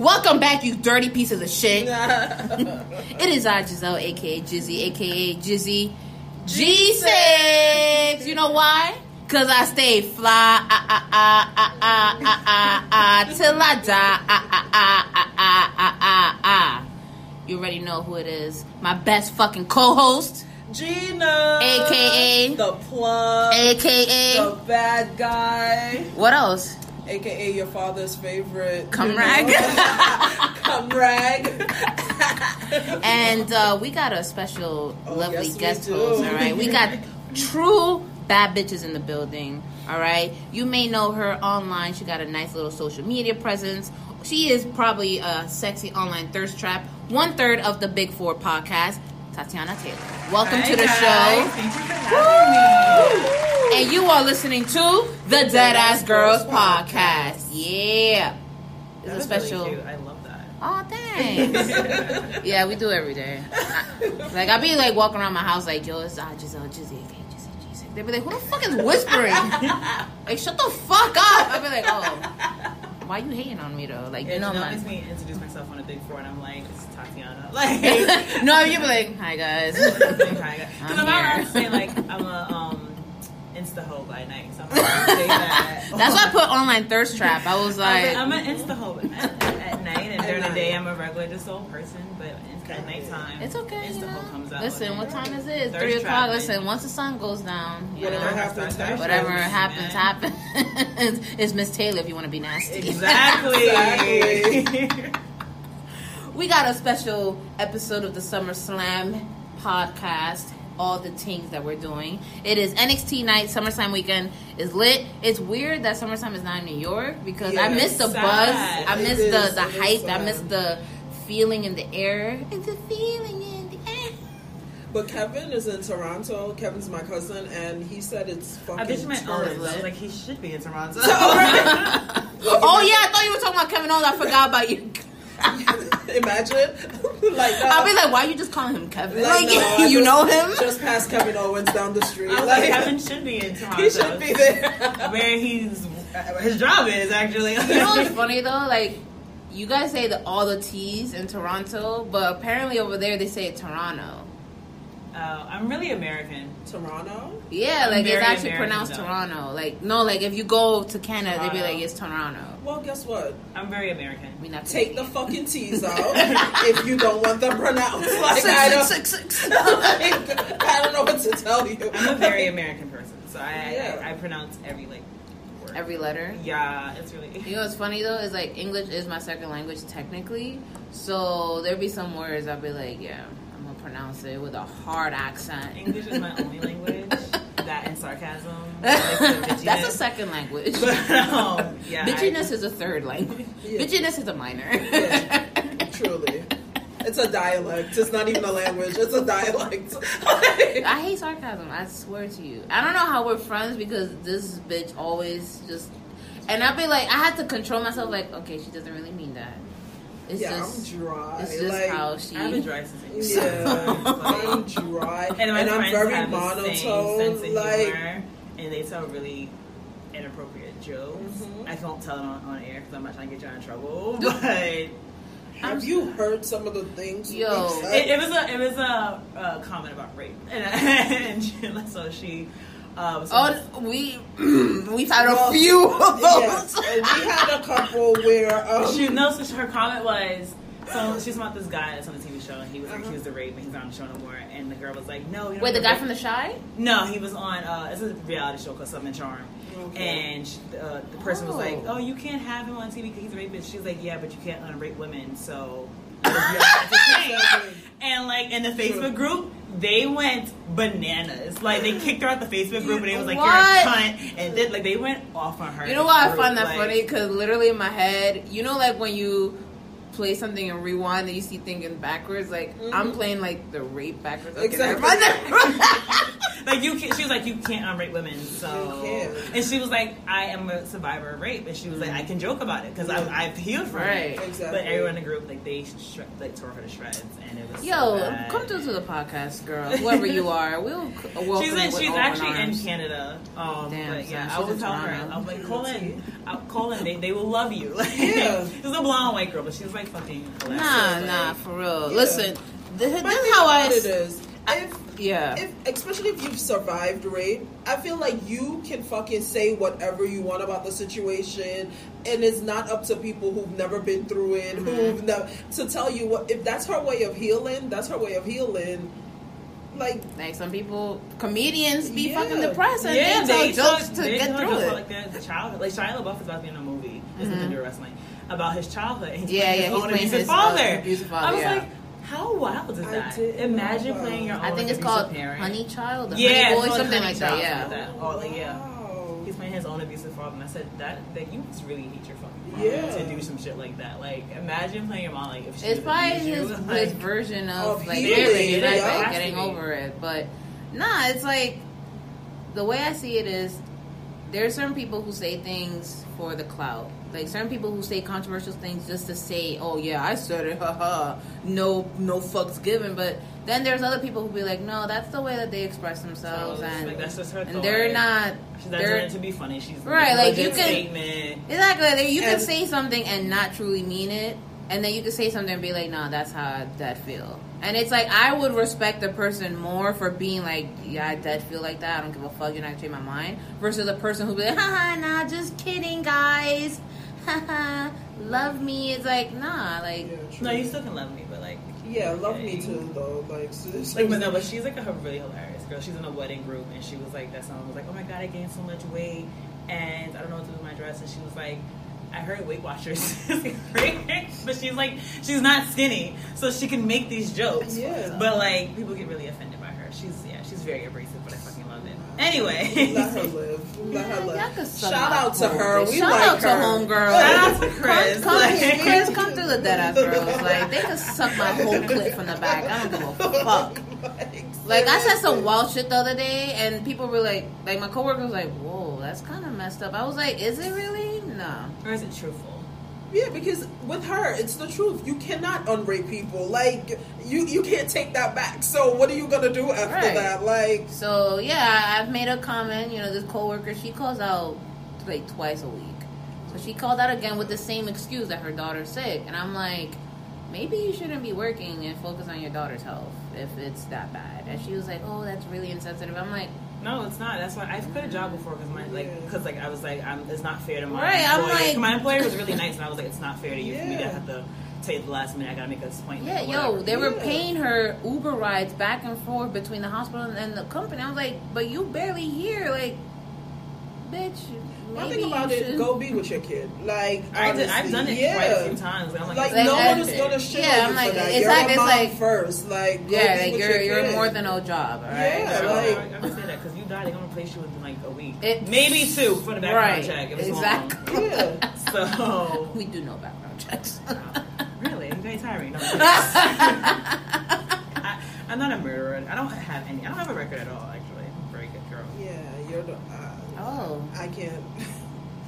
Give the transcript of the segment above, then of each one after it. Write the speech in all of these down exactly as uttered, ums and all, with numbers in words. Welcome back, you dirty pieces of shit. It is I, Giselle, a k a. Jizzy, a k a. Jizzy G six. You know why? Because I stay fly ah, ah, ah, ah, ah, ah, ah, ah, till I die. Ah, ah, ah, ah, ah, ah, ah, ah. You already know who it is. My best fucking co-host. Gina. A K A. The plug. A K A. The bad guy. What else? A K A your father's favorite. Cum rag. Cum rag. And uh, we got a special oh, lovely yes, guest host, all right? We got true bad bitches in the building, all right? You may know her online. She got a nice little social media presence. She is probably a sexy online thirst trap. One third of the Big Four podcast, Tatiana Taylor. Welcome Hi to the guys. show. Thank you for having Woo! me. And you are listening to the Deadass Girls Podcast. Yeah. It's a special. Really cute. I love that. Oh, thanks. Yeah, we do every day. I, like, I be like walking around my house, like, yo, it's ah, Giselle, Jizzy, okay, Jizzy, Jizzy. They be like, who the fuck is whispering? Like, shut the fuck up. I be like, oh. Why you hating on me though? Like, yeah, you know, you know, it's me introduce myself on a Big Four, and I'm like, it's Tatiana. Like, no, you be like, hi guys. Hi guys. Because I'm already saying like, I'm a um. Insta-hoe by night. So I'm gonna say that. That's why I put online thirst trap. I was like, I was like I'm an insta-hoe at, at night, and during the day I'm a regular just old person, but at nighttime it's okay. Insta-hoe you know? comes out. Listen, what time is it? It's three o'clock. Listen, once the sun goes down, you whatever know, happens, happens, whatever happens, happens. happens. It's Miss Taylor if you want to be nasty. Exactly. exactly. We got a special episode of the SummerSlam podcast. All the things that we're doing. It is N X T night. SummerSlam weekend is lit. It's weird that SummerSlam is not in New York because yeah, I missed the sad. buzz. I missed it the, is, the hype. I missed the feeling in the air. It's a feeling in the air. But Kevin is in Toronto. Kevin's my cousin, and he said it's fucking. I bet you my oldest. I was like, he should be in Toronto. Oh yeah, I thought you were talking about Kevin Owens. I forgot about you. Imagine, like uh, I'll be like, why are you just calling him Kevin? Like, like no, you just, know him? Just past Kevin Owens down the street. I was like, like Kevin should be in Toronto. He should be there. Where he's his job is actually. You know what's funny though? Like, you guys say that all the T's in Toronto, but apparently over there they say Toronto. Uh, I'm really American. Toronto? Yeah, like it's actually American, pronounced though. Toronto. Like no, like if you go to Canada, they'd be like it's Toronto. Well, guess what? I'm very American. We not take Canadian. The fucking T's out if you don't want them pronounced. Like, six, I don't, six, six, six. Like, I don't know what to tell you. I'm a very American person, so I, yeah. I, I pronounce every like word. every letter. Yeah, it's really... You know what's funny, though? Is, like, English is my second language, technically. So there'd be some words I'd be like, yeah, I'm going to pronounce it with a hard accent. English is my only language. That and sarcasm. Like that's a second language. But, um, yeah, bitchiness I, is a third language. Yeah. Bitchiness is a minor. Yeah, truly. It's a dialect. It's not even a language. It's a dialect. I hate sarcasm. I swear to you. I don't know how we're friends because this bitch always just... And I'd be like, I had to control myself like, okay, she doesn't really mean that. It's yeah, just, I'm dry. It's just like, how she... I've been dry since yeah, I'm dry. And, and I'm very monotone. Like, humor, and they tell really inappropriate jokes. Mm-hmm. I don't tell them on, on air because I'm not trying to get y'all in trouble. But... Have I'm, you heard some of the things? Yo, it, it was a it was a, a comment about rape, and, and so she. Uh, was oh, we we've had well, a few of those. Yes, and we had a couple where um, she no. So her comment was, so she's about this guy that's on the T V show, and he was uh-huh. accused of rape, and he's not on the show no more. And the girl was like, no. You Wait, the guy rape. From The Chi? No, he was on. Uh, it's a reality show called Southern Charm. Okay. And she, uh, the person oh. was like, oh, you can't have him on T V because he's a rapist. She was like, yeah, but you can't unrape women, so... And, like, in the Facebook group, they went bananas. Like, they kicked her out the Facebook group, and it was like, what? You're a cunt. And then, like, they went off on her. You know why I find that like, funny? Because literally in my head, you know, like, when you... play something and rewind and you see thinking backwards like mm-hmm. I'm playing like the rape backwards like, exactly like you can't, she was like you can't unrape women so and she was like I am a survivor of rape and she was like I can joke about it because yeah. I've healed from right. it exactly. But everyone in the group like they sh- like tore her to shreds and it was yo so come through to the podcast girl whoever you are we'll welcome she's, in, she's actually in Canada um, damn but, yeah I will tell her I'm like Colin Colin they, they will love you like, yeah. She's a blonde white girl but she's like fucking hilarious. Nah, nah, for real. Yeah. Listen, this, this is how I... It is. If, yeah. If, especially if you've survived rape, I feel like you can fucking say whatever you want about the situation, and it's not up to people who've never been through it, mm-hmm. who've never... To tell you what... If that's her way of healing, that's her way of healing... Like, like some people, comedians be yeah. fucking depressed and yeah, they tell jokes to get through it. Like that, the childhood. Like Shia LaBeouf is about to be in a movie. This mm-hmm. is the new wrestling about his childhood. He's yeah, yeah, he's playing his father. Uh, abusive father. I was yeah. like, how wild is that? Imagine playing your own. I think it's called parent. Honey Child, or yeah, Honey Boy, something like that. Yeah, oh, like, yeah. Wow. He's playing his own abusive father. And I said that that you must really hate your fucking father yeah. to do some shit like that. Like, imagine playing your mom like if she. It's probably his, his like, version of, of like, really, like, like getting over it, but nah, it's like the way I see it is there are certain people who say things for the clout. Like, certain people who say controversial things just to say, oh, yeah, I said it, haha, no no fucks given. But then there's other people who be like, no, that's the way that they express themselves. So, and like, that's just her and they're not... She's not trying to be funny. She's right, like, you can... Exactly. You and, can say something and not truly mean it. And then you can say something and be like, no, that's how I, that feel. And it's like, I would respect the person more for being like, yeah, I dead feel like that. I don't give a fuck. You're not going to change my mind. Versus a person who be like, haha, nah, just kidding, guys. Love me. It's like, nah, like yeah, no, you still can love me, but like yeah, love okay. me too though. Like, sis, like but no, but she's like a really hilarious girl. She's in a wedding group and she was like that song was like, oh my god, I gained so much weight and I don't know what to do with my dress and she was like, I heard Weight Watchers but she's like she's not skinny, so she can make these jokes. Yeah. But like people get really offended by her. She's yeah, she's very abrasive, but I fucking love it. Anyway, let her live. Let yeah, her live. Shout out to her. We shout like out her. To homegirl. Shout out to Chris. Come, come, like, Chris, come through the Deadass Girls. Like they could suck my whole clip from the back. I don't give a fuck. Like I said some wild shit the other day, and people were like, like my coworker was like, "Whoa, that's kind of messed up." I was like, "Is it really? No." Or is it truthful? Yeah, because with her, it's the truth. You cannot unrape people. Like, you, you can't take that back. So what are you going to do after right. that? Like, so, yeah, I've made a comment. You know, this coworker, she calls out, like, twice a week. So she called out again with the same excuse that her daughter's sick. And I'm like, maybe you shouldn't be working and focus on your daughter's health if it's that bad. And she was like, oh, that's really insensitive. I'm like... No, it's not. That's why I quit a job before because my like because like I was like I'm, it's not fair to my right, employer. I'm like, my employer was really nice and I was like it's not fair to you yeah. for me to have to take the last minute. I gotta make this point. Yeah, yo, they were yeah. paying her Uber rides back and forth between the hospital and the company. I was like, but you barely here, like, bitch. My thing about it, go be with your kid. Like, I did, I've done it yeah. quite a few times. I'm like, like, like no one is going to shit yeah, on you like, for that. It's you're like, a mom like, first. Like, yeah, like you're, your you're more than no job, all right? Yeah, so, like, I, I can say that because you die, they're going to replace you within like a week. It, Maybe two for the background right, check. If it's exactly. Long. Yeah. So. We do no background checks. Really? I'm very tiring. No, I, I'm not a murderer. I don't have any. I don't have a record at all, actually. I'm a very good girl. Yeah, you're the. Uh, Oh, I can't.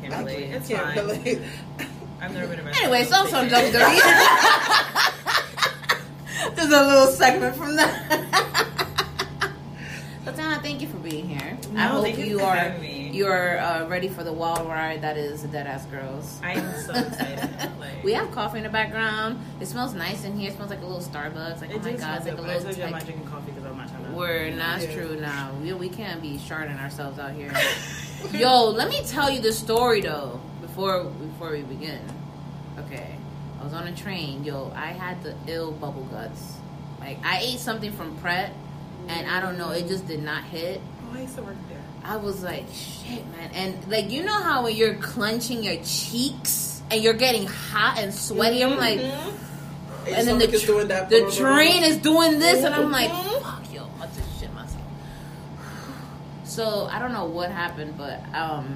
Can't relate. I can't, it's can't fine. Relate. I've never been a anyway. So some W W E. There's a little segment from that. So Tana, thank you for being here. No, I hope you are me. you are uh, ready for the wild ride that is the Deadass Girls. I am so excited. Like, we have coffee in the background. It smells nice in here. It smells like a little Starbucks. Like it oh my god, it's like good, a little. I told you I'm not drinking coffee because I'm not trying to. We're not yeah. true now. We we can't be sharding ourselves out here. Yo, let me tell you the story though before before we begin. Okay, I was on a train. Yo, I had the ill bubble guts. Like I ate something from Pret, and I don't know, it just did not hit. Oh, I used to work there. I was like, shit, man, and like you know how when you're clenching your cheeks and you're getting hot and sweaty, mm-hmm. I'm like, and, and then the is doing that the train is doing this, mm-hmm. and I'm like, fuck, yo, what's this? So, I don't know what happened, but um,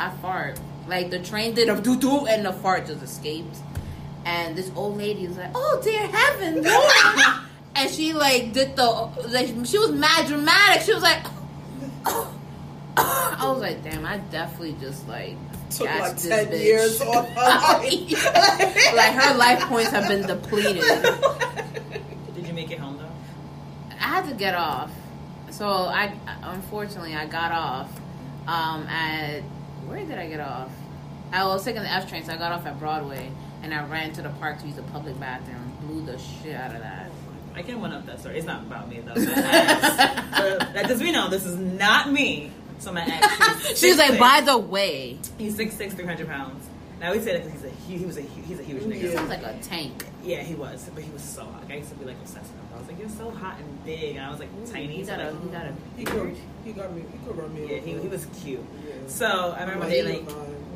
I fart. Like, the train did a doo-doo, and the fart just escaped. And this old lady was like, oh, dear heaven. And she, like, did the... like she was mad dramatic. She was like... Oh. I was like, damn, I definitely just, like... took, like, this ten bitch. Years off her life. Like, her life points have been depleted. Did you make it home, though? I had to get off. So I unfortunately I got off um, at where did I get off? I was taking the F train, so I got off at Broadway and I ran to the park to use the public bathroom. Blew the shit out of that. I can one up that story. It's not about me though. Because we know this is not me. So my ex. She's, she's like, six. By the way, he's six six, three hundred pounds. Now we say that because he's a he was a he's a huge nigga. He sounds like a tank. Yeah, he was, but he was so hot. I used to be like obsessed with him. I was like, you're so hot and big, and I was like tiny. He got a he got a he got he got me he got me. Yeah, he he was cute. Yeah. So I remember they like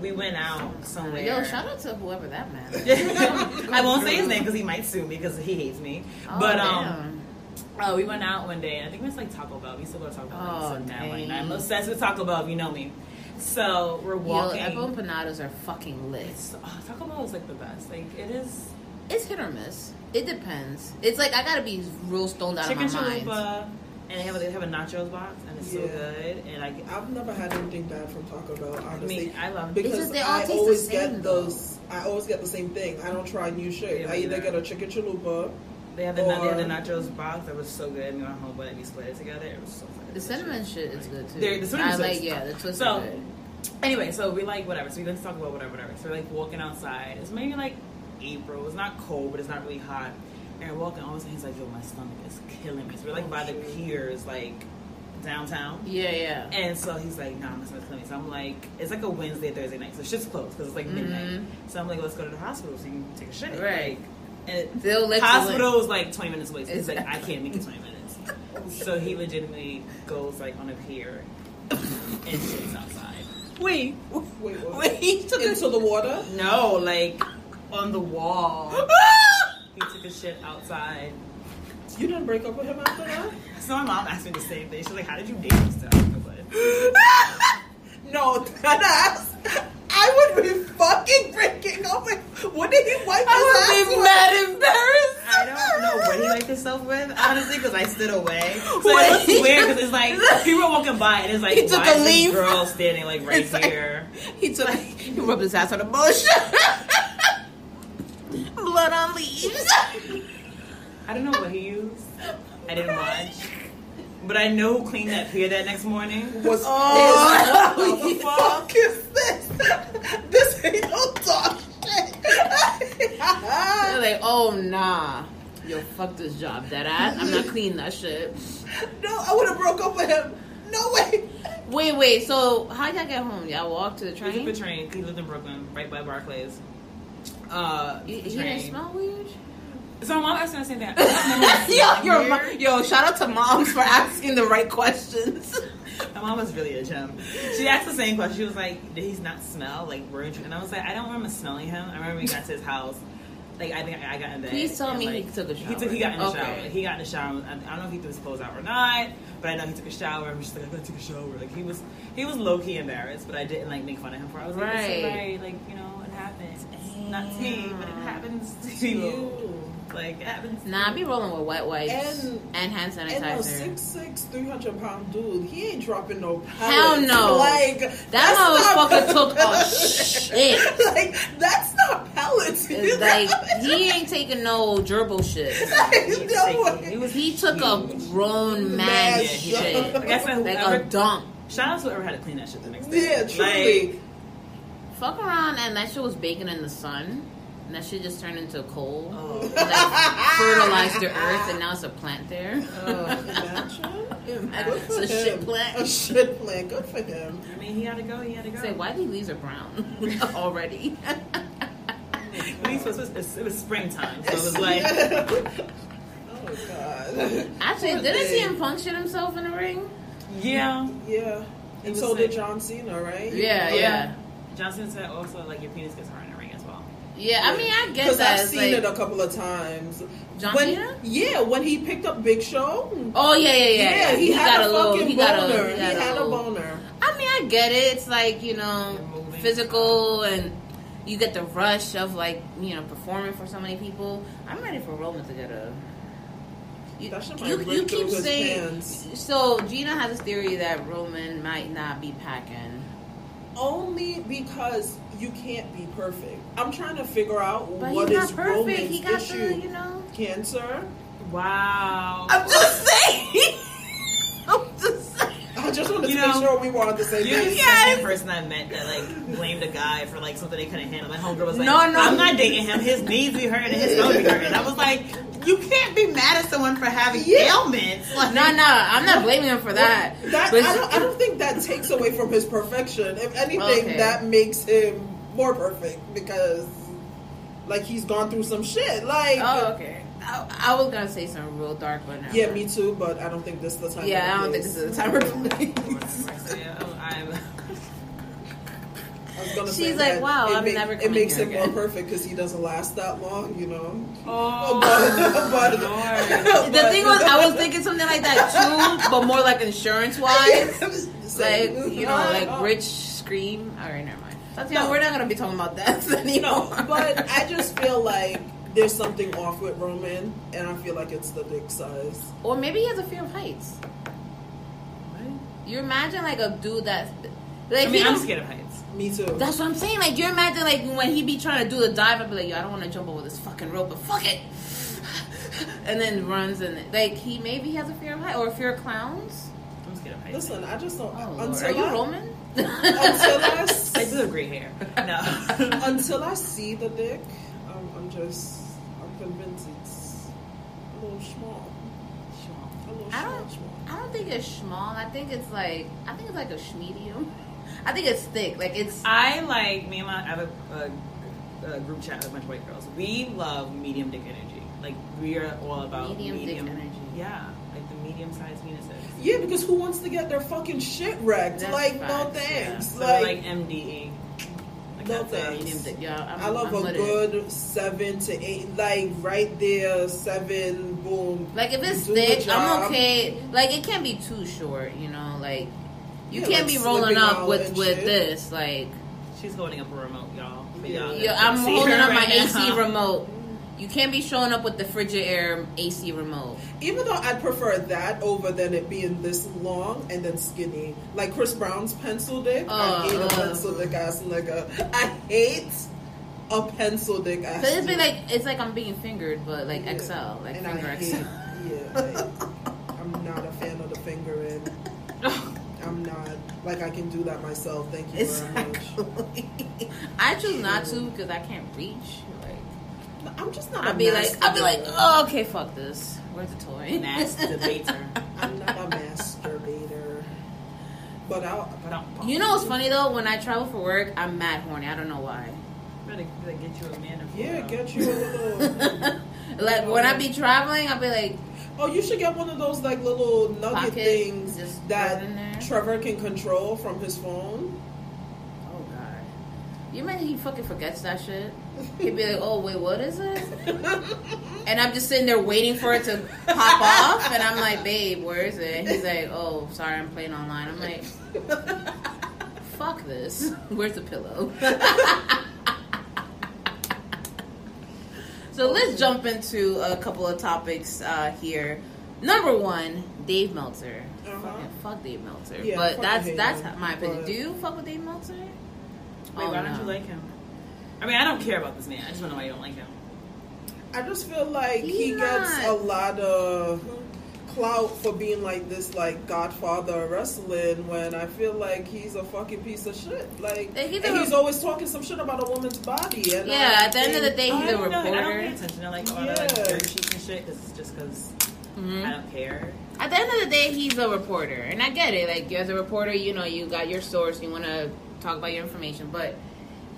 we went out somewhere. Yo, shout out to whoever that man is. I won't say his name because he might sue me because he hates me. Oh, but um. Damn. Oh, we went out one day. And I think it was like Taco Bell. We still go to Taco Bell. Oh, damn! Like, I'm obsessed with Taco Bell. If you know me. So we're walking. Yo, empanadas are fucking lit. So, oh, Taco Bell is like the best. Like it is. It's hit or miss. It depends. It's like I gotta be real stoned out Chicken of my chalupa, mind. And they have a, they have a nachos box, and it's yeah. so good. And like I've never had anything bad from Taco Bell. Honestly, I, mean, I love it. Because just, they all I taste always the same, get those. Though. I always get the same thing. I don't try new shit. Yeah, I either get a chicken chalupa. They had the, the nachos box that was so good. We went home, but we split it together. It was so fun. The cinnamon shit is good too. They're, the cinnamon I like, stuff. Yeah, the twist. So, is good. Anyway, so we like whatever. So we didn't talk about whatever, whatever. So we're like walking outside. It's maybe like April. It's not cold, but it's not really hot. And we're walking. All of a sudden, he's like, "Yo, my stomach is killing me." So we're like by the piers, like downtown. Yeah, yeah. And so he's like, "Nah, my stomach's killing me." So I'm like, "It's like a Wednesday, Thursday night, so shit's closed because it's like midnight." Mm-hmm. So I'm like, "Let's go to the hospital so you can take a shit." Right. Like, and the hospital is like twenty minutes away, so he's exactly. like, I can't make it twenty minutes. So he legitimately goes like on a pier and shits outside. Wait, wait, wait. wait he took into a- the water? No, like on the wall. He took a shit outside. You didn't break up with him after that? So my mom asked me the same thing. She's like, "How did you date him?" No, that I would be fucking breaking up with. What did he wipe his I ass with? I would be with? Mad embarrassed. I don't know what he wiped himself with, honestly, because I stood away. So what? It was weird because it's like people were walking by and it's like, he why is this girl standing like right it's here? Like, he took. Like, he rubbed his ass on a bush. Blood on leaves. I don't know what he used. I didn't watch. But I know who cleaned that pier that next morning. Was oh, what the fuck is this? This ain't no dog shit. They're like, oh nah, yo, fuck this job, that ass. I'm not cleaning that shit. No, I would have broke up with him. No way. Wait, wait. So how y'all get home? Y'all walked to the train. He took the train. He lived in Brooklyn, right by Barclays. Uh, he, he didn't smell weird. So mom asked me the same thing. Yo, your mom, yo, shout out to moms for asking the right questions. My mom was really a gem. She asked the same question. She was like, did he not smell? Like, were you? And I was like, I don't remember smelling him. I remember we got to his house. Like, I think I got in bed. Please tell me like, he took a shower. He, took, he got in the okay. shower. He got in the shower. I don't know if he threw his clothes out or not, but I know he took a shower. I'm just like, I gotta take a shower. Like, he was he was low-key embarrassed, but I didn't, like, make fun of him for it. I was like, right. It's so right. Like, you know, it happens. Damn. Not to me, but it happens to you. you. Like, it happens to Nah, you. I be rolling with wet wipes and, and hand sanitizer. And a six six, three hundred pound dude, he ain't dropping no pallets. Hell no. Like, that motherfucker took a shit. Like, that's not pallets. It's like, he ain't taking no gerbil shit. He, no taking, was, he took huge. a grown man shit. Like, I said, whoever, like a dump. Shout out to whoever had to clean that shit the next day. Yeah, truly. Like, fuck around and that shit was baking in the sun. And that shit just turned into coal. Oh. That fertilized the earth, and now it's a plant there. Oh, imagine. It's a him. shit plant. A shit plant. Good for him. I mean, he had to go. He had to go. Say, why these leaves are brown already? It was, it was, it was springtime, so it was like. Oh God. Actually, what didn't C M Punk shit himself in the ring? Yeah. Yeah. And so did John Cena, right? Yeah, yeah. yeah. John Cena said also like your penis gets hard in the ring as well. Yeah, I mean, I guess that. Because I've seen like, it a couple of times. John when, Cena? Yeah, when he picked up Big Show. Oh, yeah, yeah, yeah. Yeah, he, he had got a, a little, fucking he boner. Got a, he, got he had a, a boner. I mean, I get it. It's like, you know, physical and you get the rush of, like, you know, performing for so many people. I'm ready for Roman to get a... You, you, you keep saying... Hands. So, Gina has this theory that Roman might not be packing. Only because... You can't be perfect. I'm trying to figure out but what is Roman's he got issue. The, you know, cancer. Wow. I'm just saying. I'm just saying. I just wanted you to know, make sure we were on the same page. You're the second person I met that like blamed a guy for like something they couldn't handle. My homegirl was like, "No, no, I'm not dating him. His knees be hurting. His nose be hurting." I was like, "You can't be mad at someone for having yeah. ailments." Like, no, no, I'm not blaming him for that. that I don't. I don't think that takes away from his perfection. If anything, okay. that makes him. More perfect because, like, he's gone through some shit. Like, oh, okay. I, I was gonna say something real dark, but never. Yeah, me too. But I don't think this is the time. Yeah, I don't place. think this is the time. I'm. I was gonna She's say like, wow, I'm make, never. It makes him again. more perfect because he doesn't last that long, you know. Oh, but, but, Lord. The but, thing was, I was thinking something like that too, but more like insurance wise, like you know, like oh. rich scream. All right, never mind. That's, no, know, we're not going to be talking about that anymore. No, but I just feel like there's something off with Roman, and I feel like it's the dick size. Or maybe he has a fear of heights. What? You imagine, like, a dude that's... Like, I mean, I'm scared of heights. Me too. That's what I'm saying. Like, you imagine, like, when he be trying to do the dive, I'd be like, yo, I don't want to jump over this fucking rope, but fuck it! And then runs, and, like, he maybe has a fear of heights, or a fear of clowns. I'm scared of heights. Listen, I just don't... Oh, until Are you I, Roman? Until I, I do have great hair. No, until I see the dick, I'm, I'm just I'm convinced it's a little small. Small. A little I don't. Small. I don't think it's small. I think it's like I think it's like a medium. I think it's thick. Like it's. I like me and my I have a, a, a group chat with my white girls. We love medium dick energy. Like we are all about medium, medium dick energy. Yeah. Medium-sized penises. Yeah, because who wants to get their fucking shit wrecked? That's like, facts. no thanks. Yeah. Like, like M D E. Like no thanks. Di- yeah, I'm, I love I'm a good it. seven to eight, like right there, seven, boom. Like if it's thick, I'm okay. Like it can't be too short, you know. Like you yeah, can't like be rolling up with, with this. Like she's holding up a remote, y'all. But y'all yeah, I'm holding up right my now. A C remote. You can't be showing up with the Frigidaire A C remote. Even though I'd prefer that over than it being this long and then skinny. Like Chris Brown's pencil dick. Uh, I hate uh, a pencil dick ass nigga. I hate a pencil dick ass nigga. But it's been like, it's like I'm being fingered, but like yeah. X L. Like and finger I hate, X L. Yeah. Like, I'm not a fan of the fingering. I'm not. Like I can do that myself. Thank you exactly. very much. I choose not to because I can't reach. I'm just not I'd a be master. Like, I'd be like, oh, okay, fuck this. Where's the toy? Masturbator. I'm not a masturbator. But I'll... But I'll you know what's funny, though? When I travel for work, I'm mad horny. I don't know why. Better get you a man. Yeah, get you a little... Like, when I be traveling, I'll be like... Oh, you should get one of those like little nugget Pocket things that Trevor can control from his phone. Oh god, you imagine he fucking forgets that shit. He'd be like, "Oh wait, what is it?" And I'm just sitting there waiting for it to pop off, and I'm like, "Babe, where is it?" And he's like, "Oh, sorry, I'm playing online." I'm like, "Fuck this. Where's the pillow?" So let's jump into a couple of topics uh, here. Number one, Dave Meltzer. Uh-huh. Fucking fuck Dave Meltzer. Yeah, but that's that's him. My opinion. But do you fuck with Dave Meltzer? Wait, oh, why no. don't you like him? I mean, I don't care about this man. I just want to know why you don't like him. I just feel like He's he not. gets a lot of clout for being like this, like godfather of wrestling, when I feel like he's a fucking piece of shit. Like, and he's, and he's always talking some shit about a woman's body. And yeah, I, at the end of the day, he's a reporter. Know, I don't pay attention to like all yeah. that like, dirt sheets and shit. This is just because mm-hmm. I don't care. At the end of the day, he's a reporter, and I get it. Like, as a reporter, you know, you got your source. You want to talk about your information, but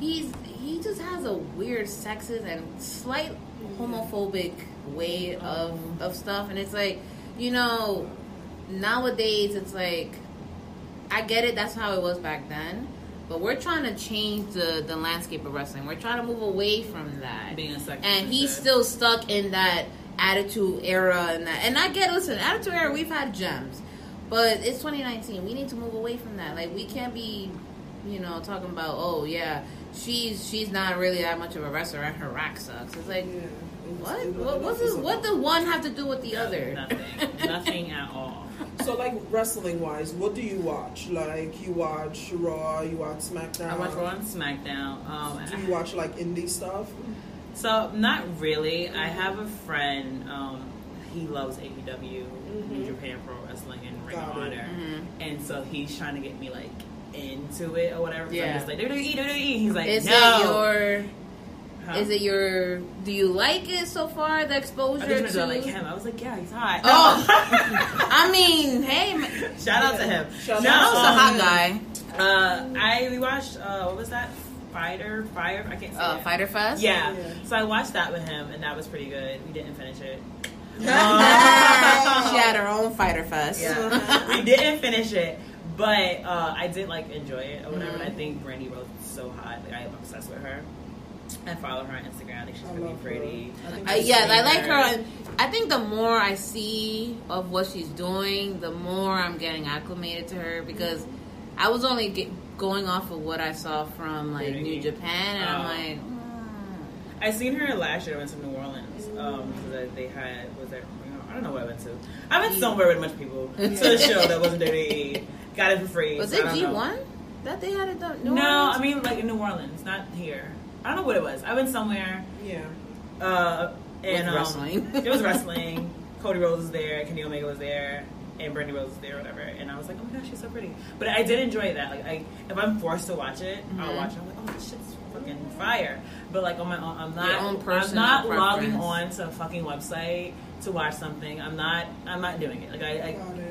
he's he just has a weird sexist and slight homophobic way of of stuff, and it's like. You know, nowadays it's like, I get it, that's how it was back then, but we're trying to change the, the landscape of wrestling. We're trying to move away from that. Being a second and he's that. still stuck in that Attitude Era. And that. And I get, listen, Attitude Era, we've had gems, but it's twenty nineteen. We need to move away from that. Like, we can't be, you know, talking about, oh, yeah, she's she's not really that much of a wrestler and her rack sucks. It's like... Yeah. What? What what does what the one have to do with the no, other? Nothing. Nothing at all. So, like, wrestling wise, what do you watch? Like, you watch Raw, you watch SmackDown. I watch Raw and SmackDown. Um, do you watch like indie stuff? So, not really. I have a friend. Um, he loves A E W, mm-hmm. New Japan Pro Wrestling, and Ring of Honor, mm-hmm. and so he's trying to get me like into it or whatever. So yeah. I'm just like W W E, W W E. He's like, Is no. It your- Huh? Is it your... Do you like it so far, the exposure I to... I like him. I was like, yeah, he's hot. Oh! I mean, hey... Man. Shout out yeah. to him. Shout no, out to him. Hot guy. Uh, I, we watched... Uh, what was that? Fighter? Fire? I can't say uh, Fighter Fest? Yeah. Yeah. So I watched that with him, and that was pretty good. We didn't finish it. Oh. She had her own Fighter Fest. Yeah. We didn't finish it, but uh, I did, like, enjoy it or whatever. Mm-hmm. And I think Brandy Rhodes is so hot. Like, I am obsessed with her. I follow her on Instagram. I think she's really pretty. I I, yeah, I like her. her. I think the more I see of what she's doing, the more I'm getting acclimated to her, because I was only get, going off of what I saw from like really? New Japan, and um, I'm like, oh. I seen her last year. I went to New Orleans. Um, because they had was that I don't know what I went to. I went somewhere with a bunch of people to the show that wasn't W W E. Got it for free. Was so it G one that they had it done? New no, Orleans? I mean like in New Orleans, not here. I don't know what it was. I went somewhere. Yeah. Uh, and um, wrestling. It was wrestling. Cody Rhodes was there. Kenny Omega was there. And Brandy Rhodes was there, whatever. And I was like, oh my gosh, she's so pretty. But I did enjoy that. Like, I, if I'm forced to watch it, mm-hmm. I'll watch it. I'm like, oh, this shit's fucking fire. But like on my own, I'm not. Your own I'm not logging on to a fucking website to watch something. I'm not. I'm not doing it. Like I,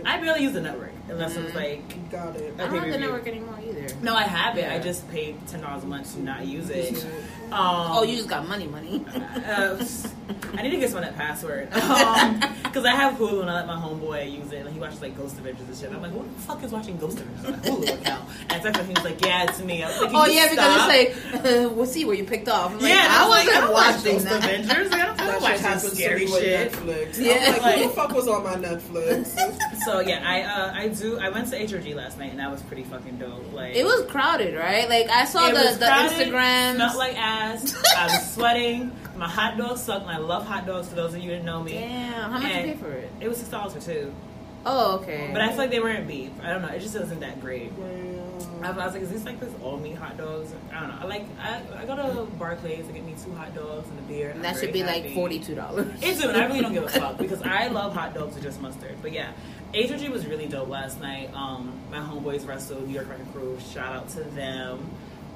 I, I barely use the network unless mm-hmm. it's like. Got it. I don't have the network anymore either. No, I have it. Yeah. I just paid ten dollars a month to not use it. um, oh, you just got money, money. uh, I need to get someone that password because um, I have Hulu and I let my homeboy use it. And like, he watches like Ghost Adventures and shit. And I'm like, who the fuck is watching Ghost Adventures on a Hulu account? And I he was like, yeah, it's me. I was like, oh yeah, stop. Because it's like uh, we'll see where you picked off. I'm like, yeah, I, I was wasn't like, watching Ghost that. Avengers. Like, I don't that watch that scary shit. Netflix. Yeah, like, like, who the fuck was on my Netflix? So yeah, I uh, I do. I went to H R G last night and that was pretty fucking dope. Like it was crowded, right? Like I saw the the Instagrams. Smelled like ass. I was sweating. My hot dogs sucked. And I love hot dogs. For those of you who didn't know me, damn, how much and did you pay for it? It was six dollars for two. Oh, okay. But I feel like they weren't beef. I don't know. It just wasn't that great. Yeah. I was like, is this like this all meat hot dogs? I don't know. I like I, I go to Barclays to get me two hot dogs and a beer. And that should be happy. Like forty two dollars. It's it. I really don't give a fuck because I love hot dogs with just mustard. But yeah, H R G was really dope last night. Um, my homeboys wrestled New York Wrecking Crew. Shout out to them.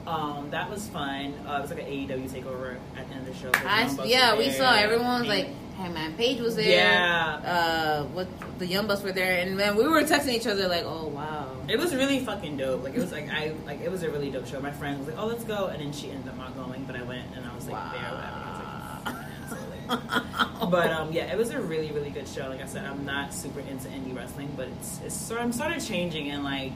Um, that was fun. Uh, it was like an A E W takeover at the end of the show. I, yeah, we saw everyone was like. Hey man, Paige was there. Yeah. Uh, what the Young Bucks were there, and then we were texting each other like, "Oh wow." It was really fucking dope. Like it was like I like it was a really dope show. My friend was like, "Oh, let's go," and then she ended up not going, but I went, and I was like, wow. "There, whatever." I was like, But um, yeah, it was a really, really good show. Like I said, I'm not super into indie wrestling, but it's, it's sort. I'm sort of changing and like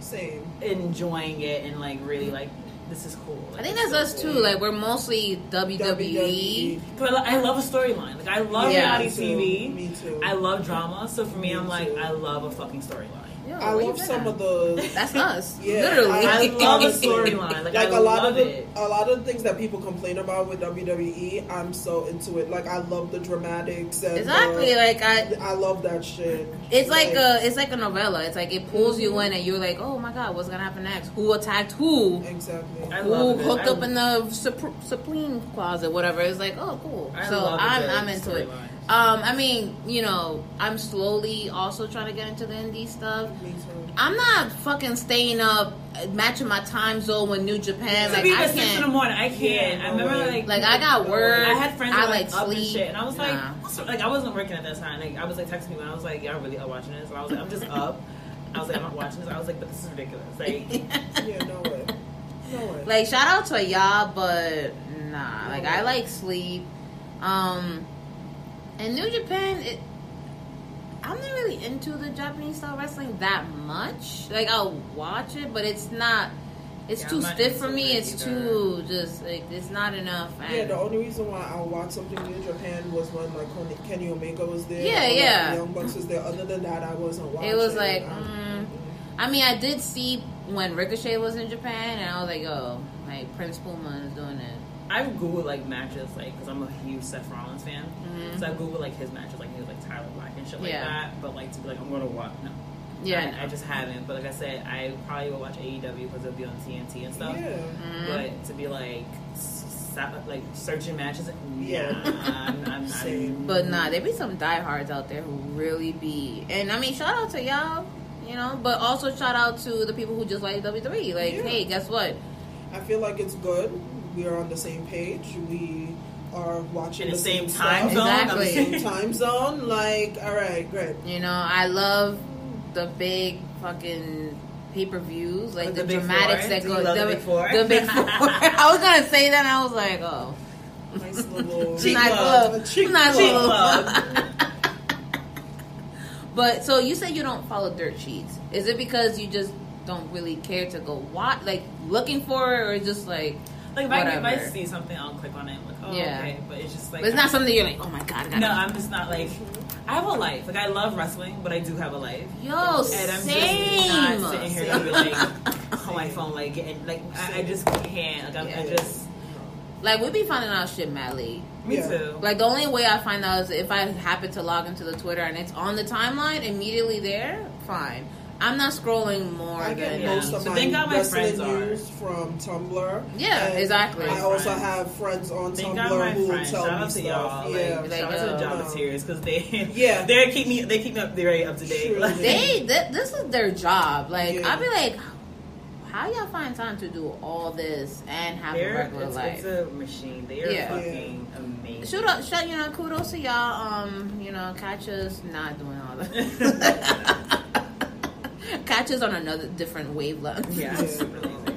Same. enjoying it and like really like. This is cool. Like, I think that's so us cool. too. Like we're mostly W W E. W W E. But I love a storyline. Like I love yeah, reality T V. Me too. I love drama. So for me, me I'm too. like I love a fucking storyline. Yo, I love some of the. That's us. Yeah, literally. I, I love a storyline. Like, like I a lot love of the, it. a lot of the things that people complain about with W W E, I'm so into it. Like I love the dramatics. And exactly. The, like I, I love that shit. It's like, like a, it's like a novella. It's like it pulls you in, and you're like, oh my god, what's gonna happen next? Who attacked who? Exactly. I love who it. hooked I, up in the sup- supreme closet, whatever. It's like, oh cool. I so love I'm, I'm into it. Line. Um, I mean, you know, I'm slowly also trying to get into the indie stuff. Me too. I'm not fucking staying up, matching my time zone with New Japan. Like, I can't. Six in the morning, I can't. Yeah, I remember, no like, like I got work. I had friends that I, like, up sleep. and shit, and I was nah. like, what's, like, I wasn't working at that time. Like, I was like texting people, and I was like, y'all really are watching this? And I was like, I'm just up. I was like, I'm not watching this. I was like, but this is ridiculous. Like, yeah, no way, no way. Like, shout out to y'all, but nah. No like, way. I like sleep. Um. And New Japan, it, I'm not really into the Japanese style wrestling that much. Like, I'll watch it, but it's not, it's yeah, too not stiff for me. It's either. too, just, like, it's not enough. And yeah, the only reason why I watched something New Japan was when, like, Kenny Omega was there. Yeah, yeah. Young Bucks was there. Other than that, I wasn't watching. It was like, mm, I mean, I did see when Ricochet was in Japan, and I was like, oh, like, Prince Puma is doing it. I've Googled, like, matches, like, because I'm a huge Seth Rollins fan. Mm-hmm. So I Googled, like, his matches, like, he was, like, Tyler Black and shit like yeah. that. But, like, to be like, I'm going to watch, no. Yeah. I, mean, I just haven't. But, like I said, I probably will watch A E W because it'll be on T N T and stuff. Yeah. Mm-hmm. But to be, like, stop, like, searching matches, yeah. I'm, I'm not even... But, nah, there be some diehards out there who really be... And, I mean, shout out to y'all, you know, but also shout out to the people who just like W W E. Like, yeah. hey, guess what? I feel like it's good. We are on the same page. We are watching in the, the same, same time zone. Exactly. In the same time zone. Like, all right, great. You know, I love the big fucking pay-per-views, like, like the, the dramatics that go. The, the big four. The big four. I was gonna say that, and I was like, oh, nice little cheek club, cheek club. But so you said you don't follow dirt sheets. Is it because you just don't really care to go watch, like looking for it, or just like? Like, if I, if I see something, I'll click on it and like, oh, yeah. okay. But it's just like... But it's not something you're like, oh, my God. No, I'm just not like... I have a life. Like, I love wrestling, but I do have a life. Yo, and same. I'm just not sitting here and be like, on my phone, like, getting... Like, I, I just can't. Like, I'm, yeah. I just... Like, we be finding out shit mad late. Me yeah. too. Like, the only way I find out is if I happen to log into the Twitter and it's on the timeline, immediately there, fine. I'm not scrolling more. I get than, most yeah. of so my, my wrestling news from Tumblr. Yeah, and exactly. I also friends. have friends on thank Tumblr who friends. tell shout me stuff. Y'all. Yeah, like, like, shout out to the Jobbers because they yeah they keep me they keep me up very up to date. Like, they th- this is their job. Like yeah. I'll be like, how y'all find time to do all this and have They're, a regular it's, life? It's a machine. They are yeah. fucking yeah. amazing. Shoot up, shout you know, kudos to y'all. Um, you know, catch us not doing all that. Catches on another different wavelength. Yeah, super lazy.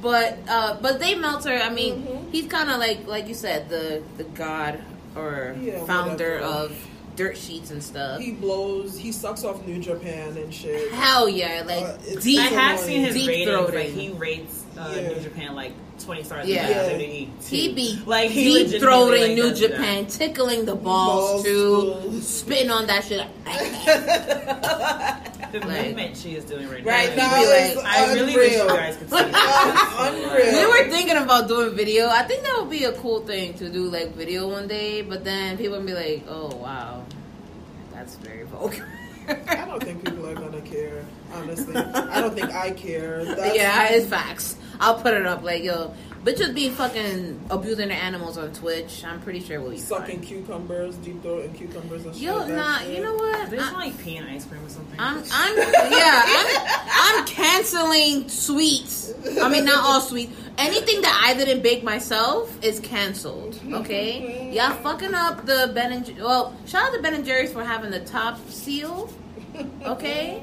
But uh, but Dave Meltzer, I mean, mm-hmm. he's kind of like like you said, the the god or yeah, founder of dirt sheets and stuff. He blows. He sucks off New Japan and shit. Hell yeah! Like uh, deep, I have seen his ratings. Like he rates uh, yeah. New Japan like twenty stars. Yeah, yeah. He be like he deep throating like New Japan, that. tickling the balls, balls too, too. spitting on that shit. Like, the like, movement she is doing right, right now. Right now, like, I really wish you guys could see it. We were thinking about doing video. I think that would be a cool thing to do, like video one day. But then people would be like, "Oh wow, that's very vulgar." I don't think people are gonna care. Honestly, I don't think I care. That's yeah, it's facts. I'll put it up like, yo, bitches be fucking abusing their animals on Twitch. I'm pretty sure we'll be sucking fine. cucumbers, deep throating cucumbers and shit. Yo, nah, shit. You know what? They just like peeing ice cream or something. I'm, I'm yeah, I'm, I'm canceling sweets. I mean, not all sweets. Anything that I didn't bake myself is canceled, okay? Y'all fucking up the Ben and Jerry's. Well, shout out to Ben and Jerry's for having the top seal, okay?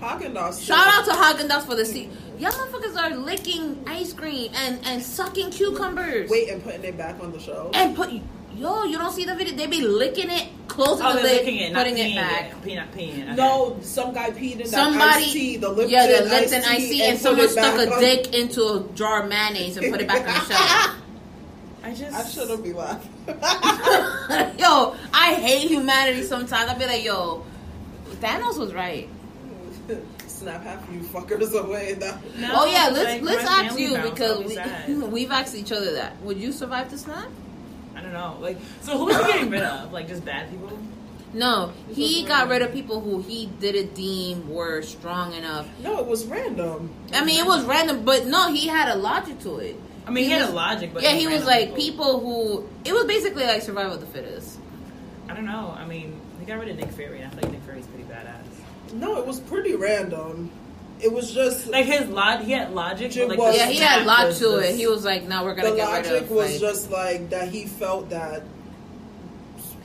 Haagen-Dazs. Shout out to Haagen-Dazs for the seat. Y'all motherfuckers are licking ice cream and, and sucking cucumbers. Wait, and putting it back on the shelf. And put yo, you don't see the video? They be licking it, closing oh, the lid, it, putting it back. It, peeing, peeing, okay. No, some guy peed in that iced tea, the Lipton yeah, the Lipton iced tea, and, and someone stuck a on. dick into a jar of mayonnaise and put it back on the shelf. I just I shouldn't be laughing. Yo, I hate humanity sometimes. I be like, yo, Thanos was right. Snap half you fuckers away. No. No, oh yeah, let's like let's ask you because we, we've asked each other that. Would you survive the snap? I don't know. Like, so who was he getting rid of? Like, just bad people? No, this he got rid of people who he didn't deem were strong enough. No, it was random. I mean, it was random, but no, he had a logic to it. I mean, he, he had was, a logic, but yeah, he was like people. people who it was basically like survival of the fittest. I don't know. I mean, he got rid of Nick Fury, and I think Nick Fury's pretty badass. No, it was pretty random. It was just like his log. He had logic. But like was, yeah, he had logic to it. He was like, "No, we're gonna get rid of." The logic was like, just like that. He felt that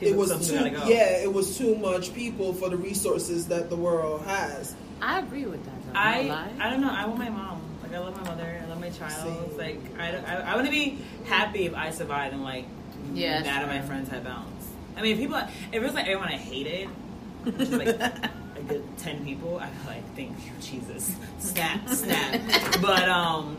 it was too. Go. Yeah, it was too much people for the resources that the world has. I agree with that. Though. I I, I don't know. I want my mom. Like I love my mother. I love my child. See. Like I don't, I, I want to be happy if I survive and like yeah, that of my friends had balance. I mean, if people. If it was like everyone I hated, just like. ten people, I like think Jesus, snap, snap. But um,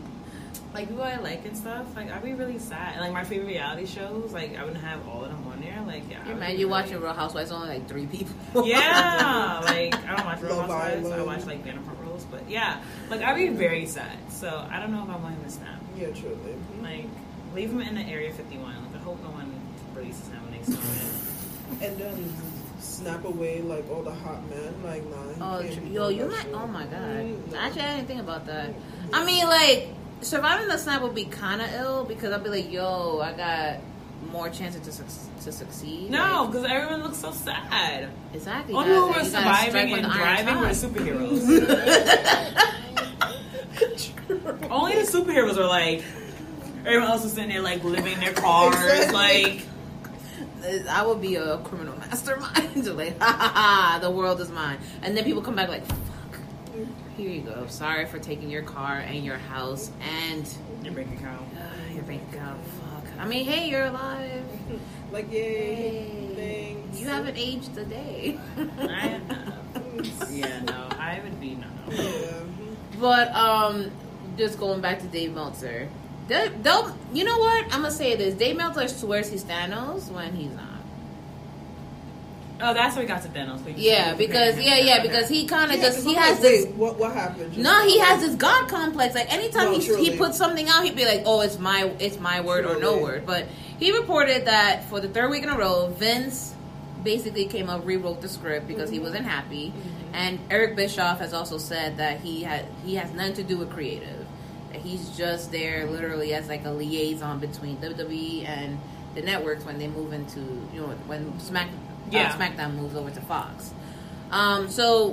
like who I like and stuff, like I'd be really sad. And, like my favorite reality shows, like I wouldn't have all of them on there. Like yeah, yeah man, you like, watching Real Housewives only like three people. Yeah, like I don't watch Real Housewives. So I watch like Vanderpump Rules, but yeah, like I'd be very sad. So I don't know if I want him to snap. Yeah, truly. Like leave him in the Area fifty-one. Like I hope no one releases him next time. And then. Snap away like all the hot men, like nah. Oh, tr- yo, you might. Shit. Oh my god. Mm-hmm. Actually, I didn't think about that. Mm-hmm. I mean, like surviving the snap would be kind of ill because I'd be like, yo, I got more chances to su- to succeed. No, because like, everyone looks so sad. Exactly. All who are surviving and thriving were superheroes. Only the superheroes are like. Everyone else is sitting there like living in their cars, exactly. like. I would be a criminal mastermind. Like, ha ha ha, the world is mine. And then people come back like, fuck, here you go. Sorry for taking your car and your house and... Your bank account. Uh, your bank account, fuck. I mean, hey, you're alive. Like, yay. Hey. Thanks. You haven't aged a day. I, uh, yeah, no, I would be, no. Yeah. But, um, just going back to Dave Meltzer. They, they'll, you know what? I'm going to say this. Dave Meltzer swears he's Thanos when he's not. Oh, that's where he got to Thanos. So yeah, because, yeah, yeah, because he kind of yeah, just, he has like, this. Wait, what, what happened? No, nah, he has this God complex. Like, anytime no, he, he puts something out, he'd be like, oh, it's my it's my word truly. Or no word. But he reported that for the third week in a row, Vince basically came up, rewrote the script because mm-hmm. he wasn't happy. Mm-hmm. And Eric Bischoff has also said that he had he has nothing to do with creative. He's just there literally as like a liaison between W W E and the networks when they move into, you know, when Smack, yeah. uh, SmackDown moves over to Fox. Um, so,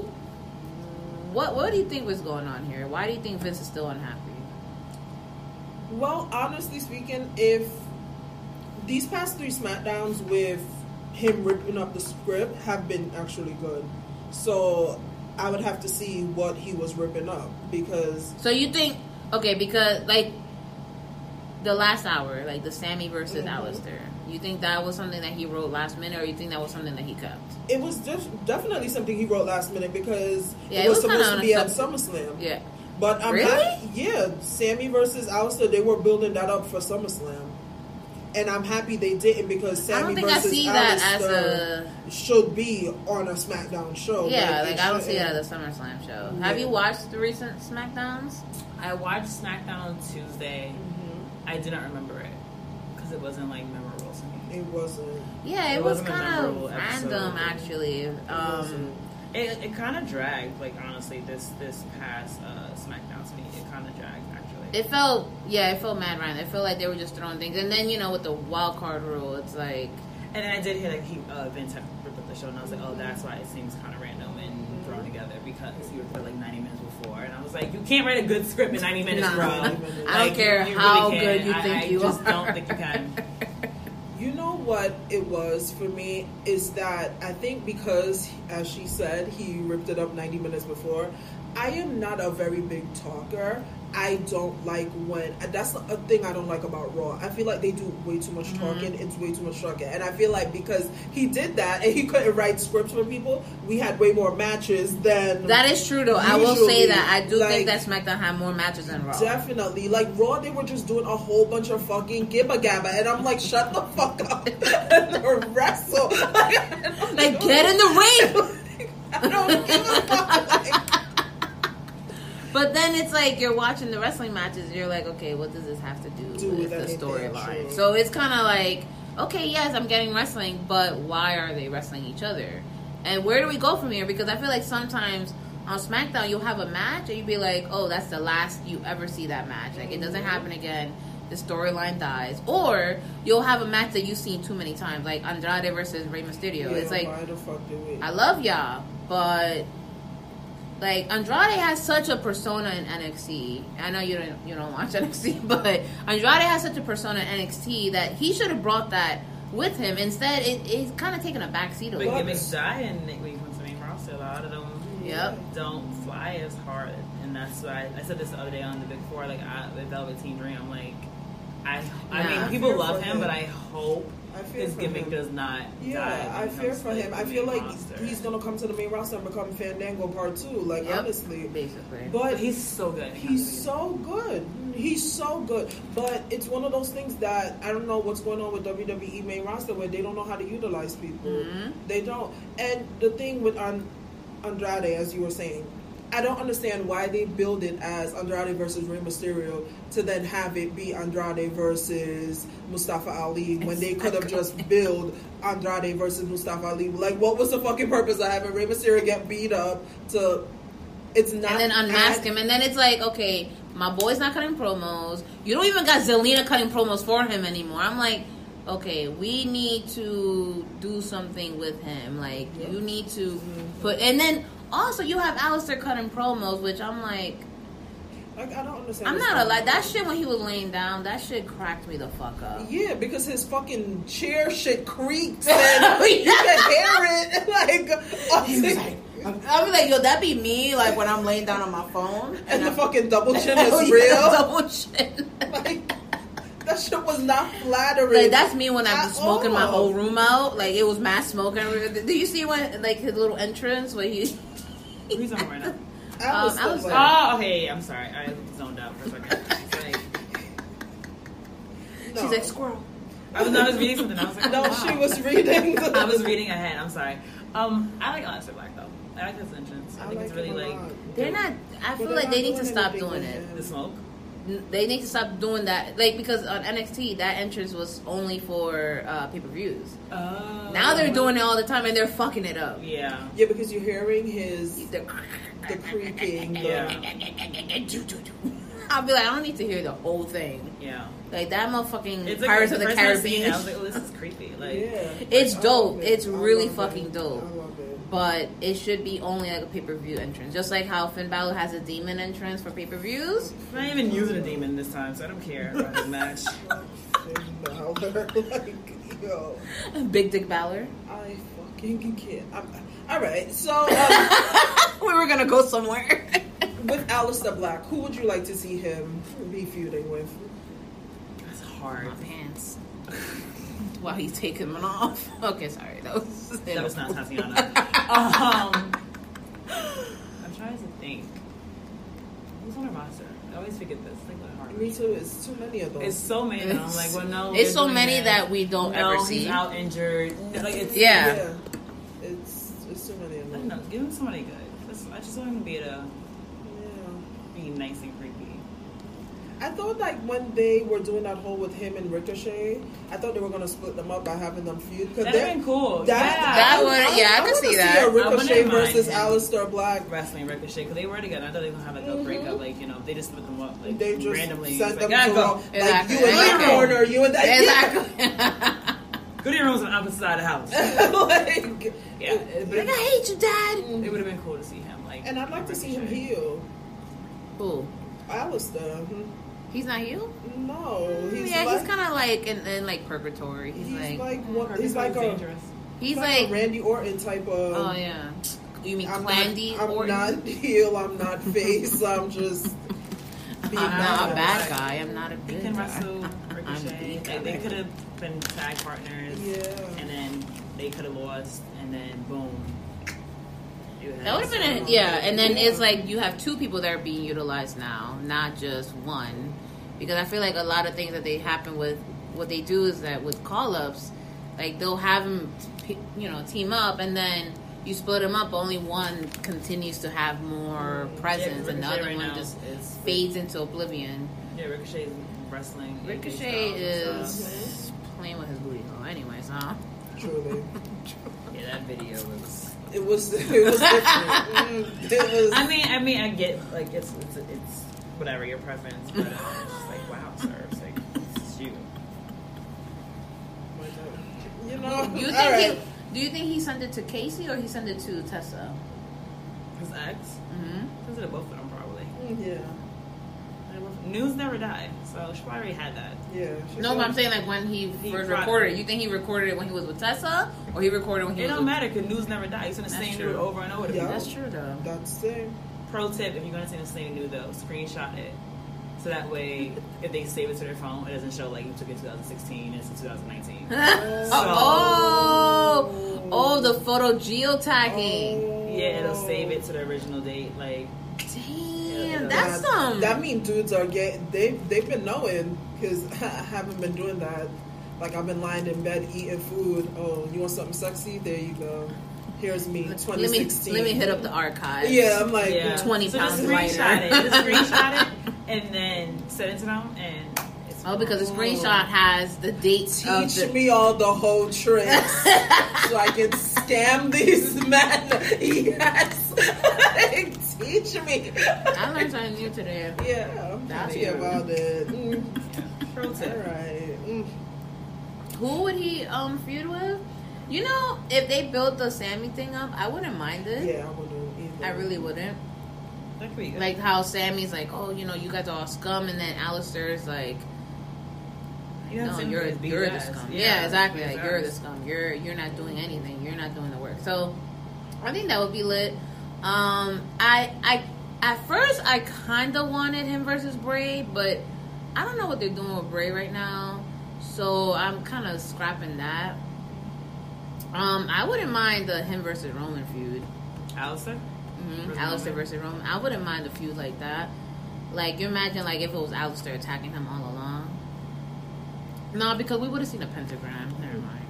what what do you think was going on here? Why do you think Vince is still unhappy? Well, honestly speaking, if these past three SmackDowns with him ripping up the script have been actually good. So, I would have to see what he was ripping up because... So, you think... Okay, because, like, the last hour, like the Sammy versus mm-hmm. Alistair. You think that was something that he wrote last minute, or you think that was something that he kept? It was def- definitely something he wrote last minute because yeah, it, it was, was supposed to be at SummerSlam. Yeah, but I'm really? not. Yeah, Sammy versus Alistair. They were building that up for SummerSlam, and I'm happy they didn't because Sammy I don't think versus I see Alistair that as a, should be on a SmackDown show. Yeah, like, like I don't see that as a SummerSlam show. Yeah. Have you watched the recent SmackDowns? I watched SmackDown Tuesday. Mm-hmm. I didn't remember it because it wasn't like memorable. It wasn't. Yeah, it, it was kind of random, actually. Um, it it, it kind of dragged, like, honestly, this this past uh, SmackDown to me. It kind of dragged, actually. It felt, yeah, it felt mad random. It felt like they were just throwing things. And then, you know, with the wild card rule, it's like... And then I did hear, like, he, uh, Vince had ripped up the show, and I was like, oh, that's why it seems kind of random and thrown together, because you were like ninety minutes before. And I was like, you can't write a good script in ninety minutes, nah, bro. ninety minutes. Like, I don't care you, you how really good you I, think I you are. I just don't think you can. You know what it was for me is that I think because, as she said, he ripped it up ninety minutes before. I am not a very big talker. I don't like when... That's a thing I don't like about Raw. I feel like they do way too much talking. Mm-hmm. It's way too much talking. And I feel like because he did that and he couldn't write scripts for people, we had way more matches than... That is true, though. Usually. I will say that. I do like, think that SmackDown had more matches than Raw. Definitely. Like, Raw, they were just doing a whole bunch of fucking gibba-gabba. And I'm like, shut the fuck up. And wrestle. Like, like get in the ring. I don't give a fuck. Like, but then it's like you're watching the wrestling matches and you're like, okay, what does this have to do, do with the storyline? So it's kind of like, okay, yes, I'm getting wrestling, but why are they wrestling each other? And where do we go from here? Because I feel like sometimes on SmackDown you'll have a match and you'll be like, oh, that's the last you ever see that match. Like, it doesn't happen again. The storyline dies. Or you'll have a match that you've seen too many times, like Andrade versus Rey Mysterio. Yeah, it's like, why the fuck do we? I love y'all, but... Like, Andrade has such a persona in N X T. I know you don't you don't watch N X T, but Andrade has such a persona in N X T that he should have brought that with him. Instead, it, it's kind of taken a backseat a little bit. But gimmicks die in when it comes to main roster. A lot of them yep. don't fly as hard. And that's why I, I said this the other day on the Big Four, like, I, with Velveteen Dream, I'm like, I, I yeah. mean, people I love him, him, but I hope... I fear his gimmick him. does not yeah, die. I fear for him. I feel like roster. he's going to come to the main roster and become Fandango Part two, like, yep. honestly. Basically. But he's so good. He's so good. He's so good. But it's one of those things that I don't know what's going on with W W E main roster where they don't know how to utilize people. Mm-hmm. They don't. And the thing with Andrade, as you were saying, I don't understand why they build it as Andrade versus Rey Mysterio to then have it be Andrade versus Mustafa Ali when they could have just built Andrade versus Mustafa Ali. Like, what was the fucking purpose of having Rey Mysterio get beat up to... It's not... And then unmask ad- him. And then it's like, okay, my boy's not cutting promos. You don't even got Zelina cutting promos for him anymore. I'm like, okay, we need to do something with him. Like, yeah. you need to mm-hmm. put... And then... Also, you have Alistair cutting promos, which I'm like... Like, I don't understand. I'm not a lie. That shit when he was laying down, that shit cracked me the fuck up. Yeah, because his fucking chair shit creaks and you can hear it. Like, he was like... I'll be like, yo, that be me, like, when I'm laying down on my phone. And, and the I'm, fucking double chin is oh, real. Yeah, double chin. Like... That shit was not flattering. Like, that's me when I was smoking all. my whole room out. Like, it was mass smoking. Do you see when, like, his little entrance where he... Who's on right now? I was um, so I was, oh, okay, I'm sorry. I zoned out for a second. She's like, no. She's like, squirrel. I was, I was reading something. I was like, no, wow. She was reading. I was reading ahead. I'm sorry. Um, I like Alistair Black, though. I like his entrance. I, I think like it's really, like... They're not... I feel like they need to stop doing it. The smoke? They need to stop doing that, like, because on N X T that entrance was only for uh, pay-per-views. Oh. Now they're doing it all the time and they're fucking it up. Yeah, yeah, because you're hearing his the, the creaking. Yeah. I'll be like, I don't need to hear the whole thing. Yeah, like that motherfucking it's Pirates like, of the, the Caribbean. I was like, oh, this is creepy. Like, yeah. It's dope. It. It's really fucking it. dope. I love it. But it should be only like a pay-per-view entrance. Just like how Finn Balor has a demon entrance for pay-per-views. I'm not even using a demon this time, so I don't care about his match. Like, yo. Big Dick Balor. I fucking can't. Alright, so... Um, we were going to go somewhere. With Alistair Black, who would you like to see him be feuding with? hard pants while he's taking them off. Okay, sorry, that was that was not Tatiana. um, I'm trying to think. Who's on her roster? I always forget this. Think what hard. Me too. It's too many of them. It's so many. It's, and I'm like, well, no. It's so many that, that we don't no, ever see. He's out injured. Like, it's, yeah. yeah. It's it's too many of them. I don't know. Give him somebody good. That's, I just want him to be to yeah. be nice and creepy. I thought like when they were doing that whole with him and Ricochet, I thought they were gonna split them up by having them feud. That'd been cool. That, yeah. that would, yeah, I, I, I could see that. See Ricochet versus Alistair Black wrestling Ricochet because they were together. I thought they were gonna have like a mm-hmm. breakup, like you know, they just split them up, like they just randomly sent like, them go. Like exactly. you and your corner, you and that. Exactly. Go to your rooms on the opposite side of the house. like, yeah, it, like I hate you, Dad. It would have been cool to see him, like, and I'd like to see him heal. Who? Alistair. He's not you? No. He's yeah, like, he's kind of like in, in like purgatory. He's, he's like, like one, purgatory he's like a dangerous. He's like, like a Randy Orton type of. Oh yeah. You mean Clandy Orton? I'm not heel. I'm not face. I'm just. I'm not a bad guy. I'm not a good guy. They can wrestle Ricochet. Like, they could have been tag partners. Yeah. And then they could have lost, and then boom. That would have been, a, yeah. And then yeah. it's like you have two people that are being utilized now, not just one, because I feel like a lot of things that they happen with, what they do is that with call-ups, like they'll have them, you know, team up, and then you split them up. Only one continues to have more presence, yeah, and the other right one just is, fades into oblivion. Yeah, Ricochet is wrestling. Ricochet is playing with his booty hole, anyways, huh? Truly. Yeah, that video was. It was. It was, different. It was. I mean, I mean, I get like it's it's, it's whatever your preference, but uh, it's just like wow, sir, it's like it's you. You know. Do you think right. he? Do you think he sent it to Casey or he sent it to Tessa? His ex. Mm-hmm. Sent it to both of them probably. Yeah. News never die, so she probably already had that. Yeah. No, but I'm saying like when he, he first recorded it. You think he recorded it when he was with Tessa, or he recorded when he? It was don't with matter because news never dies. He's gonna sing nude over and over. Yeah. That's true though. That's the same. Pro tip: if you're gonna sing the same nude though, screenshot it, so that way if they save it to their phone, it doesn't show like you took it in twenty sixteen. It's in twenty nineteen. so, oh, oh, the photo geotagging. Oh. Yeah, it'll save it to the original date. Like. Dang. Yeah, that's that, some. That mean dudes are getting. They they've been knowing because I haven't been doing that. Like I've been lying in bed eating food. Oh, you want something sexy? There you go. Here's me. twenty sixteen. Let me, let me hit up the archives. Yeah, I'm like yeah. twenty so pounds lighter. Screenshot it. Just screenshot it and then send it to them. And it's oh, because the screenshot has the dates. Teach the- me all the whole tricks so I can scam these men. Yes. Teach me. I learned something new today. Yeah, I'm that's funny about it. Mm. Yeah. All right. Mm. Who would he um feud with? You know, if they built the Sammy thing up, I wouldn't mind it. Yeah, I wouldn't either. I really wouldn't. That could be good. Like how Sammy's like, oh, you know, you guys are all scum, and then Alistair's like, you no, you're you're the scum. Yeah, yeah exactly. Like, you're the scum. You're you're not doing anything. You're not doing the work. So, I think that would be lit. Um, I, I, at first I kind of wanted him versus Bray, but I don't know what they're doing with Bray right now, so I'm kind of scrapping that. Um, I wouldn't mind the him versus Roman feud. Alistair? Mm-hmm. Alistair versus Roman. I wouldn't mind a feud like that. Like, you imagine, like, if it was Alistair attacking him all along. No, because we would have seen a pentagram. Never mind.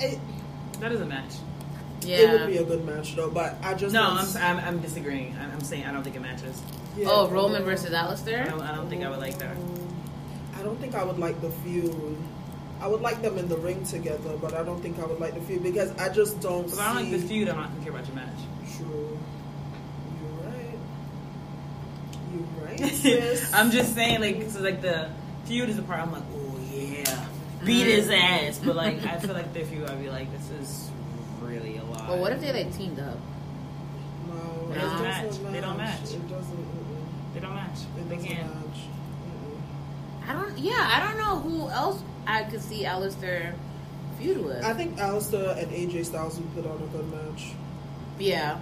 Yeah. It, that is a match. Yeah. It would be a good match though, but I just no. I'm, I'm I'm disagreeing. I'm, I'm saying I don't think it matches. Yeah. Oh, Roman versus Alistair. I don't, I don't think I would like that. I don't think I would like the feud. I would like them in the ring together, but I don't think I would like the feud because I just don't. Because I don't like the feud. I'm not gonna care about your match. True. You're right. You're right. Sis. I'm just saying, like, so like the feud is the part I'm like, oh yeah, beat his ass. But like, I feel like the feud, I'd be like, this is. Really a lot. But what if they like teamed up? No, they don't match. match. They don't match. It doesn't. They don't match. It they can't. Match. I don't. Yeah, I don't know who else I could see Alistair feud with. I think Alistair and A J Styles would put on a good match. Yeah,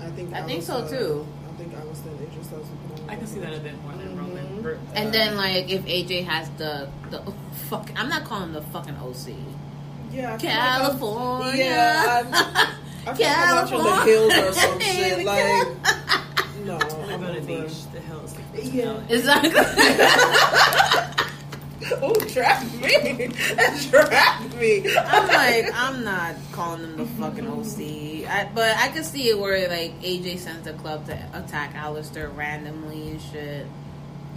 I think. I Alistair, think so too. I think Alistair and A J Styles would put on. A good I can see match. That a bit more than mm-hmm. Roman. Mm-hmm. And then, like, if A J has the the oh, fuck, I'm not calling him the fucking O C. Yeah, I California. Like yeah, I'm, I feel California. Like I'm watching the hills or some shit. Like, no, I'm on the beach. The hills, like, yeah, exactly. Oh, trap me. Trap me. I'm like, I'm not calling them the fucking O C. I, but I could see it where, like, A J sends the club to attack Alistair randomly and shit.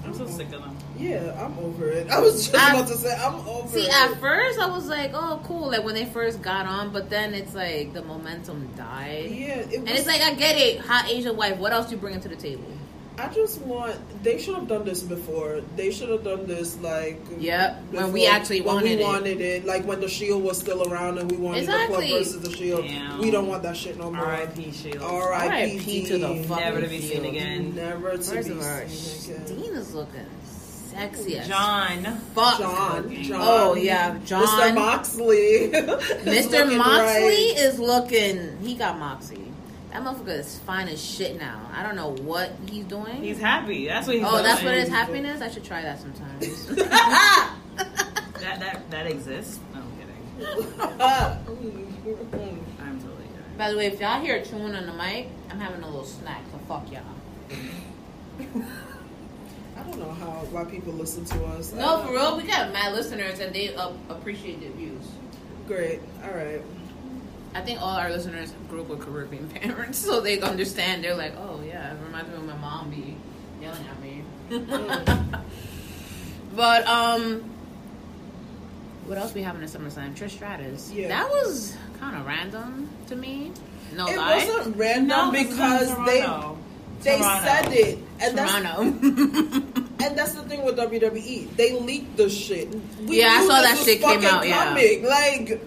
I'm so sick of them. Yeah, I'm over it. I was just I, about to say, I'm over see, it. See, at first, I was like, oh, cool. Like, when they first got on, but then it's like, the momentum died. Yeah. It was, and it's like, I get it. Hot Asian wife. What else you bring to the table? I just want... They should have done this before. They should have done this, like... Yep. Before, when we actually when wanted we it. When we wanted it. Like, when the Shield was still around and we wanted exactly. the club versus the Shield. Damn. We don't want that shit no more. R I P Shield. R I P to the fucking Never to be seen again. Never to Where's be seen again. Dean is looking sexy as John. Fuck. John. John. Oh, yeah. John. Mister Moxley. Mister Moxley right. is looking... He got Moxie. That motherfucker is fine as shit now. I don't know what he's doing. He's happy. That's what he's doing. Oh, that's what his happiness? I should try that sometimes. that, that that exists? No, I'm kidding. I'm totally kidding. By the way, if y'all hear chewing on the mic, I'm having a little snack, so fuck y'all. I don't know how why people listen to us. No, for real, we got mad listeners and they uh, appreciate the views. Great. All right. I think all our listeners grew up with Caribbean parents, so they understand. They're like, oh, yeah, it reminds me of my mom be yelling at me. Mm. But, um, what else we having in SummerSlam? Trish Stratus. Yeah. That was kind of random to me. No it lie. It wasn't random no, because they, they said it. And Toronto. That's... And that's the thing with W W E. They leaked the shit. We yeah, I saw that shit came out, comic. Yeah. Like...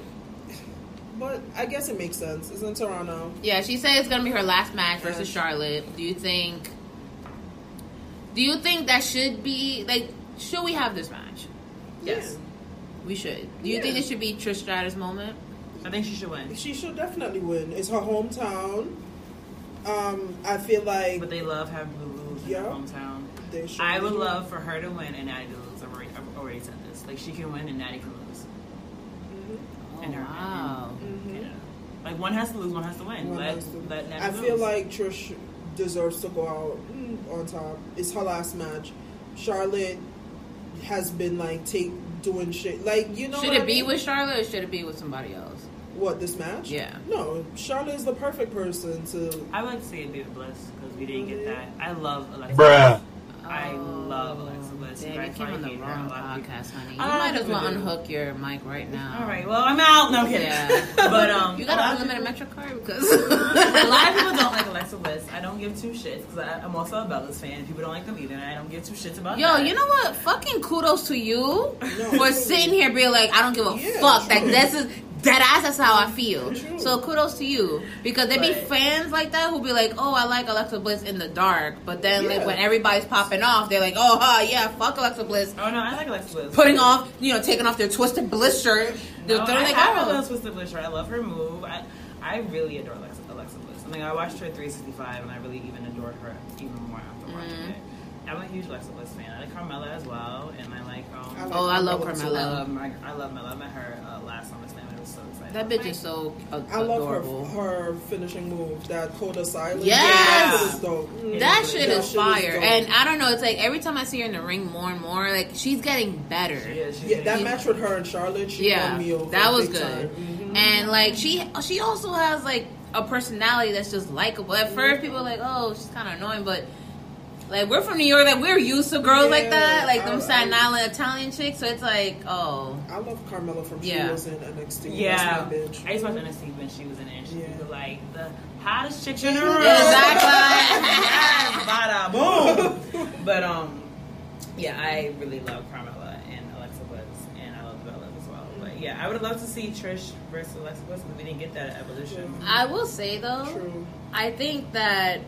But I guess it makes sense. It's in Toronto. Yeah, she said it's gonna be her last match versus yeah. Charlotte. Do you think? Do you think that should be like? Should we have this match? Yes, yeah. we should. Do you yeah. think it should be Trish Stratus' moment? I think she should win. She should definitely win. It's her hometown. Um, I feel like. But they love having to lose in yeah, their hometown. They should I would win. Love for her to win and Natty to lose. I've already, I've already said this. Like she can win and Natty can lose. Mm-hmm. And her. Wow. And, like, one has to lose, one has to win. Let, has to. Let I lose. Feel like Trish deserves to go out on top. It's her last match. Charlotte has been, like, take, doing shit. Like, you know Should it I mean? Be with Charlotte or should it be with somebody else? What, this match? Yeah. No, Charlotte is the perfect person to... I would say it be with Bliss because we didn't get that. I love Alexa Bruh. Bliss. I love Alexa Bliss. Damn, I came on the wrong podcast, honey. You might as well unhook your mic right now. All right, well, I'm out. No kidding. Yeah. But, um... You got an unlimited Metro card because... A lot of people don't like Alexa Bliss. I don't give two shits because I'm also a Bellas fan. People don't like them either, and I don't give two shits about Yo, that. Yo, you know what? Fucking kudos to you for sitting here being like, I don't give a yeah, fuck. Like, this is... Deadass, that's how I feel. True. So kudos to you. Because there be but, fans like that who be like, oh, I like Alexa Bliss in the dark. But then yeah. like, when everybody's popping off, they're like, oh, huh, yeah, fuck Alexa Bliss. Oh, no, I like Alexa Bliss. Putting off, you know, taking off their Twisted Bliss shirt. No, I like, have oh. a Twisted Bliss shirt. I love her move. I, I really adore Alexa, Alexa Bliss. I mean, I watched her three sixty-five and I really even adored her even more after watching mm-hmm. it. I'm a huge Alexa Bliss fan. I like Carmella as well. And I like... Um, I like oh, I love Carmella. I love, my, I love Mella. I met her uh, last summer. So that bitch is so adorable. I love her, her finishing move. That Coda Silence. Yes. Yeah. Mm. That shit that is shit fire. Is and I don't know. It's like every time I see her in the ring more and more, like she's getting better. She is, she's yeah, getting that better. Match with her and Charlotte, she yeah, won me over. That was good. Mm-hmm. And like she, she also has like a personality that's just likable. At first, people are like, oh, she's kind of annoying, but. Like, we're from New York. Like, we're used to girls yeah, like that. Like, them I, Staten Island Italian chicks. So, it's like, oh. I love Carmella from she yeah. was in N X T. Yeah. Bitch. I used to watch N X T when she was in it. She yeah. was like, the hottest chick in the room. Exactly. Bada boom. But, um, yeah, I really love Carmella and Alexa Bliss. And I love Bellas as well. But, yeah, I would love to see Trish versus Alexa Bliss because we didn't get that evolution. I will say, though, True. I think that...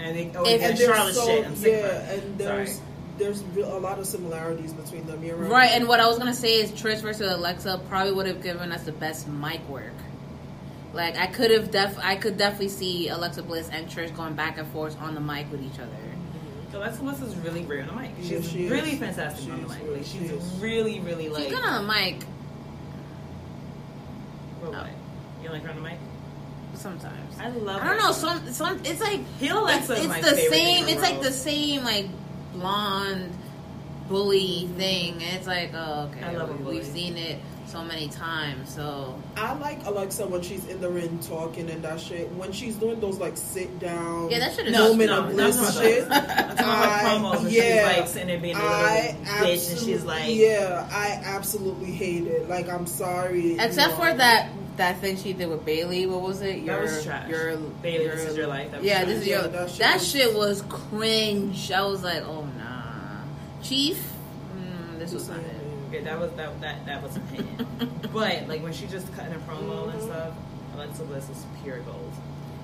And, they, oh, and, and Charlotte so, shit. I'm sick yeah, of and there's Sorry. there's real, a lot of similarities between them. You're right. Right, and what I was gonna say is Trish versus Alexa probably would have given us the best mic work. Like I could have def I could definitely see Alexa Bliss and Trish going back and forth on the mic with each other. Mm-hmm. Alexa Bliss is really great on the mic. She's yeah, she really is. fantastic she on the mic. Like, she's she really, really like. She's good on the mic. What? Oh. You like her on the mic? Sometimes. I love. I don't her. know. Some. Some. It's like heel Alexa. It's, it's my the same. It's world. like the same like blonde bully thing. And it's like, oh, okay. I love we, We've seen it so many times. So I like Alexa when she's in the ring talking and that shit. When she's doing those like sit down, yeah, that shit is moment no, of bliss shit. I'm talking about promos. Yeah, she's like, and it being a bitch, and she's like, yeah, I absolutely hate it. Like, I'm sorry, except you know, for that that thing she did with Bayley. What was it? Your, that was trash. Your Bayley, your, this is your life. That was yeah, trash. This is your yeah, that, shit, that was, shit was cringe. I was like, oh nah, Chief. Mm, this was not it. Yeah, that was that that that was opinion, but like when she just cutting a promo mm-hmm. and stuff, Alexa Bliss is pure gold.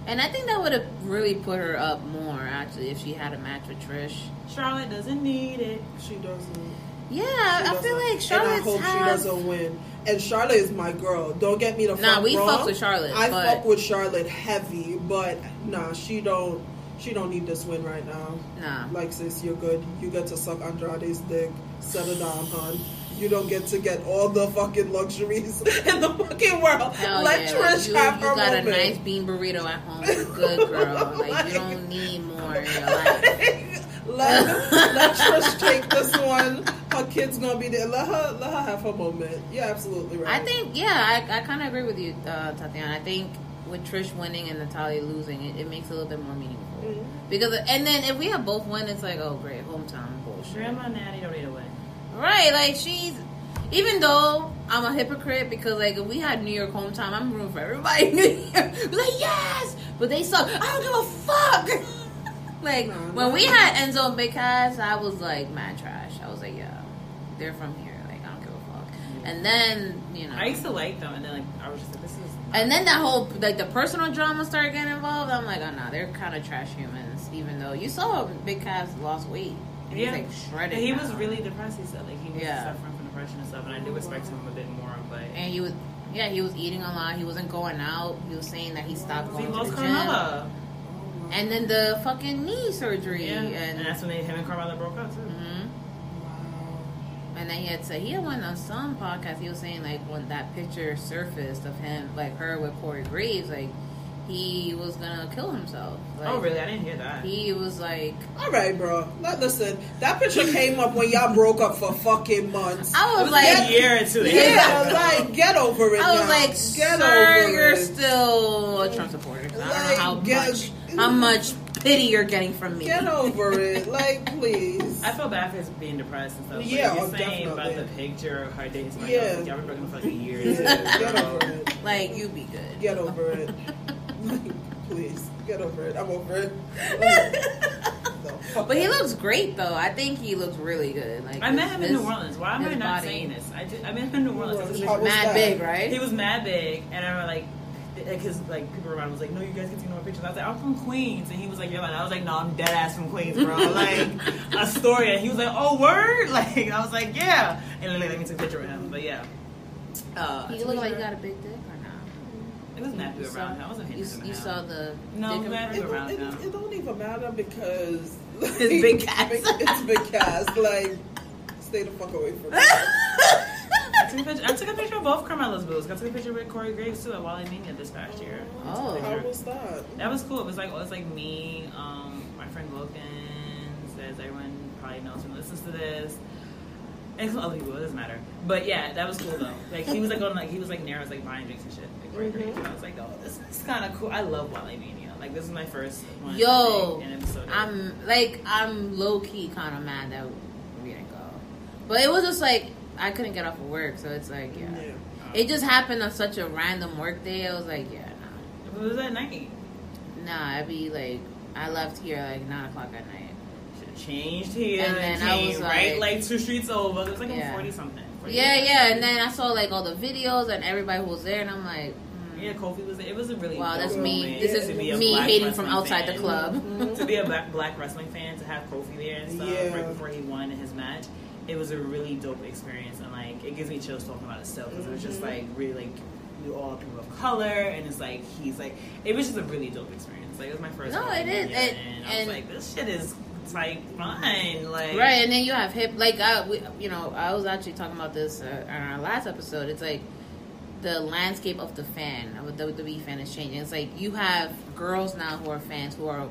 And I think that would have really put her up more actually if she had a match with Trish. Charlotte doesn't need it. She doesn't. Yeah, she I doesn't. feel like Charlotte. And I hope have... she doesn't win. And Charlotte is my girl. Don't get me to fuck wrong. Nah, we wrong. fuck with Charlotte. I but... fuck with Charlotte heavy, but nah, she don't. She don't need this win right now. Nah, like sis, you're good. You get to suck Andrade's dick. Settle down, hon. You don't get to get all the fucking luxuries in the fucking world. Hell Let yeah. Trish you, have you her You got moment. a nice bean burrito at home. Good girl. Like, like you don't need more in your life. Let, let Trish take this one. Her kid's gonna be there. Let her let her have her moment. You're absolutely right. I think yeah, I, I kind of agree with you, uh, Tatiana. I think with Trish winning and Natalya losing, it, it makes it a little bit more meaningful. Mm-hmm. Because and then if we have both won, it's like oh great hometown bullshit. Grandma and Natty don't need to win. Right, like she's, even though I'm a hypocrite because like if we had New York hometown, I'm rooting for everybody in New York. We're like yes, but they suck. I don't give a fuck. Like no, when no, we no. had Enzo and Big Cass, I was like mad trash. I was like yeah, they're from here. Like I don't give a fuck. Yeah. And then you know I used to like them, and then like I was just like this is. And then that whole like the personal drama started getting involved. I'm like oh no, nah, they're kind of trash humans. Even though you saw Big Cass lost weight. He's yeah. like shredded. Yeah, he now. was really depressed. He said like he was yeah. suffering from depression and stuff. And I do respect him a bit more, but and he was yeah he was eating a lot. He wasn't going out. He was saying that he stopped going he to the Carmella. gym. And then the fucking knee surgery. Yeah. And, and that's when they, him and Carmella broke up too. Mm-hmm. Wow. And then he had said he had one on some podcast. He was saying like when that picture surfaced of him like her with Corey Graves like. He was gonna kill himself. Like, oh, really? I didn't hear that. He was like, all right, bro. Let, listen, that picture came up when y'all broke up for fucking months. I was, it was like, a year or two. Yeah, like, get over it. I was now. like, get sir, over you're it. still a Trump supporter. Like, I don't know how get, much, how much pity you're getting from me. Get over it. Like, please. I feel bad for his being depressed and stuff. But yeah, you're oh, saying about the picture of her dating somebody yeah. else. Like, y'all been broken for like a year. Yeah, get over it. Like, you be good. Get over it. Please get over it. I'm over it. But he looks great, though. I think he looks really good. Like I met him in New Orleans. Why am I not body. saying this? I, did, I met him in New Orleans. He was mad big, right? He was mad big, and I was like, because like people around was like, no, you guys can take no more pictures. I was like, I'm from Queens, and he was like, you're like, I was like, no, I'm dead ass from Queens, bro. Like Astoria. He was like, oh word. Like I was like, yeah. And then let me take a picture with him. But yeah, uh, he looked like you got a big dick. It was not good around him. I wasn't hitting him. You saw the no, it, around it, it, it don't even matter because like, it's big cast. Big, it's big cast. Like, stay the fuck away from me. I, took a picture, I took a picture of both Carmella's boobs. I took a picture with Corey Graves too at Wally Mania this past year. Oh, how was that? That was cool. It was like it was like me, um, my friend Logan, says everyone probably knows who listens to this. And some other people, it doesn't matter. But yeah, that was cool though. Like he was like on like he was like Nair was like buying drinks and shit. Like right mm-hmm. and I was like, oh, this is kind of cool. I love Wally Mania. Like this is my first one. Yo, and it was so dope. I'm like I'm low key kind of mad that we didn't go, but it was just like I couldn't get off of work, so it's like yeah, yeah. Um, it just happened on such a random work day. I was like yeah, nah. It was at night. Nah, I'd be like I left here like nine o'clock at night. Changed here and, and then came I was like, right like two streets over. It was like yeah. forty something. forty yeah, years. yeah. And then I saw like all the videos and everybody who was there, and I'm like, mm. yeah, Kofi was there. It was a really wow. That's me. This is me hating from outside fan. the club. Mm-hmm. To be a black, black wrestling fan, to have Kofi there and stuff yeah. right before he won his match, it was a really dope experience, and like it gives me chills talking about it still because mm-hmm. it was just like really like you all people of color, and it's like he's like it was just a really dope experience. Like it was my first. No, it is. And, it, and I was and, like, this shit is. like fun, like right. And then you have hip, like I, we, you know, I was actually talking about this uh, on our last episode. It's like the landscape of the fan, of a W W E fan, is changing. It's like you have girls now who are fans, who are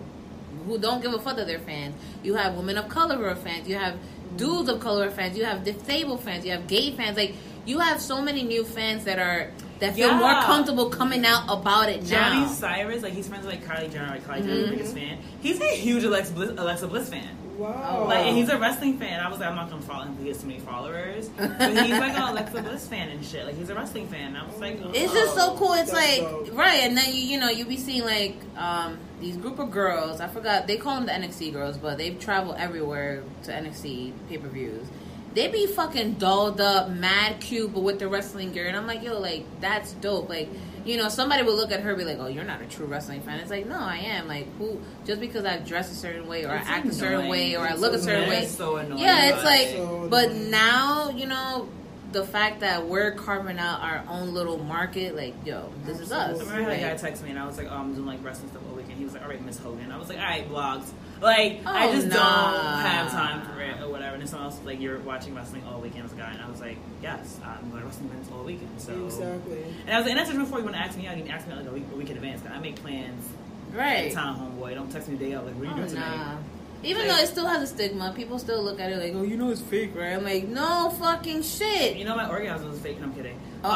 who don't give a fuck that they're fans. You have women of color who are fans. You have dudes of color who are fans. You have disabled fans. You have gay fans. Like you have so many new fans that are. That feel yeah. more comfortable coming out about it now. Johnny Cyrus, like he's friends with like Kylie Jenner, like Kylie Jenner's mm-hmm. biggest fan. He's a huge Alexa Bliss, Alexa Bliss fan. Wow! Like and he's a wrestling fan. I was like, I'm not gonna follow him because he has too many followers. But he's like an Alexa Bliss fan and shit. Like he's a wrestling fan. And I was like, oh, it's just so cool. It's like so cool. Right, and then you you know you be seeing like um, these group of girls. I forgot they call them the N X T girls, but they've traveled everywhere to N X T pay per views. They be fucking dolled up, mad cute, but with the wrestling gear. And I'm like, yo, like, that's dope. Like, you know, somebody would look at her and be like, oh, you're not a true wrestling fan. It's like, no, I am. Like, who, just because I dress a certain way or it's I act annoying. a certain way or it's I look so a certain way. So annoying, yeah, it's like, so but now, you know, the fact that we're carving out our own little market, like, yo, this is us. I remember like, that guy texted me and I was like, oh, I'm doing like wrestling stuff all weekend. He was like, all right, Miss Hogan. I was like, all right, blogs. Like, oh, I just nah. don't have time for it or whatever. And someone else was like, you're watching wrestling all weekend as a guy. And I was like, yes, I'm going to wrestling events all weekend. So. Exactly. And I was like, and that's just before you want to ask me out. You can ask me out like a week, a week in advance. I make plans. Right. Like, time, homeboy. Don't text me the day out. Like, what are you oh, doing tonight? Nah. Even like, though it still has a stigma, people still look at it like, oh, you know it's fake, right? I'm like, no fucking shit. You know my orgasm is fake. No, I'm kidding. Oh.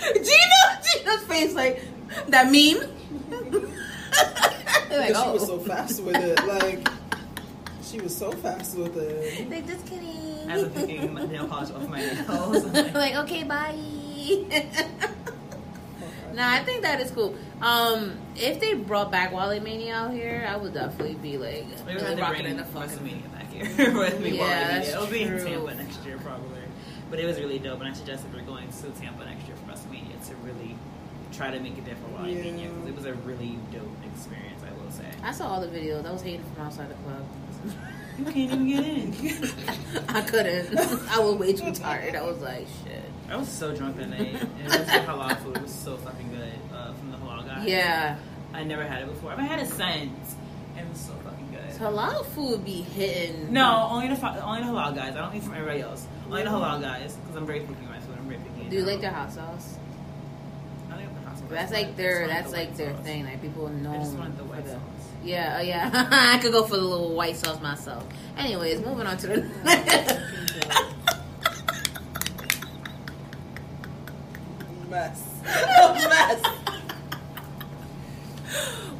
Um, Gina, Gina's face like, that meme? Like, oh. She was so fast with it. Like, she was so fast with it. Like, just kidding. As I'm picking my nail polish off my nails. Like, like, okay, bye. Nah, I think that is cool. Um, if they brought back Wally Mania out here, I would definitely be like, we really rocking in the fucking Mania back here. Yeah, that's it'll true. Be in Tampa next year, probably. But it was really dope, and I suggested we're going to Tampa next year for WrestleMania to really try to make it there for Wally yeah. Mania because it was a really dope experience. I saw all the videos. I was hating from outside the club. You can't even get in. I couldn't. I was way too tired. I was like, shit. I was so drunk that night. And it was like halal food. It was so fucking good uh, from the halal guy. Yeah. I never had it before. I've had it since. It was so fucking good. So halal food be hitting. No, only the only the halal guys. I don't eat from everybody else. Only the halal guys. Because I'm very picky my food. I'm very picky. Do you like their hot sauce? I like the hot sauce. That's like their, that's the like their sauce. Thing. Like people know. I just wanted the white sauce. Yeah, uh, yeah. I could go for the little white sauce myself. Anyways, moving on to the next. Mess. Mess.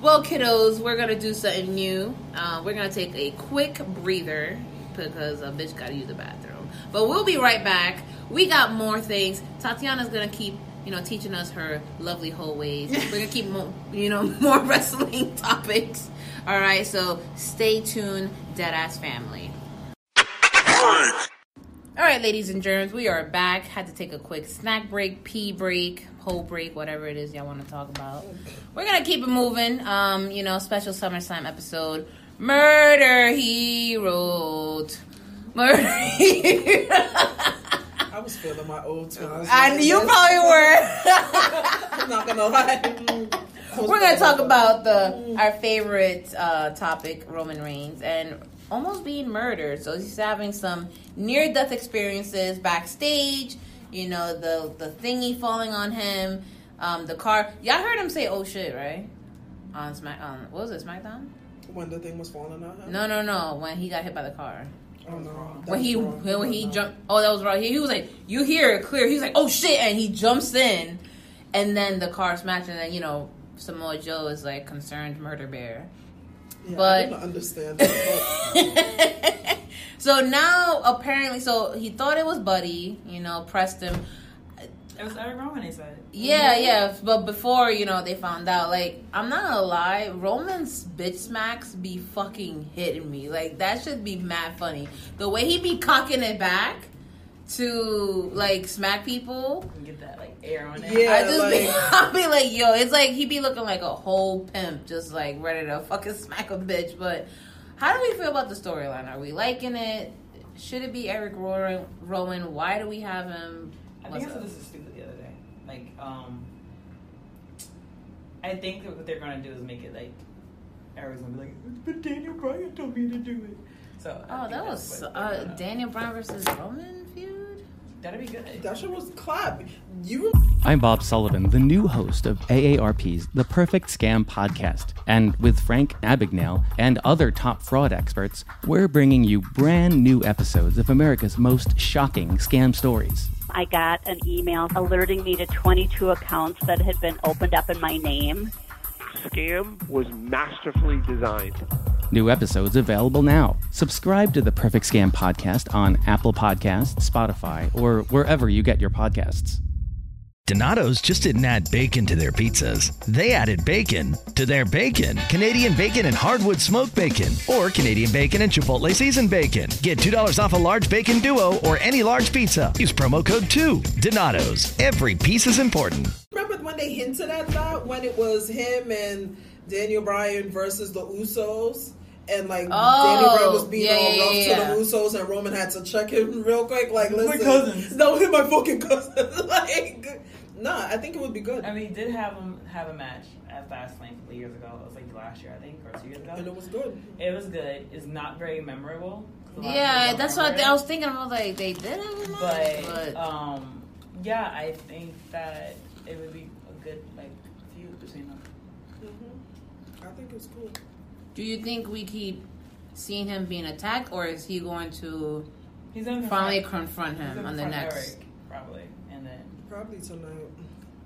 Well, kiddos, we're going to do something new. Uh, we're going to take a quick breather because a bitch got to use the bathroom. But we'll be right back. We got more things. Tatiana's going to keep... you know, teaching us her lovely whole ways. We're going to keep, more, you know, more wrestling topics. All right, so stay tuned, Deadass family. All right, ladies and germs, we are back. Had to take a quick snack break, pee break, whole break, whatever it is y'all want to talk about. We're going to keep it moving. Um, you know, special SummerSlam episode. Murder He Wrote. Murder He Wrote. I was feeling my old times. And you probably were. I'm not going to lie. We're going to talk about the our favorite uh, topic, Roman Reigns, and almost being murdered. So he's having some near-death experiences backstage. You know, the, the thingy falling on him. Um, the car. Y'all heard him say, oh, shit, right? On Smack, um, what was it, SmackDown? When the thing was falling on him? No, no, no. When he got hit by the car. Oh, no, when he wrong. when he jumped, oh that was wrong. He, he was like, you hear it clear. He's like, oh shit, and he jumps in, and then the car smashes, and then you know Samoa Joe is like concerned murder bear. Yeah, but I didn't understand that. But... so now apparently, so he thought it was Buddy. You know, pressed him. It was Eric Roman. He said. Yeah, mm-hmm. yeah, but before you know they found out. Like I'm not gonna lie, Roman's bitch smacks be fucking hitting me. Like that should be mad funny. The way he be cocking it back to like smack people. Get that like air on it. Yeah, I just like, be, I'll be like, yo, it's like he be looking like a whole pimp, just like ready to fucking smack a bitch. But how do we feel about the storyline? Are we liking it? Should it be Eric Rowan? Why do we have him? I think I said this is stupid the other day. Like, um, I think that what they're going to do is make it, like, Everyone's gonna be like, but Daniel Bryan told me to do it. So oh, that was uh, Daniel Bryan versus Roman feud. That'd be good. That shit was clap. You. I'm Bob Sullivan, the new host of A A R P's The Perfect Scam Podcast. And with Frank Abagnale and other top fraud experts, we're bringing you brand new episodes of America's most shocking scam stories. I got an email alerting me to twenty-two accounts that had been opened up in my name. Scam was masterfully designed. New episodes available now. Subscribe to The Perfect Scam Podcast on Apple Podcasts, Spotify, or wherever you get your podcasts. Donatos just didn't add bacon to their pizzas. They added bacon to their bacon. Canadian bacon and hardwood smoked bacon. Or Canadian bacon and Chipotle seasoned bacon. Get two dollars off a large bacon duo or any large pizza. Use promo code two. Donatos. Every piece is important. Remember when they hinted at that? When it was him and Daniel Bryan versus the Usos? And, like, oh, Daniel Bryan was being yeah, all rough yeah, yeah. to the Usos, and Roman had to check him real quick. Like, listen. My cousins. No, he's my fucking cousin. Like... Nah, I think it would be good. I mean, he did have him have a match at Fastlane a couple years ago. It was like last year, I think, or two years ago. And it was good. It was good. It's not very memorable. Yeah, that's what I, I was thinking. I was like, they did have a match, but, but um, yeah, I think that it would be a good like feud between them. Mm-hmm. I think it's cool. Do you think we keep seeing him being attacked, or is he going to He's finally attack. confront him He's on the next? Eric, probably. Probably tonight.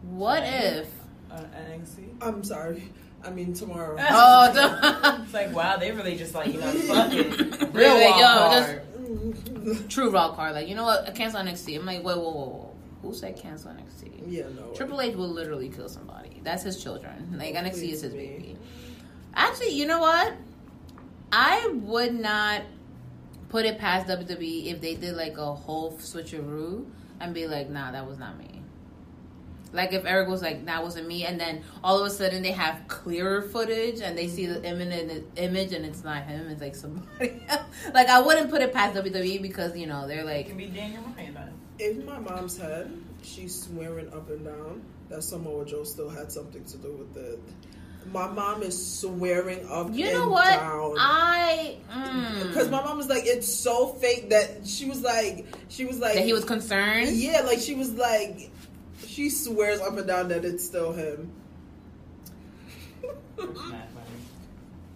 What if? Uh, N X T? I'm sorry. I mean, tomorrow. Oh, no. It's like, wow, they really just like, you know, fuck it. Real wait, wait, yo, just true raw card. Like, you know what? Cancel N X T. I'm like, wait, whoa, whoa, whoa. Who said cancel N X T? Yeah, no. Triple H will literally kill somebody. That's his children. Like, N X T Please is his me. baby. Actually, you know what? I would not put it past W W E if they did like a whole switcheroo and be like, nah, that was not me. Like, if Eric was like, that wasn't me, and then all of a sudden they have clearer footage and they see the image and it's not him, it's like somebody else. Like, I wouldn't put it past W W E because, you know, they're like... It can be Daniel Bryan. In my mom's head, she's swearing up and down that Samoa Joe still had something to do with it. My mom is swearing up you know and what? down. I because mm. my mom was like, it's so fake that she was like, she was like... That he was concerned? Yeah, like, she was like... She swears up and down that it's still him.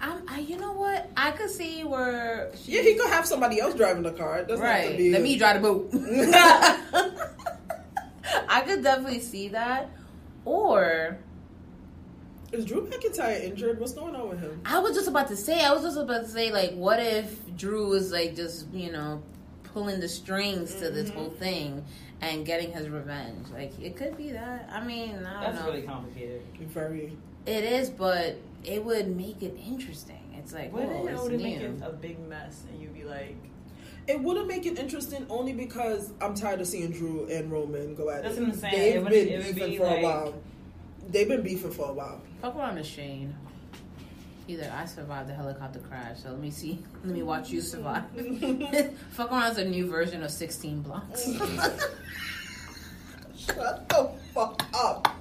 I'm, I, you know what? I could see where... She, yeah, he could have somebody else driving the car. It doesn't right. have to be... Let him. me drive the boat. I could definitely see that. Or... Is Drew McIntyre injured? What's going on with him? I was just about to say, I was just about to say, like, what if Drew is, like, just, you know, pulling the strings mm-hmm. to this whole thing... And getting his revenge. Like, it could be that. I mean, I don't That's know. That's really complicated. Very. It is, but it would make it interesting. It's like, what oh, it's would it make it a big mess, and you'd be like... It wouldn't make it interesting only because I'm tired of seeing Drew and Roman go at That's it. That's what I'm saying. They've it been beefing be for like... a while. They've been beefing for a while. Fuck around with Shane. Either I survived the helicopter crash, so let me see. Let me watch you survive. Fuck around is a new version of sixteen Blocks. Shut the fuck up.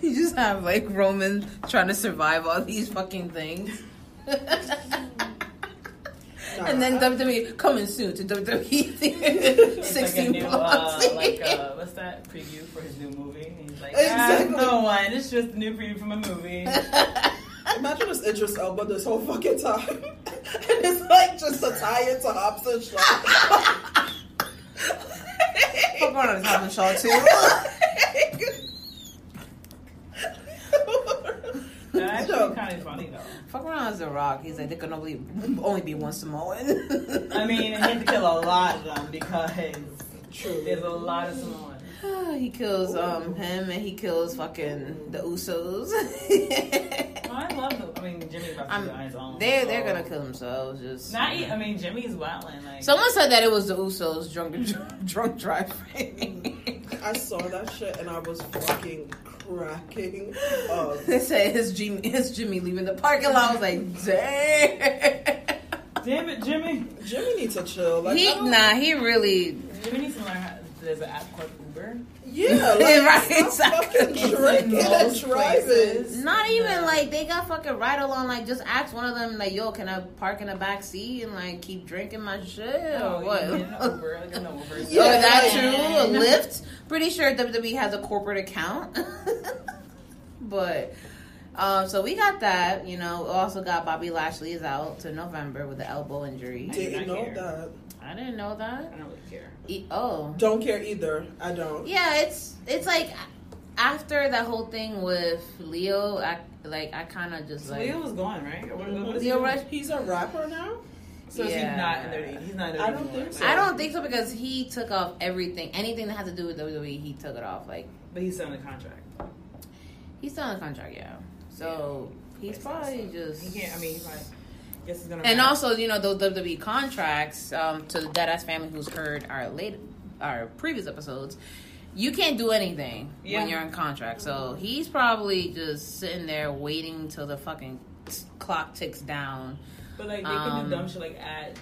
You just have like Roman trying to survive all these fucking things. And then W W E coming soon to W W E sixteen like new, Blocks. Uh, like uh, what's that preview for his new movie? And he's like, ah, exactly. No one. It's just a new preview from a movie. Imagine it's Idris Elba this whole fucking time, and it's like just a tie-in to Hobbs and Shaw. I'm going on to Hobbs and Shaw too. That's actually kind of funny though. Fuck around as The Rock. He's like, there can only, only be one Samoan. I mean, he had to kill a lot of them because True. there's a lot of Samoans. He kills um, him and he kills fucking the Usos. I love them. I mean, Jimmy's about to die his own. They're, so. they're going to kill themselves. Just, Not, you know. I mean, Jimmy's wilding. Like. Someone said that it was the Usos drunk, drunk driving. I saw that shit and I was fucking cracking up. They said his Jimmy, his Jimmy leaving the parking lot. I was like, damn, damn it, Jimmy. Jimmy needs to chill. Like, he, nah, he really Jimmy needs to learn how there's an app called Uber. Yeah, like, right. Exactly. Drinking and driving. Not even yeah. like they got fucking right along. Like just ask one of them like, yo, can I park in the back seat and like keep drinking my shit oh, or what? Yeah, Uber, like an Uber. Yeah, oh, that yeah. true. A Lyft. Pretty sure W W E has a corporate account, but. Um, so we got that, you know. Also got Bobby Lashley is out to November with the elbow injury. I didn't know care. that. I didn't know that. I don't really care. E- oh, don't care either. I don't. Yeah, it's it's like after that whole thing with Leo, I like I kind of just so like Leo was gone, right? Mm-hmm. Leo Rush, he's a rapper now. So yeah. he's not in their he's not in their I don't think so. I don't think so because he took off everything, anything that has to do with W W E, he took it off. Like, but he's still in the contract. He's still in the contract, yeah. So yeah, he's probably just. He can't. I mean, he's probably. Guess he's gonna. And matter. Also, you know, those W W E contracts um, to the Deadass family who's heard our late, our previous episodes. You can't do anything yeah. when you're in contract. So he's probably just sitting there waiting till the fucking clock ticks down. But like they can um, do dumb shit like add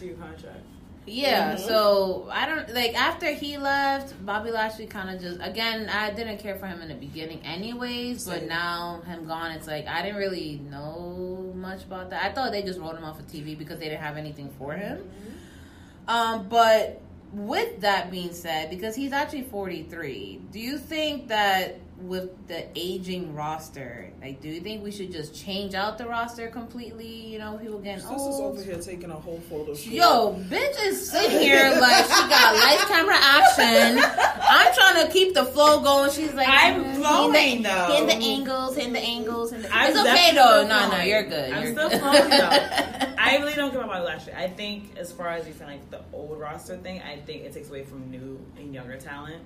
to your contract. Yeah, mm-hmm. so I don't like after he left, Bobby Lashley kind of just again. I didn't care for him in the beginning, anyways. But now him gone, it's like I didn't really know much about that. I thought they just rolled him off of T V because they didn't have anything for him. Mm-hmm. Um, but with that being said, because he's actually forty-three, do you think that with the aging roster, like, do you think we should just change out the roster completely? You know, people getting old. This is over here taking a whole photo shoot. Yo, bitch is sitting here like she got light camera action. I'm trying to keep the flow going. She's like, I'm mm, flowing though. In the angles, in the angles, in the. I'm it's okay though. No, flowing. no, you're good. I'm you're still good. flowing though. I really don't care about last year. I think as far as you saying like the old roster thing, I think it takes away from new and younger talent.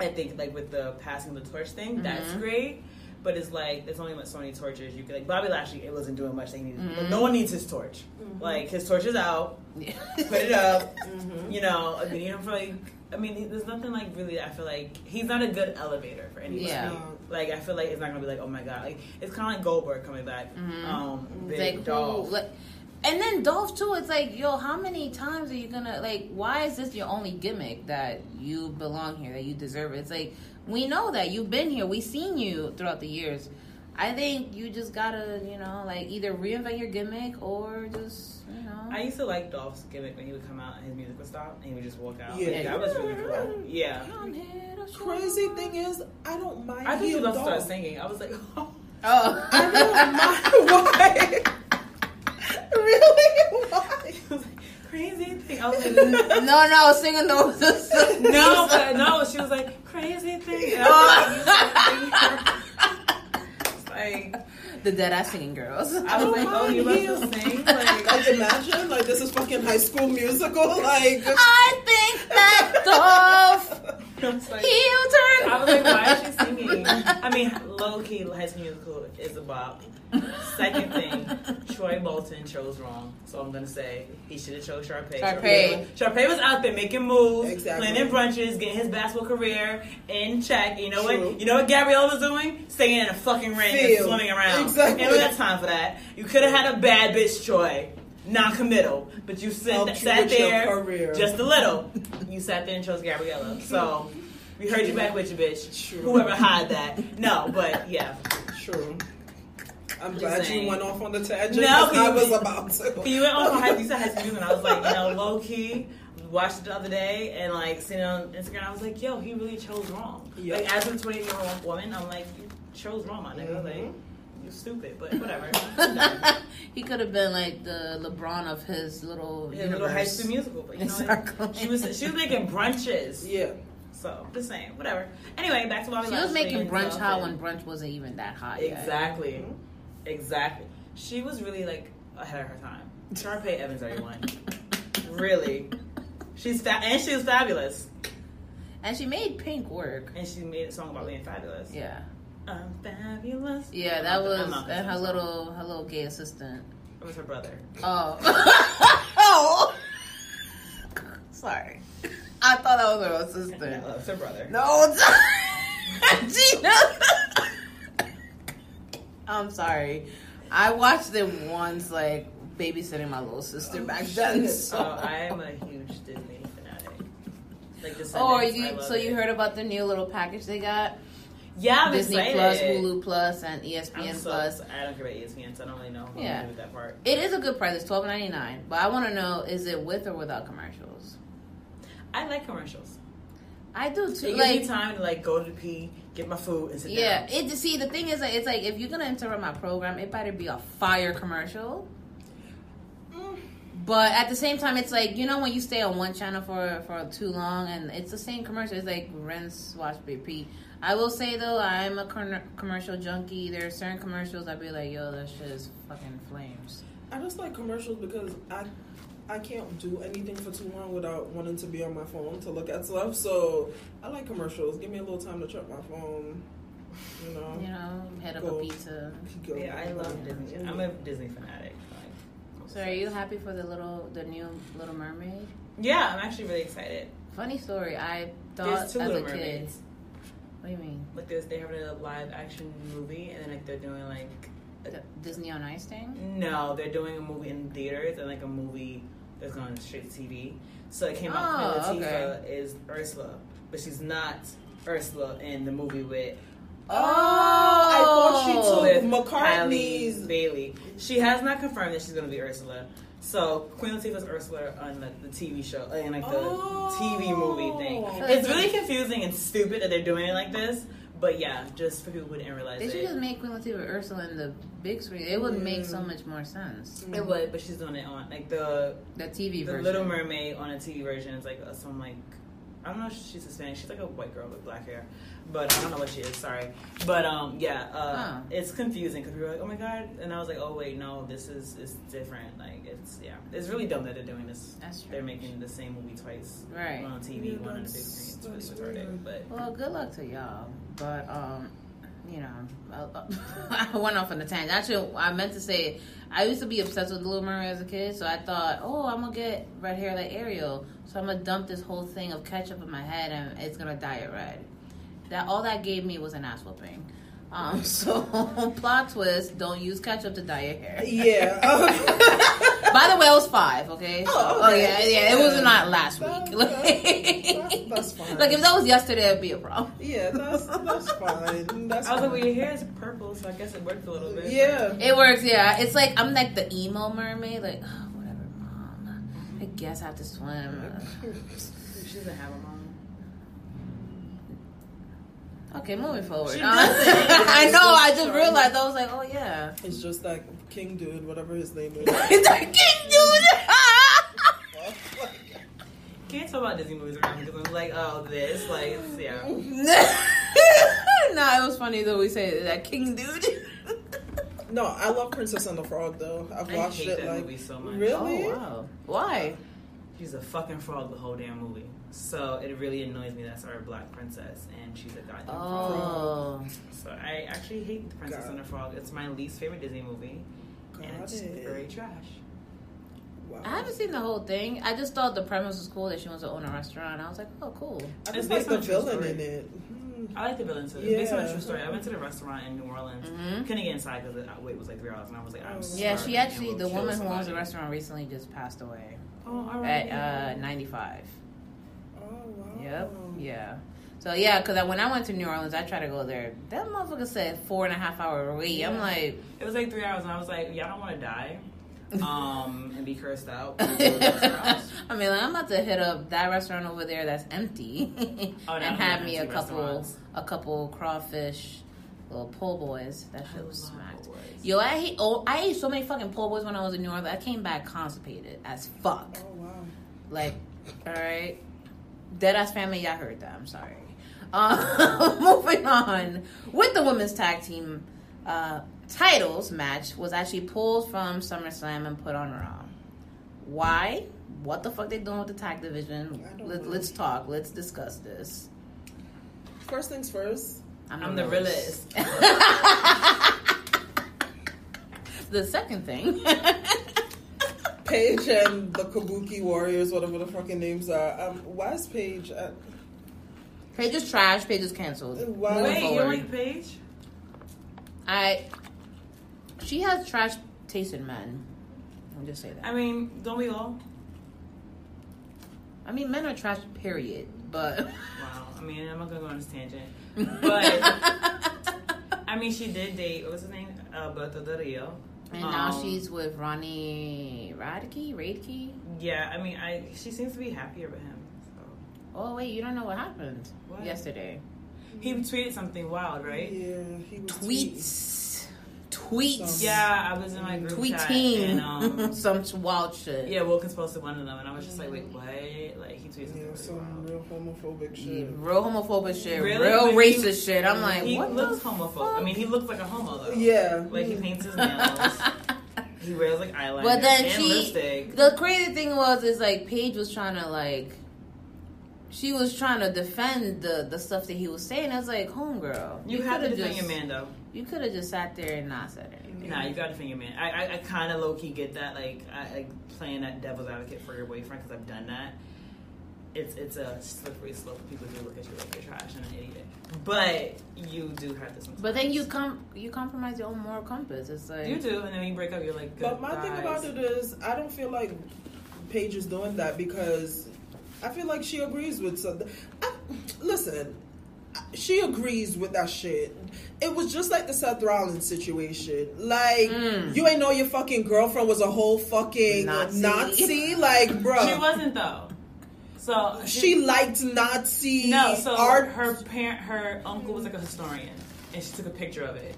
I think, like, with the passing the torch thing, mm-hmm. that's great. But it's, like, there's only so many torches. You could, like, Bobby Lashley, it wasn't doing much. They needed, mm-hmm. like, no one needs his torch. Mm-hmm. Like, his torch is out. Yeah. Put it up. Mm-hmm. You know, I mean, you know, for, like, I mean, there's nothing, like, really, I feel like, he's not a good elevator for anybody. Yeah. Like, I feel like it's not going to be like, oh, my God. Like, it's kind of like Goldberg coming back. Mm-hmm. Um, big like, Dolph. Like, and then Dolph, too, it's like, yo, how many times are you going to, like, why is this your only gimmick that you belong here, that you deserve it? It's like, we know that. You've been here. We've seen you throughout the years. I think you just got to, you know, like, either reinvent your gimmick or just, you know. I used to like Dolph's gimmick when he would come out and his music would stop and he would just walk out. Yeah. Like, that was really cool. Yeah. Crazy thing is, I don't mind I think he was about to start singing. I was like, oh. oh. I don't mind why. Really? Why? Like, crazy thing. I was like, no, no, singing those. no, but no, she was like, crazy thing. I was like, the Deadass singing girls. I was oh, like, oh, you must to sing. Like, like, imagine, like, this is fucking High School Musical. Like, I think that's off. He will turn. I was like, why is she singing? I mean, low key, High School Musical is about. Second thing, Troy Bolton chose wrong, so I'm gonna say he should have chose Sharpay. Sharpay. Sharpay was out there making moves, exactly. Planning brunches, getting his basketball career in check. You know True. what? You know what Gabrielle was doing? Singing in a fucking rain Feel. and swimming around. Exactly. And we got time for that. You could have had a bad bitch, Troy. Non-committal, but you sat, you sat there just a little. You sat there and chose Gabriella. So we heard True. you back with you, bitch. True. Whoever hide that. No, but yeah. True. I'm just glad saying. You went off on the tangent. No, I was about to. You went off on High School Musical, and I was like, you know, low key. Watched it the other day and like seen it on Instagram. I was like, yo, he really chose wrong. Yep. Like as a twenty-year-old woman, I'm like, you chose wrong, my nigga. Mm-hmm. Like. Stupid, but whatever. He could have been like the LeBron of his little his little High School Musical, but you know exactly. She was she was making brunches. Yeah. So the same, whatever. Anyway, back to Bobby. She was making brunch hot when brunch wasn't even that hot. Exactly, yet. exactly. She was really like ahead of her time. Sharpay Evans, everyone. Really, she's fa- and she was fabulous. And she made Pink work. And she made a song about being fabulous. Yeah. I'm fabulous. Yeah, that was and her little her little gay assistant. It was her brother. Oh. oh. Sorry. I thought that was her little sister. No, it's her brother. No. Gina. I'm sorry. I watched them once like babysitting my little sister oh, back then. So. Oh, I am a huge Disney fan. Like the Sundays. Oh, you, so it. You heard about the new little package they got? Yeah, I'm Disney excited. Plus, Hulu Plus, and E S P N so, Plus. I don't care about E S P N, so I don't really know what yeah. to do with that part. It is a good price. It's twelve ninety-nine. But I want to know, is it with or without commercials? I like commercials. I do too. It like, gives me time to like go to the pee, get my food, and sit yeah, down. Yeah. It see the thing is, like, it's like if you're gonna interrupt my program, it better be a fire commercial. Mm. But at the same time, it's like, you know, when you stay on one channel for, for too long, and it's the same commercial. It's like rinse, wash, repeat. I will say, though, I'm a commercial junkie. There are certain commercials I'd be like, yo, that shit is fucking flames. I just like commercials because I I can't do anything for too long without wanting to be on my phone to look at stuff. So I like commercials. Give me a little time to check my phone, you know. You know, head up go, a pizza. Go, yeah, I love yeah. Disney. I'm a Disney fanatic. Like, so are you happy for the little, the new Little Mermaid? Yeah, I'm actually really excited. Funny story. I thought as a kid... What do you mean? Like this, they have a live action movie, and then like they're doing like a Disney on Ice thing. No, they're doing a movie in theaters and like a movie that's going on straight to T V. So it came oh, out. Queen Latifah okay. is Ursula, but she's not Ursula in the movie with. Oh, I thought she took McCartney's Bayley, Bayley. She has not confirmed that she's going to be Ursula. So Queen Latifah's Ursula on like, the T V show and like the oh. T V movie thing. It's really confusing and stupid that they're doing it like this. But yeah, just for people who didn't realize they it. They should just make Queen Latifah Ursula in the big screen. It would mm. make so much more sense. Mm. It would, but she's doing it on like the the T V the version. Little Mermaid on a T V version is like some like. I don't know if she's Hispanic. She's like a white girl with black hair. But I don't know what she is. Sorry. But, um, yeah. Uh, huh. It's confusing because we were like, oh, my God. And I was like, oh, wait, no. This is it's different. Like, it's, yeah. It's really dumb that they're doing this. That's true. They're making the same movie twice. Right. One on T V, yeah, one on the big screen. It's really retarded. But. Well, good luck to y'all. But, um, you know, I, I went off on a tangent. Actually, I meant to say, I used to be obsessed with Little Mermaid as a kid. So I thought, oh, I'm going to get red hair like Ariel. So I'm going to dump this whole thing of ketchup in my head and it's going to dye it red. That all that gave me was an ass whooping. Um, so, plot twist, don't use ketchup to dye your hair. Yeah. By the way, I was five, okay? So, oh, okay. oh, yeah, yeah, yeah. It was not last that, week. That, that, that's fine. Like, if that was yesterday, it'd be a problem. Yeah, that's, that's fine. That's I was fine. Like, well, your hair is purple, so I guess it worked a little bit. Yeah. But. It works, yeah. It's like, I'm like the emo mermaid, like, oh, whatever, mom. I guess I have to swim. She doesn't have a mom. Okay, moving forward. Um, I know, I just realized. I was like, oh, yeah. It's just that king dude, whatever his name is. That king dude! Can't talk about Disney movies around because I'm like, oh, this, like, yeah. Nah, it was funny though we say that king dude. No, I love Princess and the Frog, though. I've watched I hate it. That like, movie so much. Really? Oh, wow. Why? He's a fucking frog the whole damn movie. So it really annoys me that's our black princess and she's a goddamn oh. frog. So I actually hate The Princess God. and the Frog. It's my least favorite Disney movie. God and it's it. very trash. Wow. I haven't seen the whole thing. I just thought the premise was cool that she wants to own a restaurant. I was like, oh, cool. I just like the villain in it. I like the villain too. Yeah. Based on a true story, I went to the restaurant in New Orleans. Mm-hmm. Couldn't get inside because the wait was like three hours, and I was like, I'm sorry. Yeah, she actually, the woman who owns the restaurant recently just passed away. Oh, all right. At uh, ninety-five. Yep. Yeah. So yeah, because when I went to New Orleans, I tried to go there. That motherfucker said four and a half hour wait. Yeah. I'm like, it was like three hours, and I was like, y'all don't want to die, um, and be cursed out. I mean, like, I'm about to hit up that restaurant over there that's empty, oh, and have me a couple, a couple crawfish, little po' boys. That shit was smacked. Yo, I hate. Oh, I ate so many fucking po' boys when I was in New Orleans. I came back constipated as fuck. Oh wow. Like, all right. Deadass family, y'all heard that. I'm sorry. Um, moving on with the women's tag team uh, titles match was actually pulled from SummerSlam and put on Raw. Why? What the fuck they doing with the tag division? Let, let's talk. Let's discuss this. First things first. I'm, I'm the realest. The second thing. Paige and the Kabuki Warriors, whatever the fucking names are. Um, why is Paige? At... Paige is trash. Paige is canceled. Why? Wait, forward. You don't like Paige? I. She has trash taste in men. I'll just say that. I mean, don't we all? I mean, men are trash, period. But wow, I mean, I'm not gonna go on this tangent. But I mean, she did date what was his name, uh, Alberto Del Rio, and um, now she's with Ronnie Radke. Radke. Yeah, I mean, I she seems to be happier with him. So. Oh wait, you don't know what happened what? yesterday. He tweeted something wild, right? Yeah, he was tweets. tweets, tweets. Yeah, I was in my group tweeting chat and, um, some wild shit. Yeah, Wilkins posted one of them, and I was just like, wait, what? Like he tweeted something yeah, really some wild. real homophobic shit, yeah, real homophobic shit, really? real when racist he, shit. I'm like, he what looks homophobic. Fuck? I mean, he looks like a homo though. Yeah, like he paints his nails. He wears like eyeliner but then and she, lipstick. The crazy thing was, is like Paige was trying to like. She was trying to defend the, the stuff that he was saying. I was like, homegirl. You, you had to defend just, your man, though. You could have just sat there and not said anything. Nah, you got to defend your man. I I, I kind of low-key get that, like, I, like playing that devil's advocate for your boyfriend, because I've done that. It's it's a slippery slope. People do look at you like you're trash and an idiot. But you do have this sometimes. But then you com- you compromise your own moral compass. It's like... You do, and then when you break up, you're like, good But my guys. thing about it is, I don't feel like Paige is doing that because... I feel like she agrees with something. I, listen, she agrees with that shit. It was just like the Seth Rollins situation. Like, mm. you ain't know your fucking girlfriend was a whole fucking Nazi. Nazi? Like, bro. She wasn't, though. So She, she liked Nazi no, so art. Her parent, her uncle was like a historian, and she took a picture of it.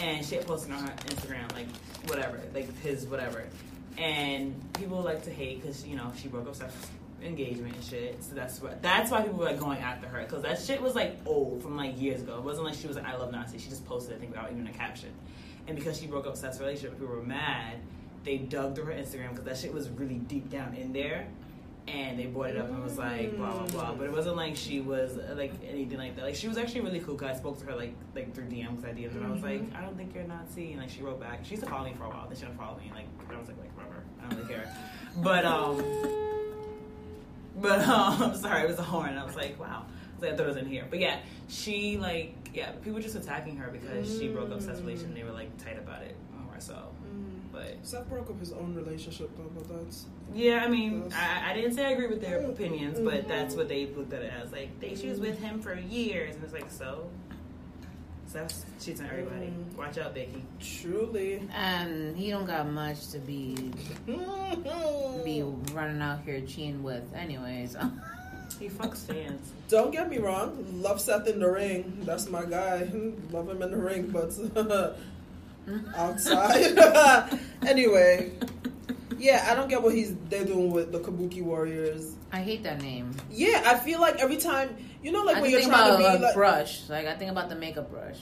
And she had posted on her Instagram, like, whatever. Like, his whatever. And people like to hate because, you know, she broke up Seth engagement and shit, so that's what that's why people were like going after her, because that shit was like old from like years ago. It wasn't like she was like I love Nazi, she just posted a thing without even a caption. And because she broke up Seth's relationship, people were mad. They dug through her Instagram because that shit was really deep down in there, and they brought it up and was like blah blah blah, but it wasn't like she was like anything like that. Like she was actually really cool. I spoke to her like like through D Ms, I D M'd her, and I was like, I don't think you're Nazi, and like she wrote back. She used to follow me for a while, then she didn't follow me, like I was like like rubber, I don't really care. But um. But um, I'm sorry, it was a horn. I was like, wow. I, like, I thought it was in here. But yeah, she like, yeah, people were just attacking her because mm. she broke up Seth's relationship and they were like tight about it more so. Mm. But Seth broke up his own relationship though, but that's... Yeah, I mean, I, I didn't say I agree with their opinions, but mm-hmm. that's what they looked at it as. Like, they, she was with him for years. And it's like, so? Seth's cheating on everybody. Mm. Watch out, Becky. Truly. And um, he don't got much to be be running out here cheating with anyways. He fucks fans. Don't get me wrong. Love Seth in the ring. That's my guy. Love him in the ring, but outside. Anyway. Yeah, I don't get what he's they're doing with the Kabuki Warriors. I hate that name. Yeah, I feel like every time you know, like I when you're trying about to be a like brush, like I think about the makeup brush,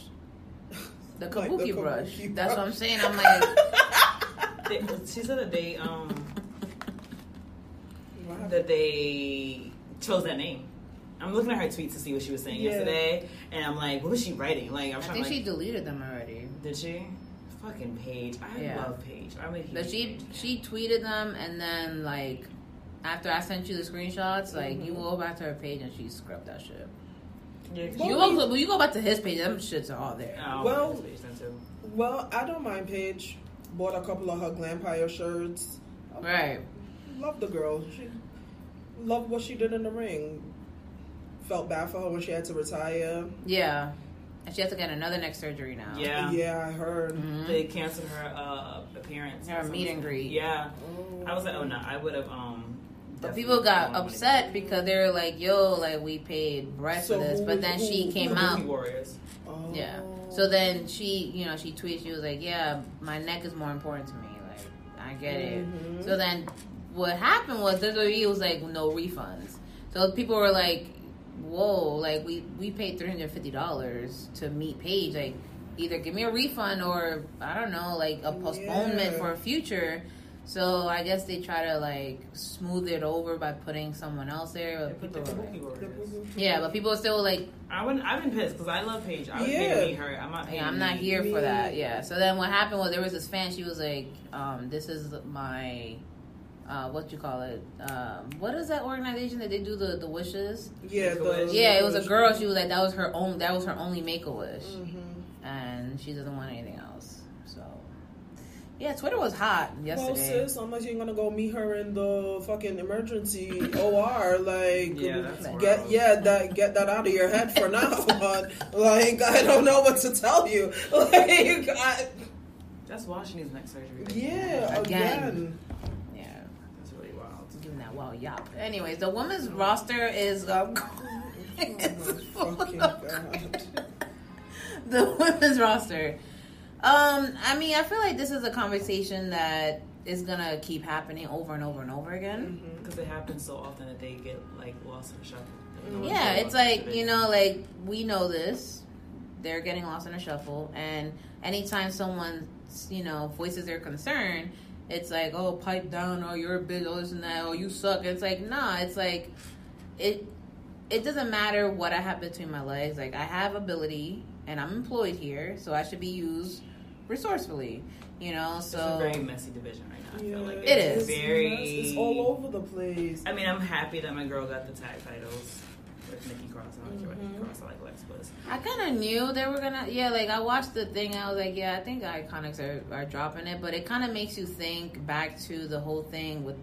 the Kabuki, like the Kabuki brush. brush. That's what I'm saying. I'm like, they, she said that they um wow. that they chose that name. I'm looking at her tweets to see what she was saying yeah. yesterday, and I'm like, what was she writing? Like, I'm I think to, like, she deleted them already. Did she? Fucking Paige. I yeah. love Paige. I would hate But she Paige. she tweeted them, and then like after I sent you the screenshots, like mm-hmm. you go back to her page and she scrubbed that shit. Yeah, well, you go when you go back to his page, them shits are all there. Oh, well, page, too. well, I don't mind Paige. Bought a couple of her Glampire shirts. Okay. Right. Love the girl. She loved what she did in the ring. Felt bad for her when she had to retire. Yeah. And she has to get another neck surgery now. Yeah. Yeah, I heard. Mm-hmm. They canceled her uh, appearance. Her meet and greet. Yeah. Oh. I was like, oh, no, I would have... Um, but people got upset because they were like, yo, like, we paid bread so for this. But then who, she came who, out. Warriors. Oh. Yeah. So then she, you know, she tweeted, she was like, yeah, my neck is more important to me. Like, I get mm-hmm. it. So then what happened was W W E was like, no refunds. So people were like... Whoa, like we, we paid three hundred fifty dollars to meet Paige. Like, either give me a refund or I don't know, like a postponement yeah. for a future. So I guess they try to like smooth it over by putting someone else there. But people the were, like, yeah, but people are still like, I wouldn't, I've been pissed because I love Paige. I would yeah. pay to meet her. I'm not, yeah, I'm not here me. for that. Yeah. So then what happened was there was this fan. She was like, um, this is my. Uh, what you call it? Um, what is that organization that they do the, the wishes? Yeah, the, yeah. It was a girl. She was like that was her own. That was her only make a wish, mm-hmm. and she doesn't want anything else. So Yeah, Twitter was hot yesterday. Well, sis, unless you're gonna go meet her in the fucking emergency O R, like yeah, that's get yeah that get that out of your head for now. Like, I don't know what to tell you. Like, I, that's why she needs neck surgery. Yeah, again. again. Yeah, that's really wild. Doing that wild yap. Anyways, the women's roster is um. Oh my fucking God. The women's roster. Um, I mean, I feel like this is a conversation that is gonna keep happening over and over and over again. Because mm-hmm. it happens so often that they get like lost in the shuffle. No yeah, it's like, you know, like we know this. They're getting lost in the shuffle, and anytime someone, you know, voices their concern, it's like, oh, pipe down, or you're a bitch, or this and that, or you suck. It's like, nah, it's like it. It doesn't matter what I have between my legs. Like, I have ability, and I'm employed here, so I should be used resourcefully, you know. So it's a very messy division right now. Yeah, I feel like it is very. It's, it's all over the place. I mean, I'm happy that my girl got the tag titles with Nikki Cross. I don't care about Nikki Cross. I like Lex Bliss. I kind of knew they were gonna. Yeah, like I watched the thing. I was like, yeah, I think Iconics are, are dropping it, but it kind of makes you think back to the whole thing with.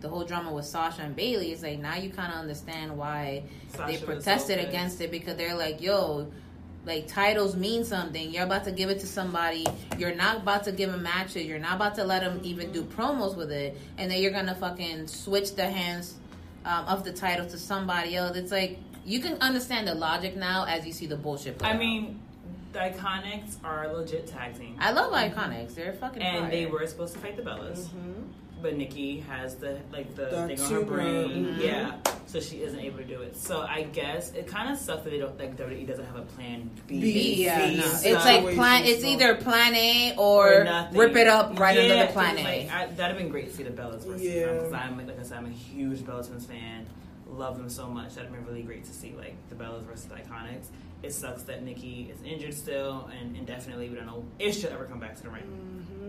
The whole drama with Sasha and Bayley. It's like now you kind of understand why Sasha they protested so against it, because they're like, yo. Like, titles mean something. You're about to give it to somebody. You're not about to give them matches. You're not about to let them even do promos with it. And then you're going to fucking switch the hands um, of the title to somebody else. It's like, you can understand the logic now as you see the bullshit. I out. mean, the Iconics are a legit tag team. I love mm-hmm. Iconics. They're fucking And fire. They were supposed to fight the Bellas. Mm-hmm. But Nikki has the like the That's thing on her brain, mm-hmm. yeah. So she isn't able to do it. So I guess it kind of sucks that they don't like W W E doesn't have a plan B. B yeah, no. It's like plan. It's either plan A or, or rip it up right yeah, under the plan A. Like, that'd have been great to see the Bellas versus yeah. them, because I'm like I said, I'm a huge Bellas fan. Love them so much. That'd been really great to see like the Bellas versus the Iconics. It sucks that Nikki is injured still and indefinitely. We don't know if she'll ever come back to the ring.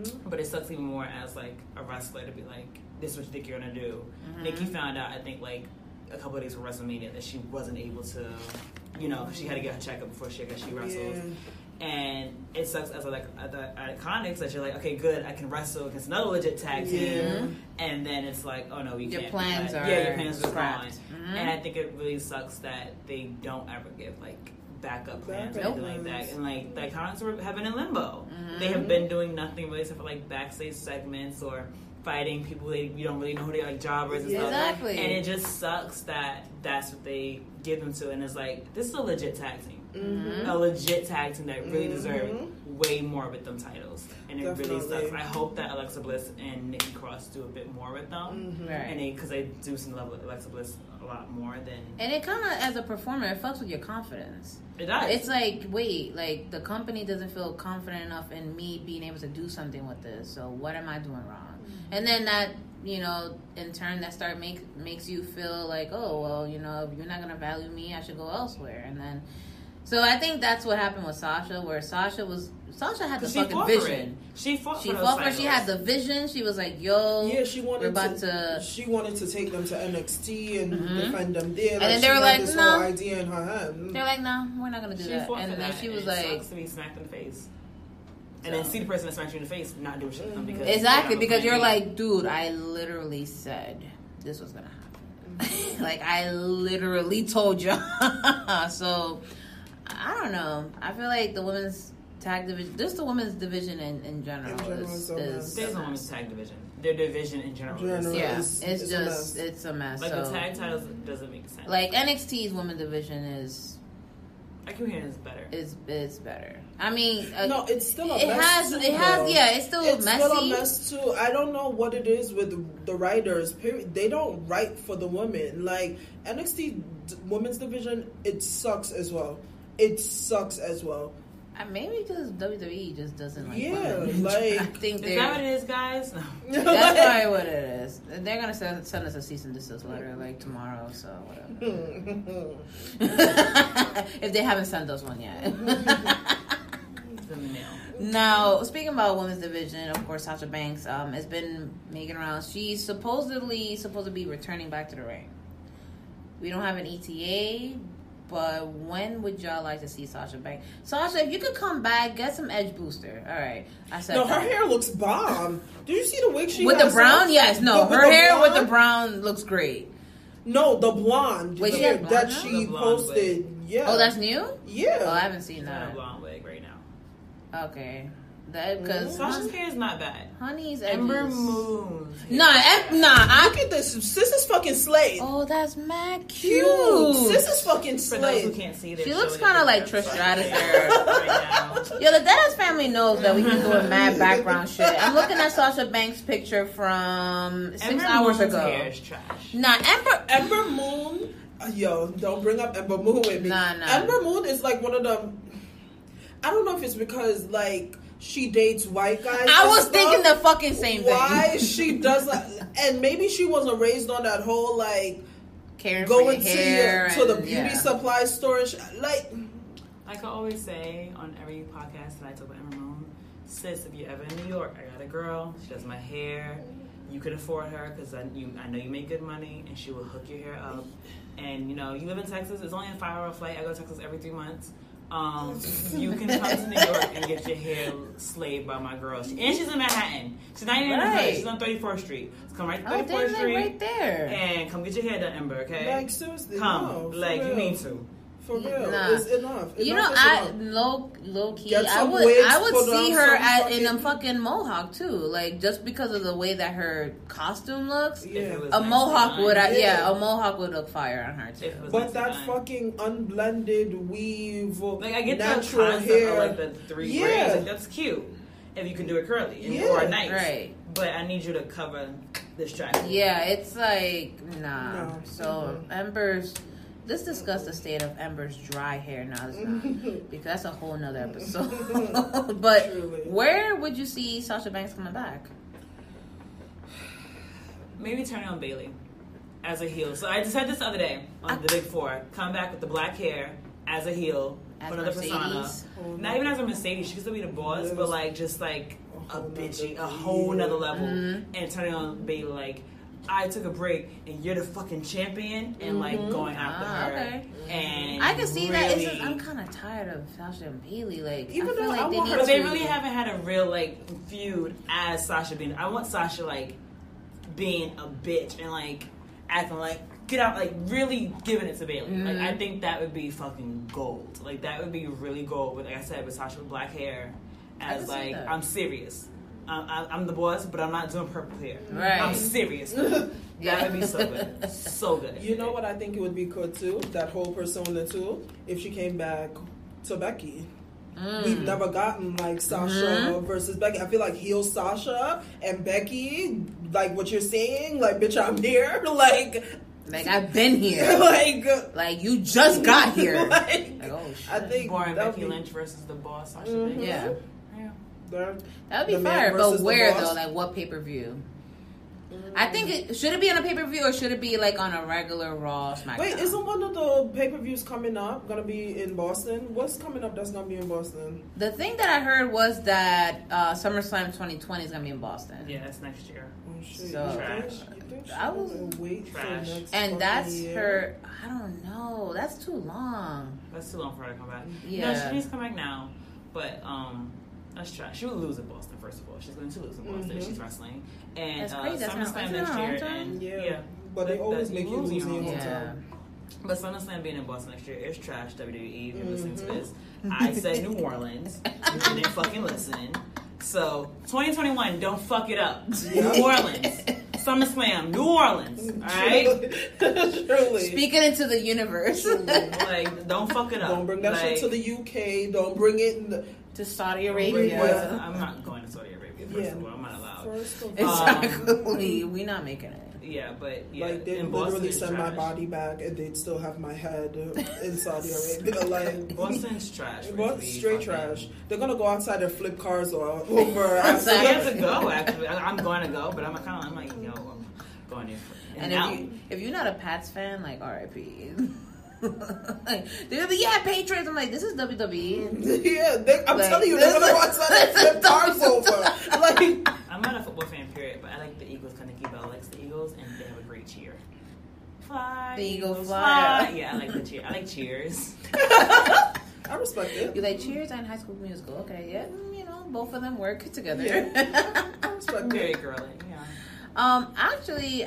Mm. But it sucks even more as like a wrestler to be like, this is what you think you're gonna do. Mm-hmm. Nikki found out, I think, like a couple of days before WrestleMania that she wasn't able to, you know, she had to get her checkup before she she wrestles. Yeah. And it sucks as a, like at the Iconics that you're like, okay, good, I can wrestle against another legit tag team, yeah. and then it's like, oh no, you your can't. Plans are yeah, your plans are gone. Mm-hmm. And I think it really sucks that they don't ever give like. Backup plans or anything like that, and like the Iconics were having a limbo. Mm-hmm. They have been doing nothing really except for like backstage segments or fighting people they you don't really know who they like jobbers and exactly. stuff. And it just sucks that that's what they give them to. And it's like this is a legit tag team, mm-hmm. a legit tag team that really mm-hmm. deserved way more with them titles. And it Definitely. really sucks. I hope that Alexa Bliss and Nikki Cross do a bit more with them, mm-hmm. right. and because they, they do some love with Alexa Bliss a lot more than. And it kind of, as a performer, it fucks with your confidence. It does. It's like, wait, like the company doesn't feel confident enough in me being able to do something with this. So what am I doing wrong? Mm-hmm. And then that, you know, in turn, that start make makes you feel like, oh, well, you know, if you're not gonna value me, I should go elsewhere. And then, so I think that's what happened with Sasha, where Sasha was. Sasha had the fucking vision. She fought for it. She fought for it. She had the vision. She was like, yo, yeah, she wanted we're about to, to... She wanted to take them to N X T and mm-hmm. defend them there. And like, then they were like, no. She had this whole idea in her head. They were like, no, we're not going to do that. And then she was like... It sucks to be smacked in the face. And then see the person that smacked you in the face not do shit to them because... Exactly, because you're like, dude, I literally said this was going to happen. Like, I literally told you. So, I don't know. I feel like the women's... Tag division. Just the women's division in, in general. In general is, so is There's no women's tag division. Their division in general. general yeah, is, it's, it's just a it's a mess. Like so. The tag titles doesn't make sense. Like N X T's women's division is. I can hear it's better. It's it's better. I mean, uh, no, it's still a it mess. Has, too, it has, though. Yeah, it's still it's messy. It's still a mess too. I don't know what it is with the writers. Period. They don't write for the women. Like N X T women's division, it sucks as well. It sucks as well. Maybe because W W E just doesn't like yeah, women. Like I think is that what it is, guys? No. That's probably what it is. They're gonna send, send us a cease and desist letter like tomorrow, so whatever. If they haven't sent us one yet. Now, speaking about women's division, of course, Sasha Banks um, has been making rounds. She's supposedly supposed to be returning back to the ring. We don't have an E T A. but when would y'all like to see Sasha Banks? Sasha, if you could come back, get some edge booster. All right. I said no, that. Her hair looks bomb. Do you see the wig she with has? With the brown? On? Yes. No, the, her hair blonde? With the brown looks great. No, the blonde. Wait, the she blonde that now? She posted. Wig. Yeah. Oh, that's new? Yeah. Oh, I haven't seen that. She's got a blonde wig right now. Okay. That, cause mm-hmm. Sasha's hair is not bad. Honey's Ember Moon. Nah, ep- nah. I look at this. Sis is fucking slayed. Oh, that's mad cute. cute. Sis is fucking slayed. For those who can't see this, she looks kind of like Trish Stratus there. Right now. Yo, the Deadass family knows that we can do a mad background shit. I'm looking at Sasha Banks' picture from six Ember hours Moon's ago. Hair is trash. Nah, Ember Ember Moon. Yo, don't bring up Ember Moon with me. Nah, nah. Ember Moon is like one of the. I don't know if it's because like. She dates white guys. I was stuff. thinking the fucking same thing. Why she doesn't, and maybe she wasn't raised on that whole like caring going for your to, hair your, to and, the beauty yeah. supply store. Like, like I always say on every podcast that I talk about Ember Moon, sis, if you're ever in New York, I got a girl. She does my hair. You could afford her because I, you, I know you make good money, and she will hook your hair up. And you know, you live in Texas. It's only a five-hour flight. I go to Texas every three months. Um, you can come to New York and get your hair slayed by my girl. She, and she's in Manhattan. She's not even right. in the hood. She's on thirty-fourth Street. So come right to thirty-fourth oh, Street, right there, and come get your hair done, Ember. Okay, like seriously, come, no, like real. You need to. For real, nah. It's enough. You enough know, I enough. low low key, I would I would see her at, fucking... in a fucking mohawk too, like just because of the way that her costume looks. Yeah. A mohawk would, I, yeah. yeah, a mohawk would look fire on her too. But that nine. fucking unblended weave, like I get natural the hair, of, like the three yeah. braids, like, that's cute if you can do it curly and, yeah. or nice, right? But I need you to cover this track. Yeah, it's like nah. No. So mm-hmm. Ember's. Let's discuss the state of Ember's dry hair. No, it's not. Because that's a whole nother episode. But truly. Where would you see Sasha Banks coming back? Maybe turning on Bayley as a heel. So I decided this the other day on I, the Big Four. Come back with the black hair as a heel. As another Mercedes. Persona. Oh, not even as a Mercedes. She could still be the boss, yes. But like just like a, a bitchy, a whole nother level. Mm-hmm. And turning on Bayley like... I took a break and you're the fucking champion and like mm-hmm. going after ah, her okay. and I can see really, that it's just, I'm kind of tired of Sasha and Bayley like even I feel though like I they want her to, they really haven't had a real like feud as Sasha being I want Sasha like being a bitch and like acting like get out like really giving it to Bayley mm-hmm. like I think that would be fucking gold like that would be really gold but like I said with Sasha with black hair as like I'm serious I, I'm the boss, but I'm not doing purple hair. Right. I'm serious. Yeah. That would be so good. So good. You know what I think it would be good, too? That whole persona, too? If she came back to Becky. Mm. We've never gotten, like, Sasha mm-hmm. versus Becky. I feel like heel Sasha and Becky, like, what you're saying, like, bitch, I'm here. Like... Like, I've been here. like, like, you just got here. Like, like oh, shit. I think Boring Becky be... Lynch versus the boss, Sasha mm-hmm. Banks. Yeah. That would be fire, but where though? Like what pay per view? Mm. I think it should it be on a pay per view or should it be like on a regular Raw SmackDown? Wait, isn't one of the pay per views coming up gonna be in Boston? What's coming up that's gonna be in Boston? The thing that I heard was that uh, SummerSlam twenty twenty is gonna be in Boston. Yeah, that's next year. Oh, shit. So trash. You think she I was wait for next and that's year? Her. I don't know. That's too long. That's too long for her to come back. Yeah, no, she needs to come back now, but um. That's trash. She would lose in Boston, first of all. She's going to lose in Boston. Mm-hmm. She's wrestling. And that's crazy. Uh, that's SummerSlam next year. And, yeah. yeah. But they that, always make you lose your home time. But SummerSlam being in Boston next year is trash, W W E, if you're mm-hmm. listening to this. I said New Orleans. You didn't fucking listen. So, twenty twenty-one, don't fuck it up. Yep. New Orleans. SummerSlam. New Orleans. Alright? Truly. Speaking into the universe. Like, don't fuck it up. Don't bring that like, shit to the U K. Don't bring it in the... To Saudi Arabia. Yeah. I'm not going to Saudi Arabia, first yeah. of all. I'm not allowed. Exactly. Um, We're not making it. Yeah, but yeah. Like, they literally send trash. My body back and they'd still have my head in Saudi Arabia. Like, Boston's trash. Boston's straight trash. They're going to go outside and flip cars or over. I have to go, actually. I'm going to go, but I'm kind of I'm like, yo, I'm going there. And, and if, you, if you're not a Pats fan, like, R I P like, they're like, yeah, Patriots. I'm like, this is W W E. Yeah, they, I'm like, telling you, they're gonna watch that flip cars over. Like, I'm not a football fan, period, but I like the Eagles. Kind of keep out likes the Eagles, and they have a great cheer. fly. The eagles fly. fly. Yeah, I like the cheer. I like Cheers. I respect it. You like Cheers and High School Musical. Okay, yeah. You know, both of them work together. Yeah. I respect Very it. Girly. Yeah. Um, actually...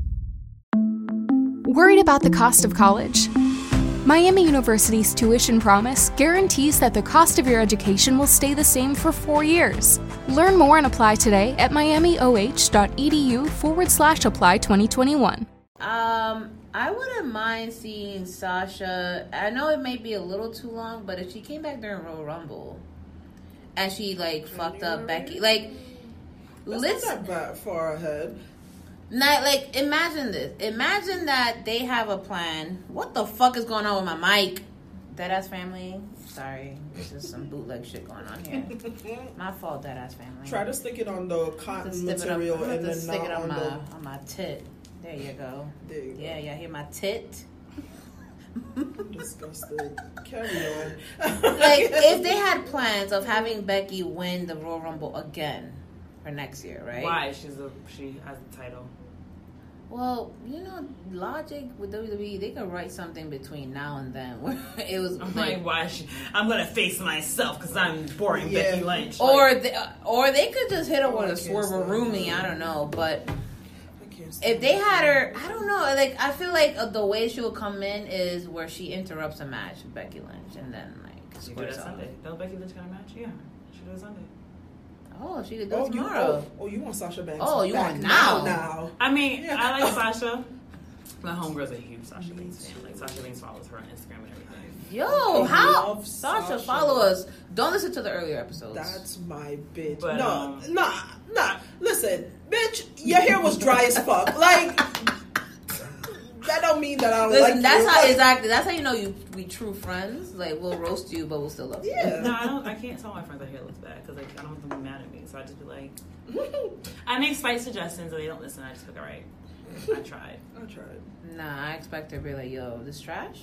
Worried about the cost of college? Miami University's Tuition Promise guarantees that the cost of your education will stay the same for four years. Learn more and apply today at miamioh.edu forward slash apply 2021. Um, I wouldn't mind seeing Sasha. I know it may be a little too long, but if she came back during Royal Rumble and she, like, fucked up Becky. Like, that's listen. Not that far ahead. Now, like, imagine this. Imagine that they have a plan. What the fuck is going on with my mic? Deadass family. Sorry. This is some bootleg shit going on here. My fault, Deadass family. Try to stick it on the cotton material up, and then stick not it on, on, my, the... on my tit. There you go. There you go. Yeah, y'all hear my tit? Disgusting. Carry on. Like, if they had plans of having Becky win the Royal Rumble again for next year, right? Why? She's a, she has the title. Well, you know, logic with W W E, they could write something between now and then. Where it was I'm like, like why? She, I'm gonna face myself because I'm boring yeah. Becky Lynch. Or, like, they, or they could just hit her oh, with I a swerve roomie. I don't know, but if they had her, I don't know. Like, I feel like the way she will come in is where she interrupts a match with Becky Lynch, and then like she do it Sunday. Don't Becky Lynch got a match? Yeah, she do it Sunday. Oh, she could do oh, it tomorrow. You, oh, oh, you want Sasha Banks? Oh, you Back want now? Now, I mean, yeah. I like Sasha. My homegirl's a huge Sasha Banks fan. Like, Sasha Banks follows her on Instagram and everything. Yo, I how Sasha, Sasha follow us? Don't listen to the earlier episodes. That's my bitch. But, no, um, nah, nah. Listen, bitch, your hair was dry as fuck. Like, that don't mean that I don't listen, like that's you. How like, exactly. That's how you know you we true friends. Like, we'll roast you, but we'll still love you. Yeah. No, I don't. I can't tell my friends that hair looks bad because, like, I don't want them to be mad at me. So I just be like, I make spice suggestions and they don't listen. I just be like, all right, I tried. I tried. Nah, I expect her to be like, yo, this trash.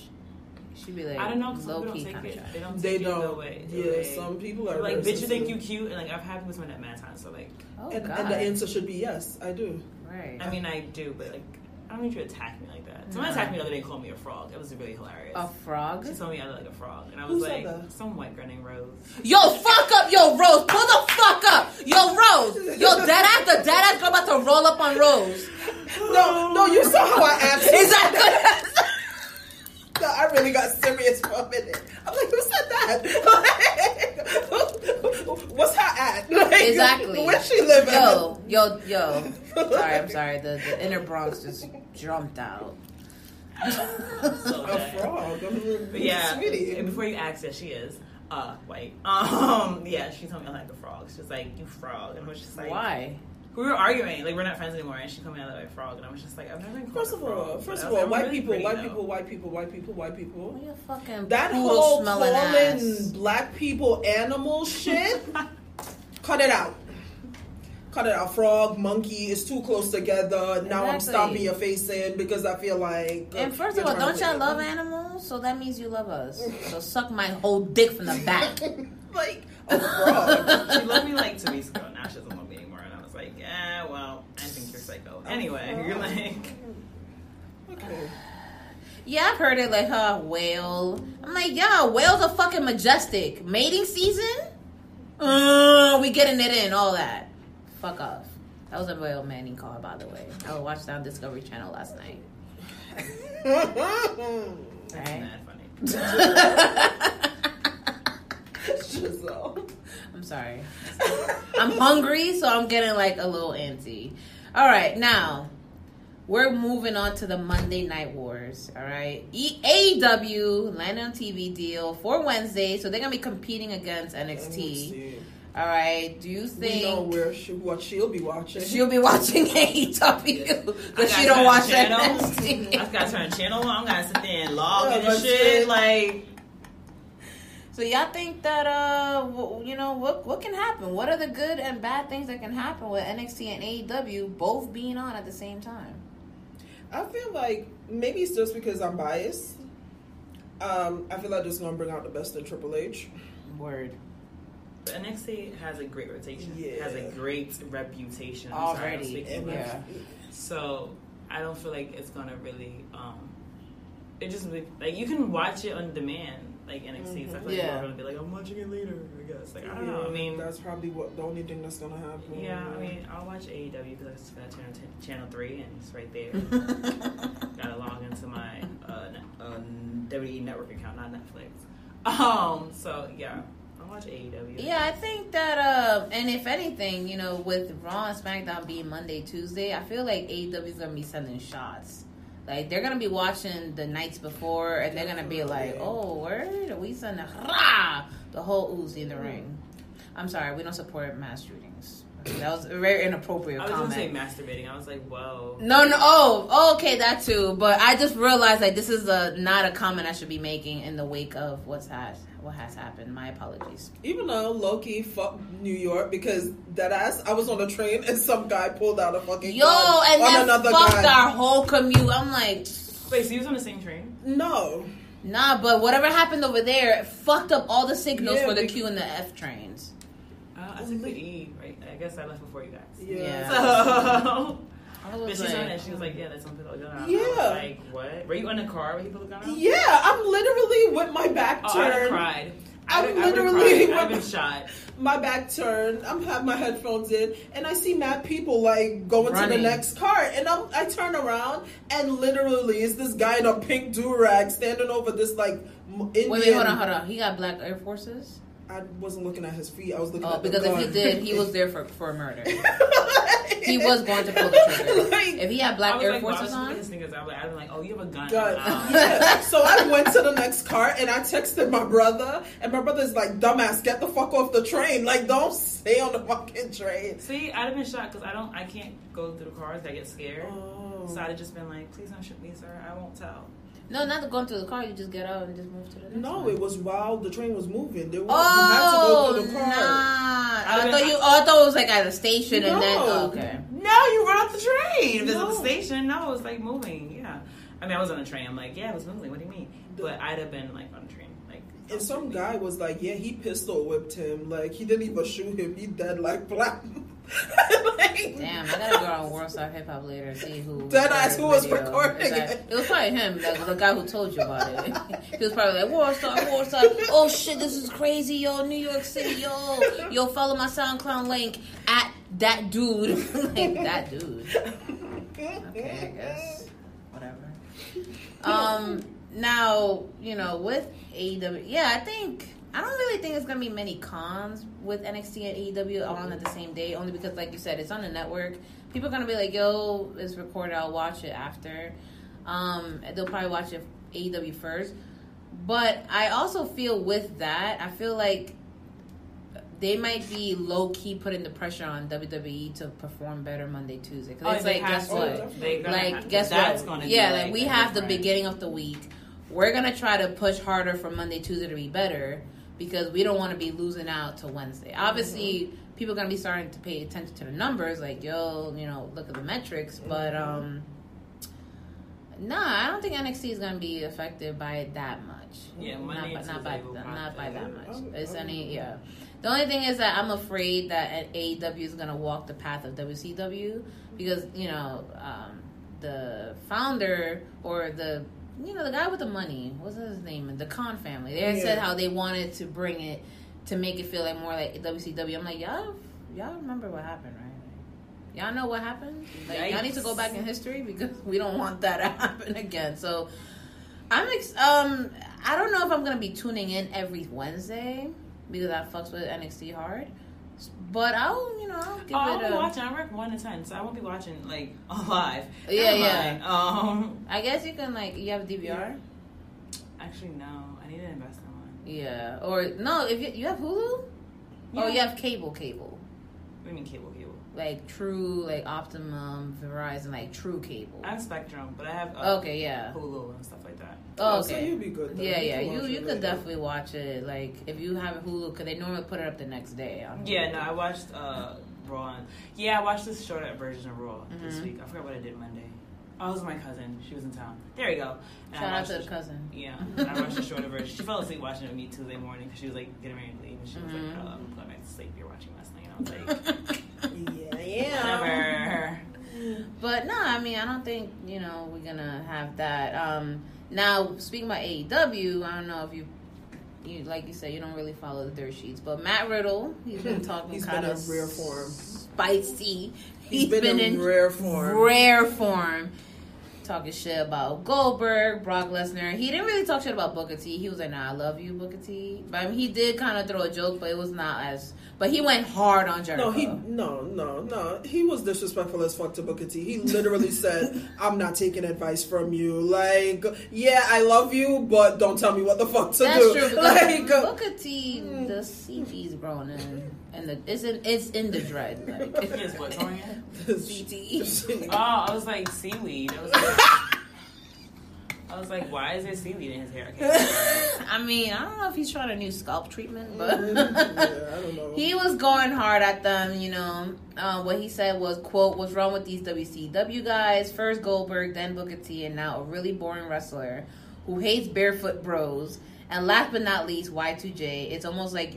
She'd be like, I don't know, because some people don't take it. They don't. They don't. No way. Yeah, like, some people are like, bitch, you think you cute, and like I've had people spend that mad time. So like, oh, and, and the answer should be yes, I do. Right. I mean, I do, but like, I don't need you to attack me like that. No. Someone attacked me the other day and called me a frog. It was really hilarious. A frog? She told me I look like a frog, and I was Who like, said that? Some white girl named Rose. Yo, fuck up, yo, Rose. Pull the fuck up, yo, Rose. Yo, dead ass, the dead ass girl about to roll up on Rose. no, no, you saw how I answered. Is that good? No, I really got serious for a minute. I'm like, who said that? Like, what's her at? Like, exactly. Where's she living? Yo, yo, yo. Sorry, I'm sorry. The, the inner Bronx just jumped out. So a frog. I'm really yeah. Sweetie. And before you ask that, she is uh, white. Um, yeah, she told me I like the frog. She was like, you frog. And I was just like, why? We were arguing, like, we're not friends anymore, and she called me out like frog, and I was just like, I've never been First of all, first of all, white really people, pretty, white though. people, white people, white people, white people. What are you fucking that whole calling ass. Black people animal shit, cut it out. Cut it out. Frog, monkey, it's too close together. Now exactly. I'm stomping your face in because I feel like... And first of all, don't y'all love animals? So that means you love us. So suck my whole dick from the back. Like, a frog. She loved me like two weeks ago, now she doesn't love me. Like, yeah, well, I think you're psycho. Anyway, oh. You're like, okay. Yeah, I've heard it, like, huh, whale. I'm like, yo, whales are fucking majestic. Mating season? Uh, we getting it in, all that. Fuck off. That was a whale mating call, by the way. I watched that on Discovery Channel last night. That's mad funny. Giselle. I'm sorry. I'm hungry, so I'm getting like a little antsy. All right, now we're moving on to the Monday Night Wars. All right, A E W landed on T V deal for Wednesday, so they're gonna be competing against N X T. N X T. All right. Do you think we know where she, what she'll be watching? She'll be watching A E W because she don't watch channel. That N X T. I've got to turn channel on. I'm gonna sit there and log in and shit. Like, so y'all think that uh, w- you know what what can happen? What are the good and bad things that can happen with N X T and A E W both being on at the same time? I feel like maybe it's just because I'm biased. Um, I feel like this is gonna bring out the best in Triple H. Word. N X T has a great rotation. Yeah. Has a great reputation. Already. Sorry, yeah. So I don't feel like it's gonna really. Um, it just like you can watch it on demand, like N X T. Mm-hmm. So I feel like yeah. People are gonna be like, I'm watching it later. I guess. Like I don't yeah, know. I mean, that's probably what the only thing that's gonna happen. Yeah. I mean, I'll watch A E W because I just got channel t- channel three and it's right there. Gotta log into my uh, uh, W W E network account, not Netflix. Um. So yeah. Watch A E W. Yeah, I think that, uh, and if anything, you know, with Raw and SmackDown being Monday, Tuesday, I feel like A E W is going to be sending shots. Like, they're going to be watching the nights before, and they're going to be like, oh, word, we sending rah! The whole Uzi in the ring. I'm sorry, we don't support mass shootings. That was a very inappropriate comment. I was going to say masturbating. I was like, whoa. No, no. Oh, okay, that too. But I just realized, like, this is a, not a comment I should be making in the wake of what's happened. What has happened? My apologies. Even though Loki fucked New York because that ass, I was on a train and some guy pulled out a fucking yo, gun and that fucked guy. Our whole commute. I'm like, wait, so you was on the same train? No, nah, but whatever happened over there it fucked up all the signals yeah, for the Q and the F trains. Uh, I think the E, right? I guess I left before you guys. Yeah. yeah. So. But she like, saw that she was like, yeah, that's something going on. Yeah. I was like, what? Were you in the car when he put the gun on? Yeah, I'm literally with my back turned. Oh, I cried. I'm I, literally I've been shot. My back turned. I'm have my headphones in, and I see mad people like going running to the next car, and I'm, I turn around, and literally is this guy in a pink do-rag standing over this like Indian. Wait, wait, hold on, hold on. He got black Air Forces. I wasn't looking at his feet. I was looking oh, at the gun. Oh, because if he did, he was there for for murder. He was going to pull the trigger. Like, if he had black Air like, Forces on. His niggas, I was like, like, oh, you have a gun. gun. Um, yeah. So I went to the next car and I texted my brother. And my brother's like, dumbass, get the fuck off the train. Like, don't stay on the fucking train. See, I'd have been shocked because I don't, I can't go through the cars. I get scared. Oh. So I'd have just been like, please don't shoot me, sir. I won't tell. No, not going through the car. You just get out and just move to the next No, one. It was while the train was moving. There was oh, you had to go through the car. Nah. I, I, thought you, I thought it was like at a station no. and then, oh, okay. No, you run off the train. If it's at the station, no, it's like moving. Yeah. I mean, I was on a train. I'm like, yeah, it was moving. What do you mean? But I'd have been like on a train. Like, and some guy was like, yeah, he pistol whipped him. Like, he didn't even shoot him. He dead like black. Like, damn, I gotta go on World Star Hip Hop later and see who Deadass who was video. recording like, it. It was probably him, like, the guy who told you about it. He was probably like, World Star, World Star. Oh shit, this is crazy, yo, New York City, yo. Yo, follow my SoundCloud link at that dude. Like, that dude. Okay, I guess. Whatever. Um, now, you know, with A E W, yeah, I think. I don't really think there's going to be many cons with N X T and A E W on at the same day, only because, like you said, it's on the network. People are going to be like, yo, it's recorded. I'll watch it after. Um, they'll probably watch it A E W first. But I also feel with that, I feel like they might be low-key putting the pressure on W W E to perform better Monday, Tuesday. Because oh, it's like, guess what? Like, guess that's what? Gonna yeah, like, like we have different. The beginning of the week. We're going to try to push harder for Monday, Tuesday to be better. Because we don't want to be losing out to Wednesday. Obviously, mm-hmm. people are going to be starting to pay attention to the numbers. Like, yo, you know, look at the metrics. Mm-hmm. But, um, nah, I don't think N X T is going to be affected by it that much. Yeah, Monday not, not by th- Not by that much. I'm, it's I'm, any, yeah. The only thing is that I'm afraid that A E W is going to walk the path of W C W. Because, you know, um, the founder or the... You know, the guy with the money, what's his name? The Khan family. They had yeah. said how they wanted to bring it to make it feel like more like W C W. I'm like, y'all, y'all remember what happened, right? Y'all know what happened? Like, Yikes. Y'all need to go back in history because we don't want that to happen again. So, I'm ex- um, I don't know if I'm going to be tuning in every Wednesday because I fucks with N X T hard. But I'll, you know, I'll give oh, it I'll a... I'll be watching. I work one to ten, so I won't be watching, like, live. Yeah, yeah. Um, I guess you can, like, you have a D V R? Yeah. Actually, no. I need to invest in one. Yeah. Or, no, if you, you have Hulu? Yeah. Oh, you have cable cable. What do you mean cable cable? Like True, like Optimum, Verizon, like True cable. I have Spectrum, but I have uh, okay, yeah, Hulu and stuff like that. Oh, okay. So you'd be good. Though. Yeah, you yeah, you you could later. definitely watch it. Like if you have Hulu, because they normally put it up the next day. Yeah, no, I watched uh, Raw. And, yeah, I watched this short version of Raw mm-hmm. this week. I forgot what I did Monday. Oh, I was with my cousin. She was in town. There you go. And shout out to the, the cousin. Yeah, and I watched the short version. She fell asleep watching it with me Tuesday morning because she was like getting ready to leave, and she was mm-hmm. like, oh, "I'm going back to sleep. You're watching last night." And I was like. Yeah, yeah. Never. But no, I mean, I don't think, you know, we're gonna have that. Um, now, speaking about A E W, I don't know if you, you like you said, you don't really follow the dirt sheets, but Matt Riddle, he's been talking. He's kind been of in rare form. Spicy. He's, he's been, been in, in rare form. Rare form. Talking shit about Goldberg, Brock Lesnar. He didn't really talk shit about Booker T. He was like, "Nah, I love you, Booker T." But I mean, he did kind of throw a joke, but it was not as. But he went hard on Jericho. No, he no no no. He was disrespectful as fuck to Booker T. He literally said, "I'm not taking advice from you." Like, yeah, I love you, but don't tell me what the fuck to That's do. That's true. Like, Booker T, mm. the C V's grown in, and the it's in it's in the dread. Like, it is what's going on. C T E. Oh, I was like seaweed. I was like. I was like, why is there seaweed in his hair? I, I mean, I don't know if he's trying a new scalp treatment, but yeah, I don't know. He was going hard at them, you know. Uh, what he said was, quote, "What's wrong with these W C W guys? First Goldberg, then Booker T, and now a really boring wrestler who hates barefoot bros. And last but not least, Y two J. It's almost like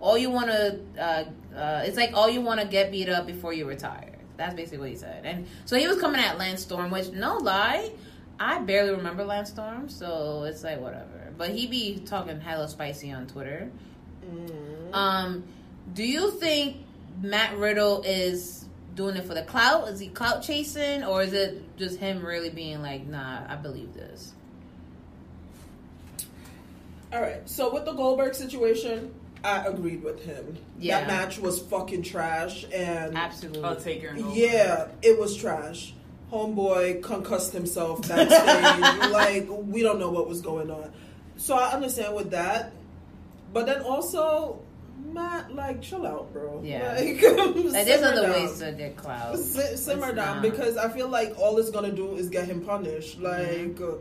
all you want to, uh, uh, it's like all you want to get beat up before you retire." That's basically what he said. And so he was coming at Lance Storm, which, no lie, I barely remember Lance Storm, so it's like whatever. But he be talking hella spicy on Twitter. Mm. Um, do you think Matt Riddle is doing it for the clout? Is he clout chasing, or is it just him really being like, nah, I believe this? All right, so with the Goldberg situation, I agreed with him. Yeah. That match was fucking trash. And absolutely. I'll take your note. Yeah, it was trash. Homeboy concussed himself backstage. Like, we don't know what was going on. So I understand with that. But then also, Matt, like, chill out, bro. Yeah. Like, like there's other down. ways to get clout. S- simmer it's down. Not. Because I feel like all it's going to do is get him punished. Like, mm-hmm. uh,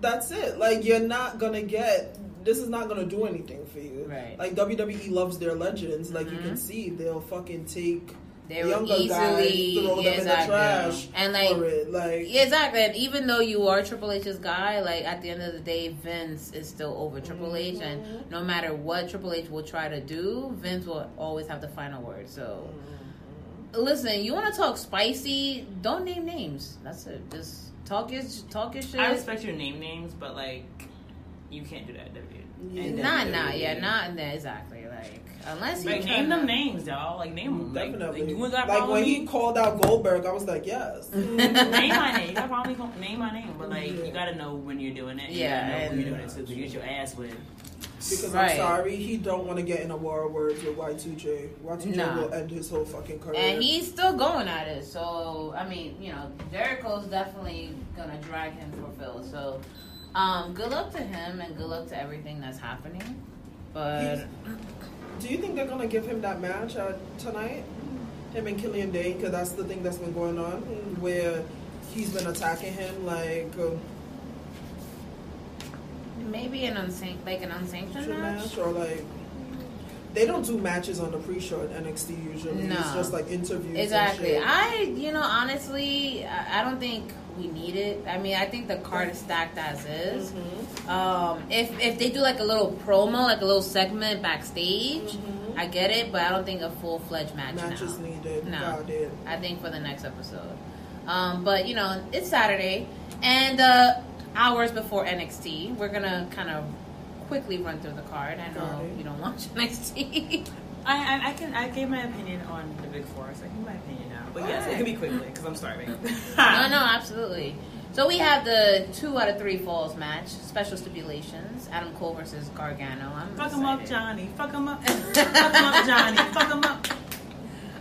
that's it. Like, you're not going to get... This is not going to do anything for you. Right. Like, W W E loves their legends. Like, mm-hmm. you can see, they'll fucking take... They were easily guys, throw them yeah, exactly. in the trash and like, for it. like yeah, exactly. And even though you are Triple H's guy, like at the end of the day, Vince is still over Triple H, mm-hmm. and no matter what Triple H will try to do, Vince will always have the final word. So, mm-hmm. listen, you want to talk spicy? Don't name names. That's it. Just talk your talk your shit. I respect your name names, but like, you can't do that, W W E. Not not yeah, not that exactly like. Unless you name them names, y'all. Like name them. Definitely. Like, you got like when he called out Goldberg, I was like, yes. Mm, name my name. You got probably gonna name my name, but like yeah. you gotta know when you're doing it. You yeah, gotta know and, when you're doing it too. Because you get your ass whipped. Because right. I'm sorry, he don't want to get in a war of words with Y two J. Y two J nah. will end his whole fucking career. And he's still going at it. So I mean, you know, Jericho's definitely gonna drag him for Phil. So, um, good luck to him and good luck to everything that's happening. But. He's- Do you think they're going to give him that match uh, tonight? Him and Killian Dane, because that's the thing that's been going on, where he's been attacking him, like... Uh, Maybe an unsan- like an unsanctioned match? match? Or like... They don't do matches on the pre-show at N X T usually. No. It's just like interviews. Exactly. And shit. I, you know, honestly, I don't think we need it. I mean, I think the card is stacked as is. Mm-hmm. Um, if if they do like a little promo, like a little segment backstage, mm-hmm. I get it, but I don't think a full-fledged match. Match now. is needed. No. I think for the next episode. Um, but, you know, it's Saturday. And uh, hours before N X T, we're going to kind of... quickly run through the card. I know you don't watch N X T. I, I I can I gave my opinion on the Big Four, so I give my opinion now. But yes, right. It can be quickly because I'm starving. no, no, absolutely. So we have the two out of three falls match, special stipulations: Adam Cole versus Gargano. I'm fuck him up, Johnny. Fuck him up. Fuck him up, Johnny. Fuck him up.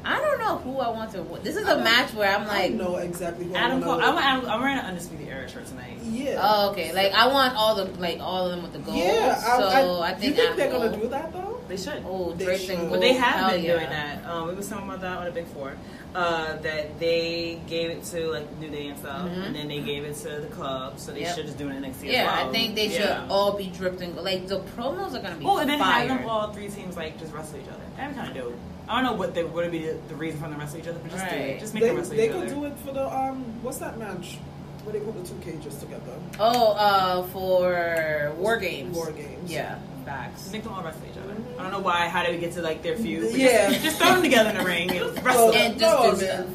I don't know who I want to. This is a match where I'm like, I don't know exactly. Who Adam Cole. I'm, I'm, I'm wearing an Undisputed Era shirt tonight. Yeah. Oh, okay. Like I want all the like all of them with the gold. Yeah. I, so I, I think. You think Adam they're Cole, gonna do that though? They should. Oh, they Trish should. And But they have been yeah. doing that. Um, we were talking about that on the Big Four. Uh, that they gave it to like New Day and stuff, mm-hmm. and then they gave it to the club, so they yep. should just do it N X T yeah, as well. Yeah, I think they yeah. should all be dripped and go. Like the promos are gonna be. Oh, and then have them all three teams like just wrestle each other. That'd be kind of dope. I don't know what they would be the, the reason for them to wrestle each other, but just right. do it. Just make they, them wrestle each other. They could do it for the um, what's that match? What do they put the two cages together? Oh, uh, for War Games. War Games. Yeah. Facts. Make them all wrestle each other. I don't know why. How did we get to like their feud? Yeah. Just, just throw them together in the ring and wrestle. And just do wrestle.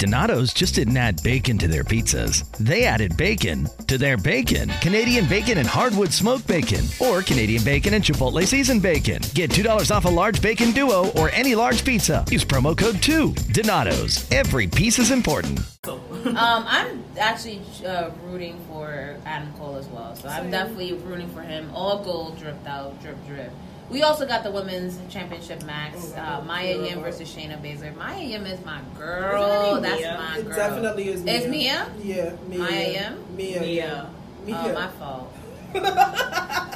Donatos just didn't add bacon to their pizzas. They added bacon to their bacon. Canadian bacon and hardwood smoked bacon, or Canadian bacon and Chipotle seasoned bacon. Get two dollars off a large bacon duo or any large pizza. Use promo code two. Donatos. Every piece is important. um, I'm actually uh, rooting for Adam Cole as well, so I'm Same. definitely rooting for him. All gold dripped out, drip, drip. We also got the women's championship match. Uh, Maya girl. Yim versus Shayna Baszler. Maya Yim is my girl. That's Mia? my girl. It definitely is Mia. Is Mia? Yeah, Mia. Maya Yim? Mia. Mia. Mia. Oh, my fault.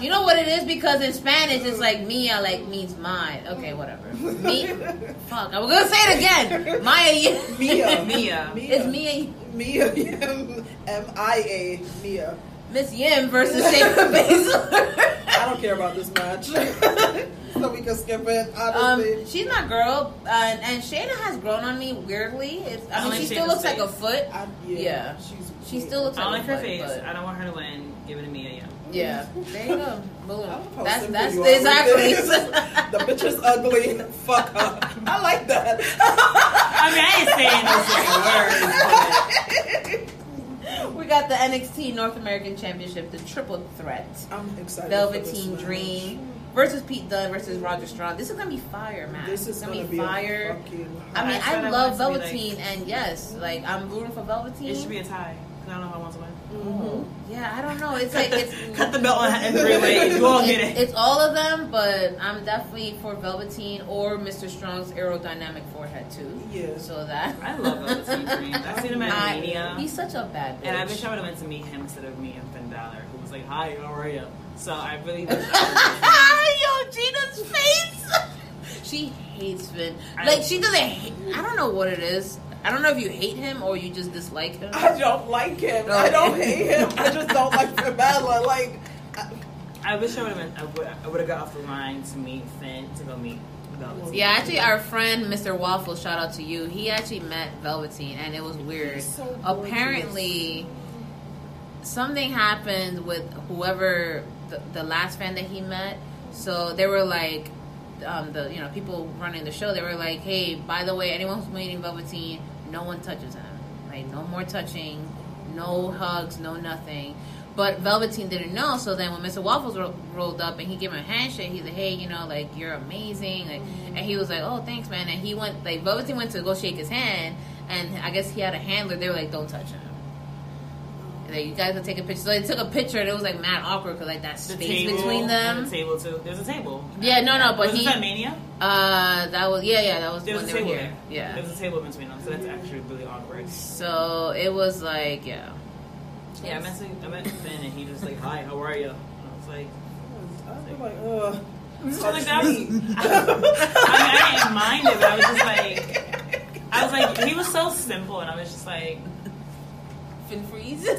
You know what it is? Because in Spanish, it's like Mia, like means mine. Okay, whatever. Me? Fuck, I'm going to say it again. Maya Yim. Mia. Mia. Mia. It's Mia. Mia Yim. M I A. Mia. Miss Yim versus Shayna Baszler. I don't care about this match. So we can skip it. Honestly. Um, she's my girl. Uh, and Shayna has grown on me weirdly. It's, I, I mean, like she still Shayna's looks face. like a foot. I, yeah. yeah. She's she still looks like, like a foot. I like her face. But... I don't want her to win. Give it to me, yeah. Yeah. There you go. Boom. That's, that's the exact reason. The bitch is ugly. Fuck her. I like that. I mean, I ain't saying those words, but... We got the N X T North American Championship, the triple threat. I'm excited. Velveteen Dream versus Pete Dunne versus Roger Strong. This is gonna be fire, man. This is gonna, gonna be fire. Fucking... I mean, I, I love Velveteen, like... and yes, like I'm rooting for Velveteen. It should be a tie. I don't know if I want to win. Mm-hmm. Yeah, I don't know. It's like it's cut the belt on in three ways. You all get it. It's all of them, but I'm definitely for Velveteen or Mister Strong's aerodynamic forehead too. Yeah. So that I love Velveteen Dream. I've seen him at Mania. He's such a bad bitch. And I wish I would have went to meet him instead of me and Finn Balor, who was like, "Hi, how are you?" So I really wish I would. Yo, Gina's face. She hates Finn. I like she doesn't. Hate, I don't know what it is. I don't know if you hate him or you just dislike him. I don't like him. No. I don't hate him. I just don't like Finn Balor. Like, I, I wish I would have been. I would have got off the line to meet Finn to go meet Velveteen. Yeah, actually, our friend Mister Waffle, shout out to you. He actually met Velveteen, and it was weird. So apparently, something happened with whoever the, the last fan that he met. So they were like, um, the you know people running the show. They were like, hey, by the way, anyone who's meeting Velveteen. No one touches him. Like, no more touching, no hugs, no nothing. But Velveteen didn't know, so then when Mister Waffles ro- rolled up and he gave him a handshake, he's like, hey, you know, like, you're amazing. Like, mm-hmm. And he was like, oh, thanks, man. And he went, like, Velveteen went to go shake his hand, and I guess he had a handler. They were like, don't touch him. Like, you guys will take a picture. So they took a picture, and it was, like, mad awkward, because, like, that space the table, between them. And the table, too. There's a table. Yeah, no, no, but was he... Was that Mania? Uh, that was... Yeah, yeah, that was there when was they were here. There. Yeah. There was a table between them, so that's actually really awkward. So, it was, like, yeah. Yeah, I met, I met Finn, and he was like, hi, how are you? And I was like... I was like, ugh. So, like, that was... I, I mean, I didn't mind it, but I was just, like... I was, like... He was so simple, and I was just, like... Fin freeze. I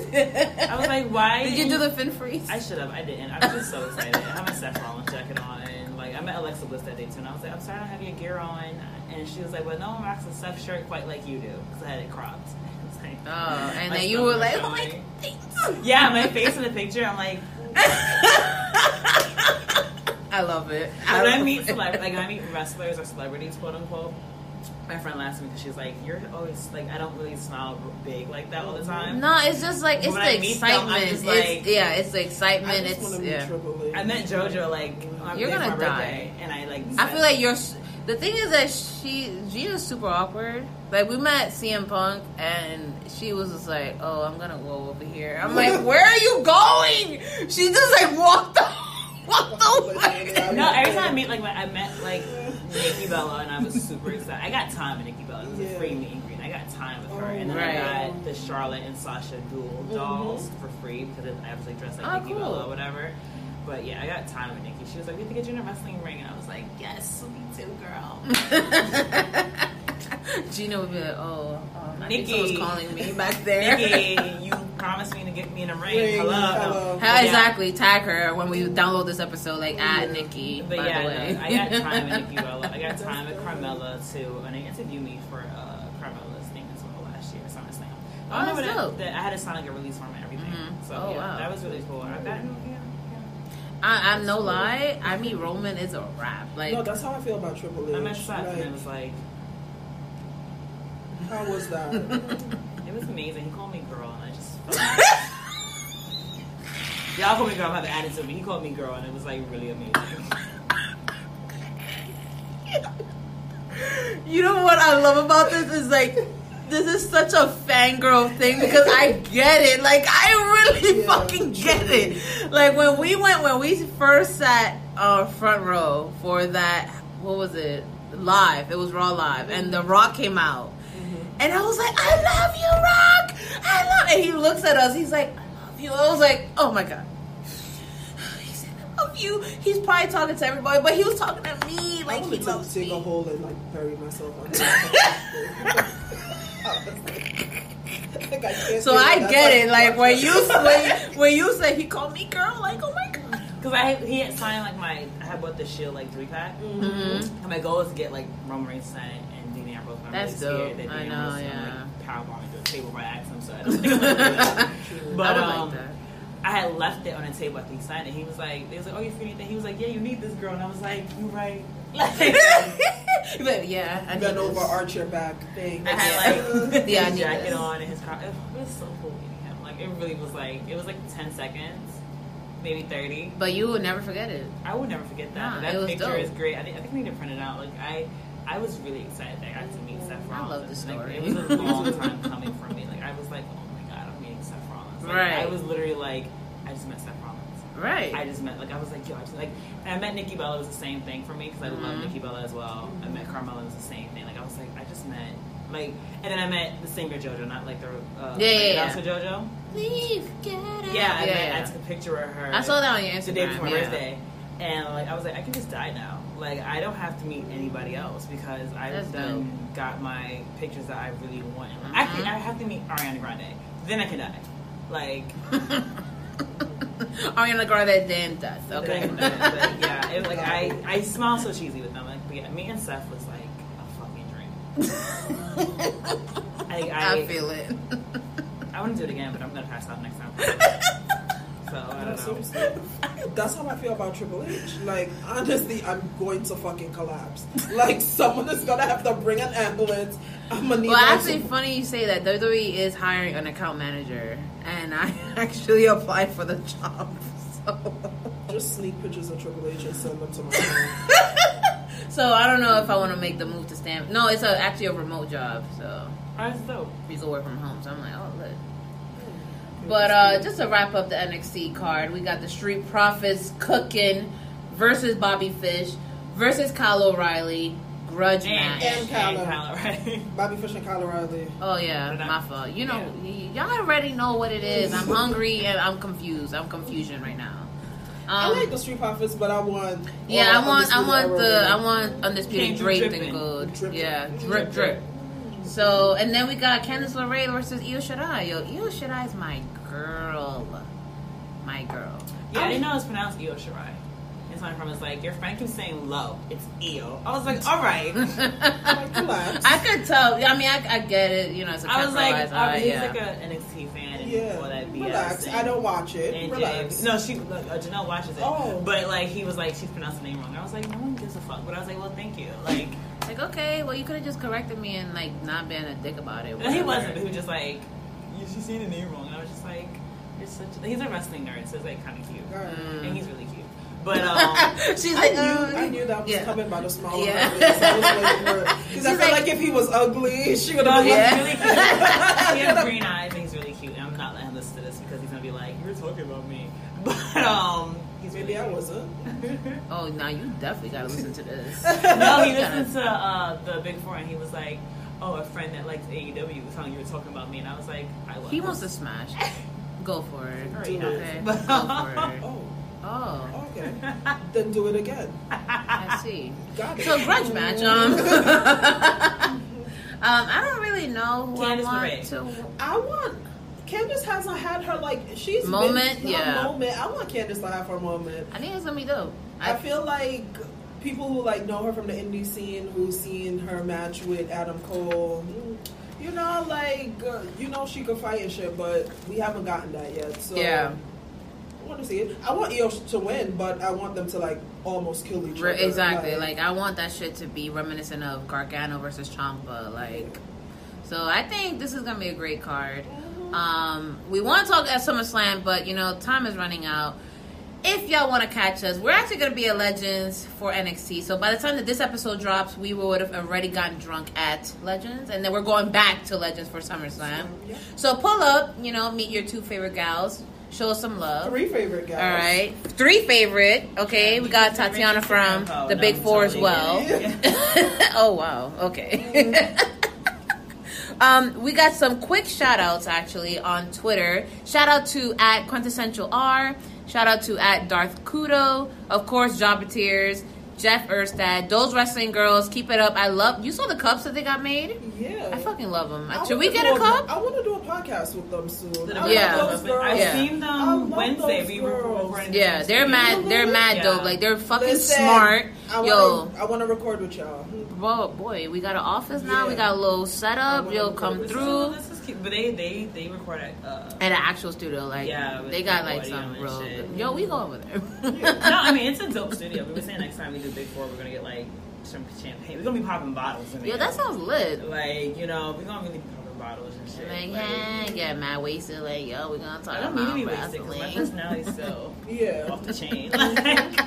was like, why? Did you do the fin freeze? I should have. I didn't. I was just so excited. I had my Seth Rollins jacket on, and like I met Alexa Bliss that day too. And I was like, I'm sorry, I don't have your gear on. And she was like, well, no one rocks a Seth shirt quite like you do, because I had it cropped. I was like, oh, and then you were like, oh my, thanks. Yeah, my face in the picture. I'm like, I love it. I when love I meet it. Celebra- like when I meet wrestlers or celebrities, quote unquote. My friend last week, she's like, you're always, like, I don't really smile big like that all the time. No, it's just, like, it's the excitement. Them, like, it's, yeah, it's the excitement. I it's yeah. I met JoJo, like, on you're gonna my die. Birthday, and I, like, I feel like you're, the thing is that she, Gina's super awkward. Like, we met C M Punk, and she was just like, oh, I'm gonna go over here. I'm like, where are you going? She just, like, walked off. What the fuck? No, every time I meet, like, I met, like, Nikki Bella, and I was super excited. I got time with Nikki Bella. It was yeah. a free meet and greet. I got time with her. Oh, and then right. I got the Charlotte and Sasha dual dolls mm-hmm. for free because I was, like, dressed like oh, Nikki cool. Bella or whatever. But yeah, I got time with Nikki. She was like, we have to get you in a wrestling ring. And I was like, yes, me too, girl. Gina would be like, oh, um, I Nikki think someone's calling me back there. Nikki, you promised me to get me in a ring. Ring. Hello. Hello. How exactly? Yeah. Tag her when we download this episode, like, at Nikki. But by yeah, the way. No, I got time with Nikki Bella. I got time with Carmella, too. And they interviewed me for uh, Carmella's thing as well last year, SummerSlam. I remember that, that I had a Sonic release form and everything. Mm-hmm. So oh, yeah, wow. That was really cool. I've gotten, yeah. I, I'm no lie. I mean, Roman is a rap. Like, no, that's how I feel about Triple H. I met Seth and it was like, how was that? It was amazing. He called me girl, and I just felt like, y'all call me girl. I have an attitude, but he called me girl, and it was like really amazing. You know what I love about this is like, this is such a fangirl thing because I get it. Like, I really yeah, fucking get it. Like, when we went, when we first sat uh, front row for that, what was it? Live. It was Raw Live. And The Rock came out. Mm-hmm. And I was like, I love you, Rock. I love you. And he looks at us. He's like, I love you. I was like, oh, my God. He said, I love you. He's probably talking to everybody, but he was talking to me. Like, he loves to dig a hole and, like, bury myself on. I so I get like, it, like when you say, when you say he called me girl, like oh my god, because I he had signed like my I had bought the Shield like three pack, mm-hmm. and my goal is to get like Roman Reigns signed and Dean Ambrose. I'm that's really dope. That I know, Ambrose yeah. Like, powerbomb into a table by accident, so I don't think I'm gonna do that. But I, um, like that. I had left it on a table after he signed it. He was like, they was like, oh you feel anything? He was like, yeah, you need this girl, and I was like, you right. Like, but yeah, I done overarch your back thing. I had like yeah, his jacket on and his car. It was so cool meeting him. Like it really was like it was like ten seconds, maybe thirty. But you will never forget it. I will never forget that. Nah, that it was picture dope. Is great. I think I think we need to print it out. Like I, I was really excited that I got to meet Seth Rollins. I love the story. Like, it was a long time coming for me. Like I was like, oh my god, I'm meeting Seth Rollins. Like, right. I was literally like, I just met Seth Rollins. Right. I just met, like, I was like, yo, I just, like, and I met Nikki Bella, it was the same thing for me, because I mm-hmm. love Nikki Bella as well. I met Carmella, it was the same thing. Like, I was like, I just met, like, and then I met the singer JoJo, not, like, the, uh, yeah, like, yeah, the yeah. JoJo. Leave, get out. Yeah, I yeah, met, yeah. I took a picture of her. I saw that on your Instagram. The day before my yeah. birthday. And, like, I was like, I can just die now. Like, I don't have to meet anybody else, because I've done, got my pictures that I really want. Like, mm-hmm. I, can, I have to meet Ariana Grande. Then I can die. Like... Ariana Grande damn dust. Okay. But yeah, it, like I, I smile so cheesy with them. Like, but yeah, me and Seth was like a fucking dream. I, I, I feel it. I want to do it again, but I'm gonna pass out next time. So I don't know. Seriously. That's how I feel about Triple H. Like honestly, I'm going to fucking collapse. Like someone is gonna have to bring an ambulance. I'm gonna need. Well, actually, support. Funny you say that. W W E is hiring an account manager. And I actually applied for the job. So. Just sneak pictures of Triple H and send them to my phone. So I don't know if I want to make the move to Stamp. No, it's a, actually a remote job. So that's dope. He's away from home, so I'm like, oh, look. Mm. But uh, just to wrap up the N X T card, we got the Street Profits cooking versus Bobby Fish versus Kyle O'Reilly. Grudge and, match. And Kyle, and Kyle O'Reilly. Bobby Fish and Kyle O'Reilly. Oh, yeah. My fault. You know, yeah. Y'all already know what it is. I'm hungry and I'm confused. I'm confusion right now. Um, I like the Street Profits, but I want... Yeah, I want I want the... I want Undisputed draped in gold. Yeah, drip, drip. So, and then we got Candice LeRae versus Io Shirai. Yo, Io Shirai is my girl. My girl. Yeah, I didn't know it's pronounced Io Shirai. From is like your friend keeps saying low, it's Eo. I was like, all right. Like, I could tell. I mean, I, I get it. You know, it's a I was like, he's right, yeah. like an N X T fan. And yeah, all that B S relax. And, I don't watch it. And relax. James, no, she look, uh, Janelle watches it. Oh. But like, he was like, she's pronounced the name wrong. I was like, no one gives a fuck. But I was like, well, thank you. Like, like okay, well, you could have just corrected me and like not been a dick about it. He wasn't. He was just like, you should say the name wrong. And I was just like, you're such. A, he's a wrestling nerd, so it's like kind of cute, mm. and he's really cute. But um, she's like, I knew, I knew that was yeah. coming by the smaller. Yeah. Because I, I felt like, like if he was ugly, she would have been yeah. really cute. He has green eyes and he's really cute. And I'm not letting him listen to this because he's going to be like, you're talking about me. But um, he's really maybe cute. I wasn't. Oh, now you definitely got to listen to this. No, he listened to uh, the Big Four and he was like, oh, a friend that likes A E W was telling you were talking about me. And I was like, I love He this. Wants to smash. Go for it. Right, okay. But, Go for it. Oh. Oh. Okay. Then do it again. I see. Got it. So grudge match. Um, um, I don't really know who Candace I want Marais. to. I want. Candace hasn't had her like she's moment. Been, yeah. Moment. I want Candace to have her moment. I think it's gonna be dope. I, I feel like people who like know her from the indie scene, who's seen her match with Adam Cole. You know, like uh, you know she could fight and shit, but we haven't gotten that yet. So yeah. I want to see it. I want Io to win, but I want them to like almost kill each other. Exactly. Like, like I want that shit to be reminiscent of Gargano versus Ciampa. Like, so I think this is gonna be a great card. Um, we want to talk at SummerSlam, but you know time is running out. If y'all want to catch us, we're actually going to be at Legends for N X T. So by the time that this episode drops, we would have already gotten drunk at Legends. And then we're going back to Legends for SummerSlam. Yeah. So pull up, you know, meet your two favorite gals. Show us some love. Three favorite gals. All right. Three favorite. Okay. We got Tatiana from the Big Four as well. Oh, wow. Okay. Um, we got some quick shout outs actually on Twitter. Shout out to at Quintessential R. Shout out to at Darth Kudo, of course, Jobbeteers, Jeff Erstad, those wrestling girls. Keep it up. I love. You saw the cups that they got made. Yeah, I fucking love them. I Should we get a cup? I want to do a podcast with them soon. I yeah, love those girls. I've yeah. seen them Wednesday. We were over. Yeah, they're team. mad. They're mad yeah. dope. Like they're fucking Listen, smart. I wanna, Yo, I want to record with y'all. Well, boy, we got an office now. Yeah. We got a little setup. Yo, come through. This is cute. But they they they record at uh, at an actual studio. Like yeah, they got like some real. Yo, we go over there. Yeah. No, I mean it's a dope studio. We were saying next time we do Big Four, we're gonna get like some champagne. We're gonna be popping bottles. In the Yo, that sounds lit. Like you know, we're gonna be popping bottles and shit. Like, like yeah, yeah, mad wasted. Like yo, we're gonna talk I don't about need to be wrestling. Wasted, my personality's so yeah off the chain. Like,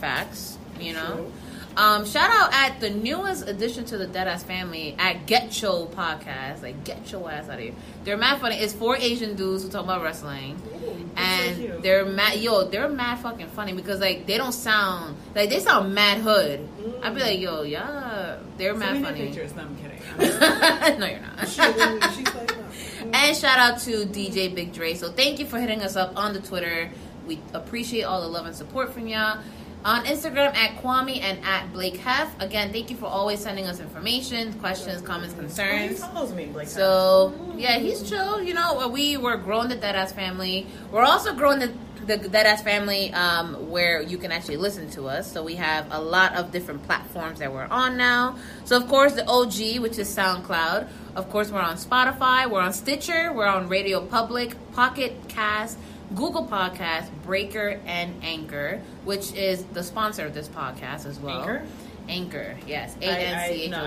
facts, you know. True. Um, shout out at the newest addition to the Deadass family at Get Your Podcast. Like, get your ass out of here. They're mad funny. It's four Asian dudes who talk about wrestling. Ooh, and so they're mad, yo, they're mad fucking funny because, like, they don't sound, like, they sound mad hood. Mm. I'd be like, yo, yeah, they're so mad funny. Pictures, no, I'm kidding. No, you're not. She's like, no. And shout out to D J Big Dre. So, thank you for hitting us up on the Twitter. We appreciate all the love and support from y'all. On Instagram at Kwame and at Blake Heff. Again, thank you for always sending us information, questions, comments, concerns. Oh, he follows me, Blake Heff. So, yeah, he's chill. You know, we were growing the Deadass family. We're also growing the, the Deadass family um, where you can actually listen to us. So we have a lot of different platforms that we're on now. So, of course, the O G, which is SoundCloud. Of course, we're on Spotify. We're on Stitcher. We're on Radio Public, Pocket Cast, Google Podcast, Breaker, and Anchor, which is the sponsor of this podcast as well. Anchor? Anchor, yes. A N C H O R.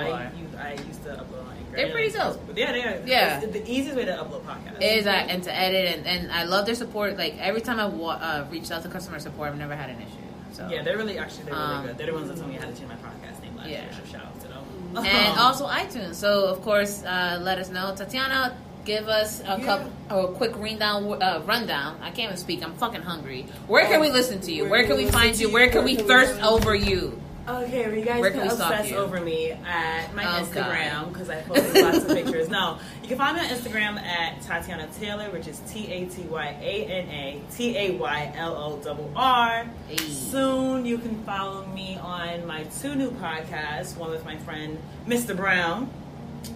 I used to upload on Anchor. They're pretty dope. Yeah, they are. Yeah. It's the easiest way to upload podcasts. It is, right? And to edit, and, and I love their support. Like, every time I wa- uh, reached out to customer support, I've never had an issue. So yeah, they're really, actually, they're really um, good. They're the ones that told me how to change my podcast name last yeah. year, so shout out to them. And also iTunes. So, of course, uh, let us know. Tatiana, give us a yeah. cup or a quick rundown. Uh, rundown. I can't even speak. I'm fucking hungry. Where can we listen to you? Where, Where can we find you? Where can we thirst over you? Okay, well you guys Where can, can obsess over me at my oh, Instagram because I post lots of pictures. No, you can find me on Instagram at Tatiana Taylor, which is T A T Y A N A T A Y L O R R. Hey. Soon you can follow me on my two new podcasts, one with my friend Mister Brown.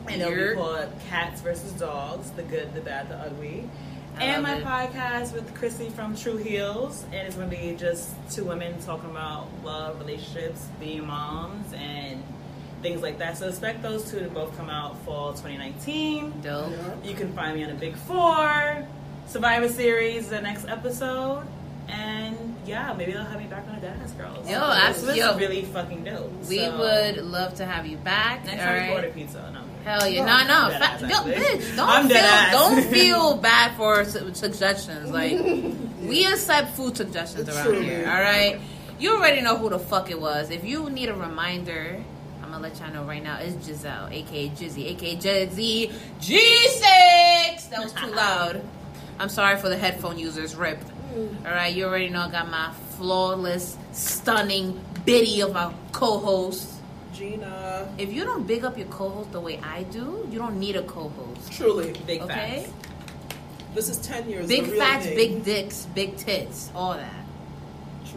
And it'll be called Cats versus Dogs, The Good, The Bad, The Ugly. I and my it. podcast with Chrissy from True Heels. And it's going to be just two women talking about love, relationships, being moms, and things like that. So expect those two to both come out fall twenty nineteen. Dope. You can find me on the Big Four, Survivor Series, the next episode. And yeah, maybe they'll have me back on the Deadass Girls. Yo, absolutely. This is really fucking dope. We so. would love to have you back. Next All time right. we order pizza. No. Hell yeah. No, no. no. Fa- yo, bitch, don't I'm feel don't feel bad for su- suggestions. Like, yeah. we accept food suggestions it's around true. here, all right? You already know who the fuck it was. If you need a reminder, I'm going to let y'all know right now. It's Giselle, a k a. Jizzy, a k a. Jizzy G six. That was too loud. I'm sorry for the headphone users. Rip. Mm. All right, you already know I got my flawless, stunning biddy of my co-host. Gina. If you don't big up your co-host the way I do, you don't need a co-host. Truly. Big okay? facts. This is ten years. Big facts, thing. Big dicks, big tits, all that.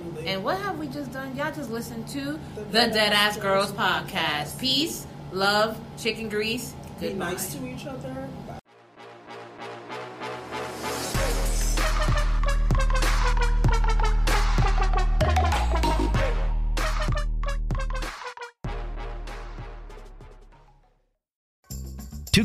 Absolutely. And what have we just done? Y'all just listened to the, the Deadass Girls podcast. Peace, love, chicken grease. Goodbye. Be nice to each other. Bye. Two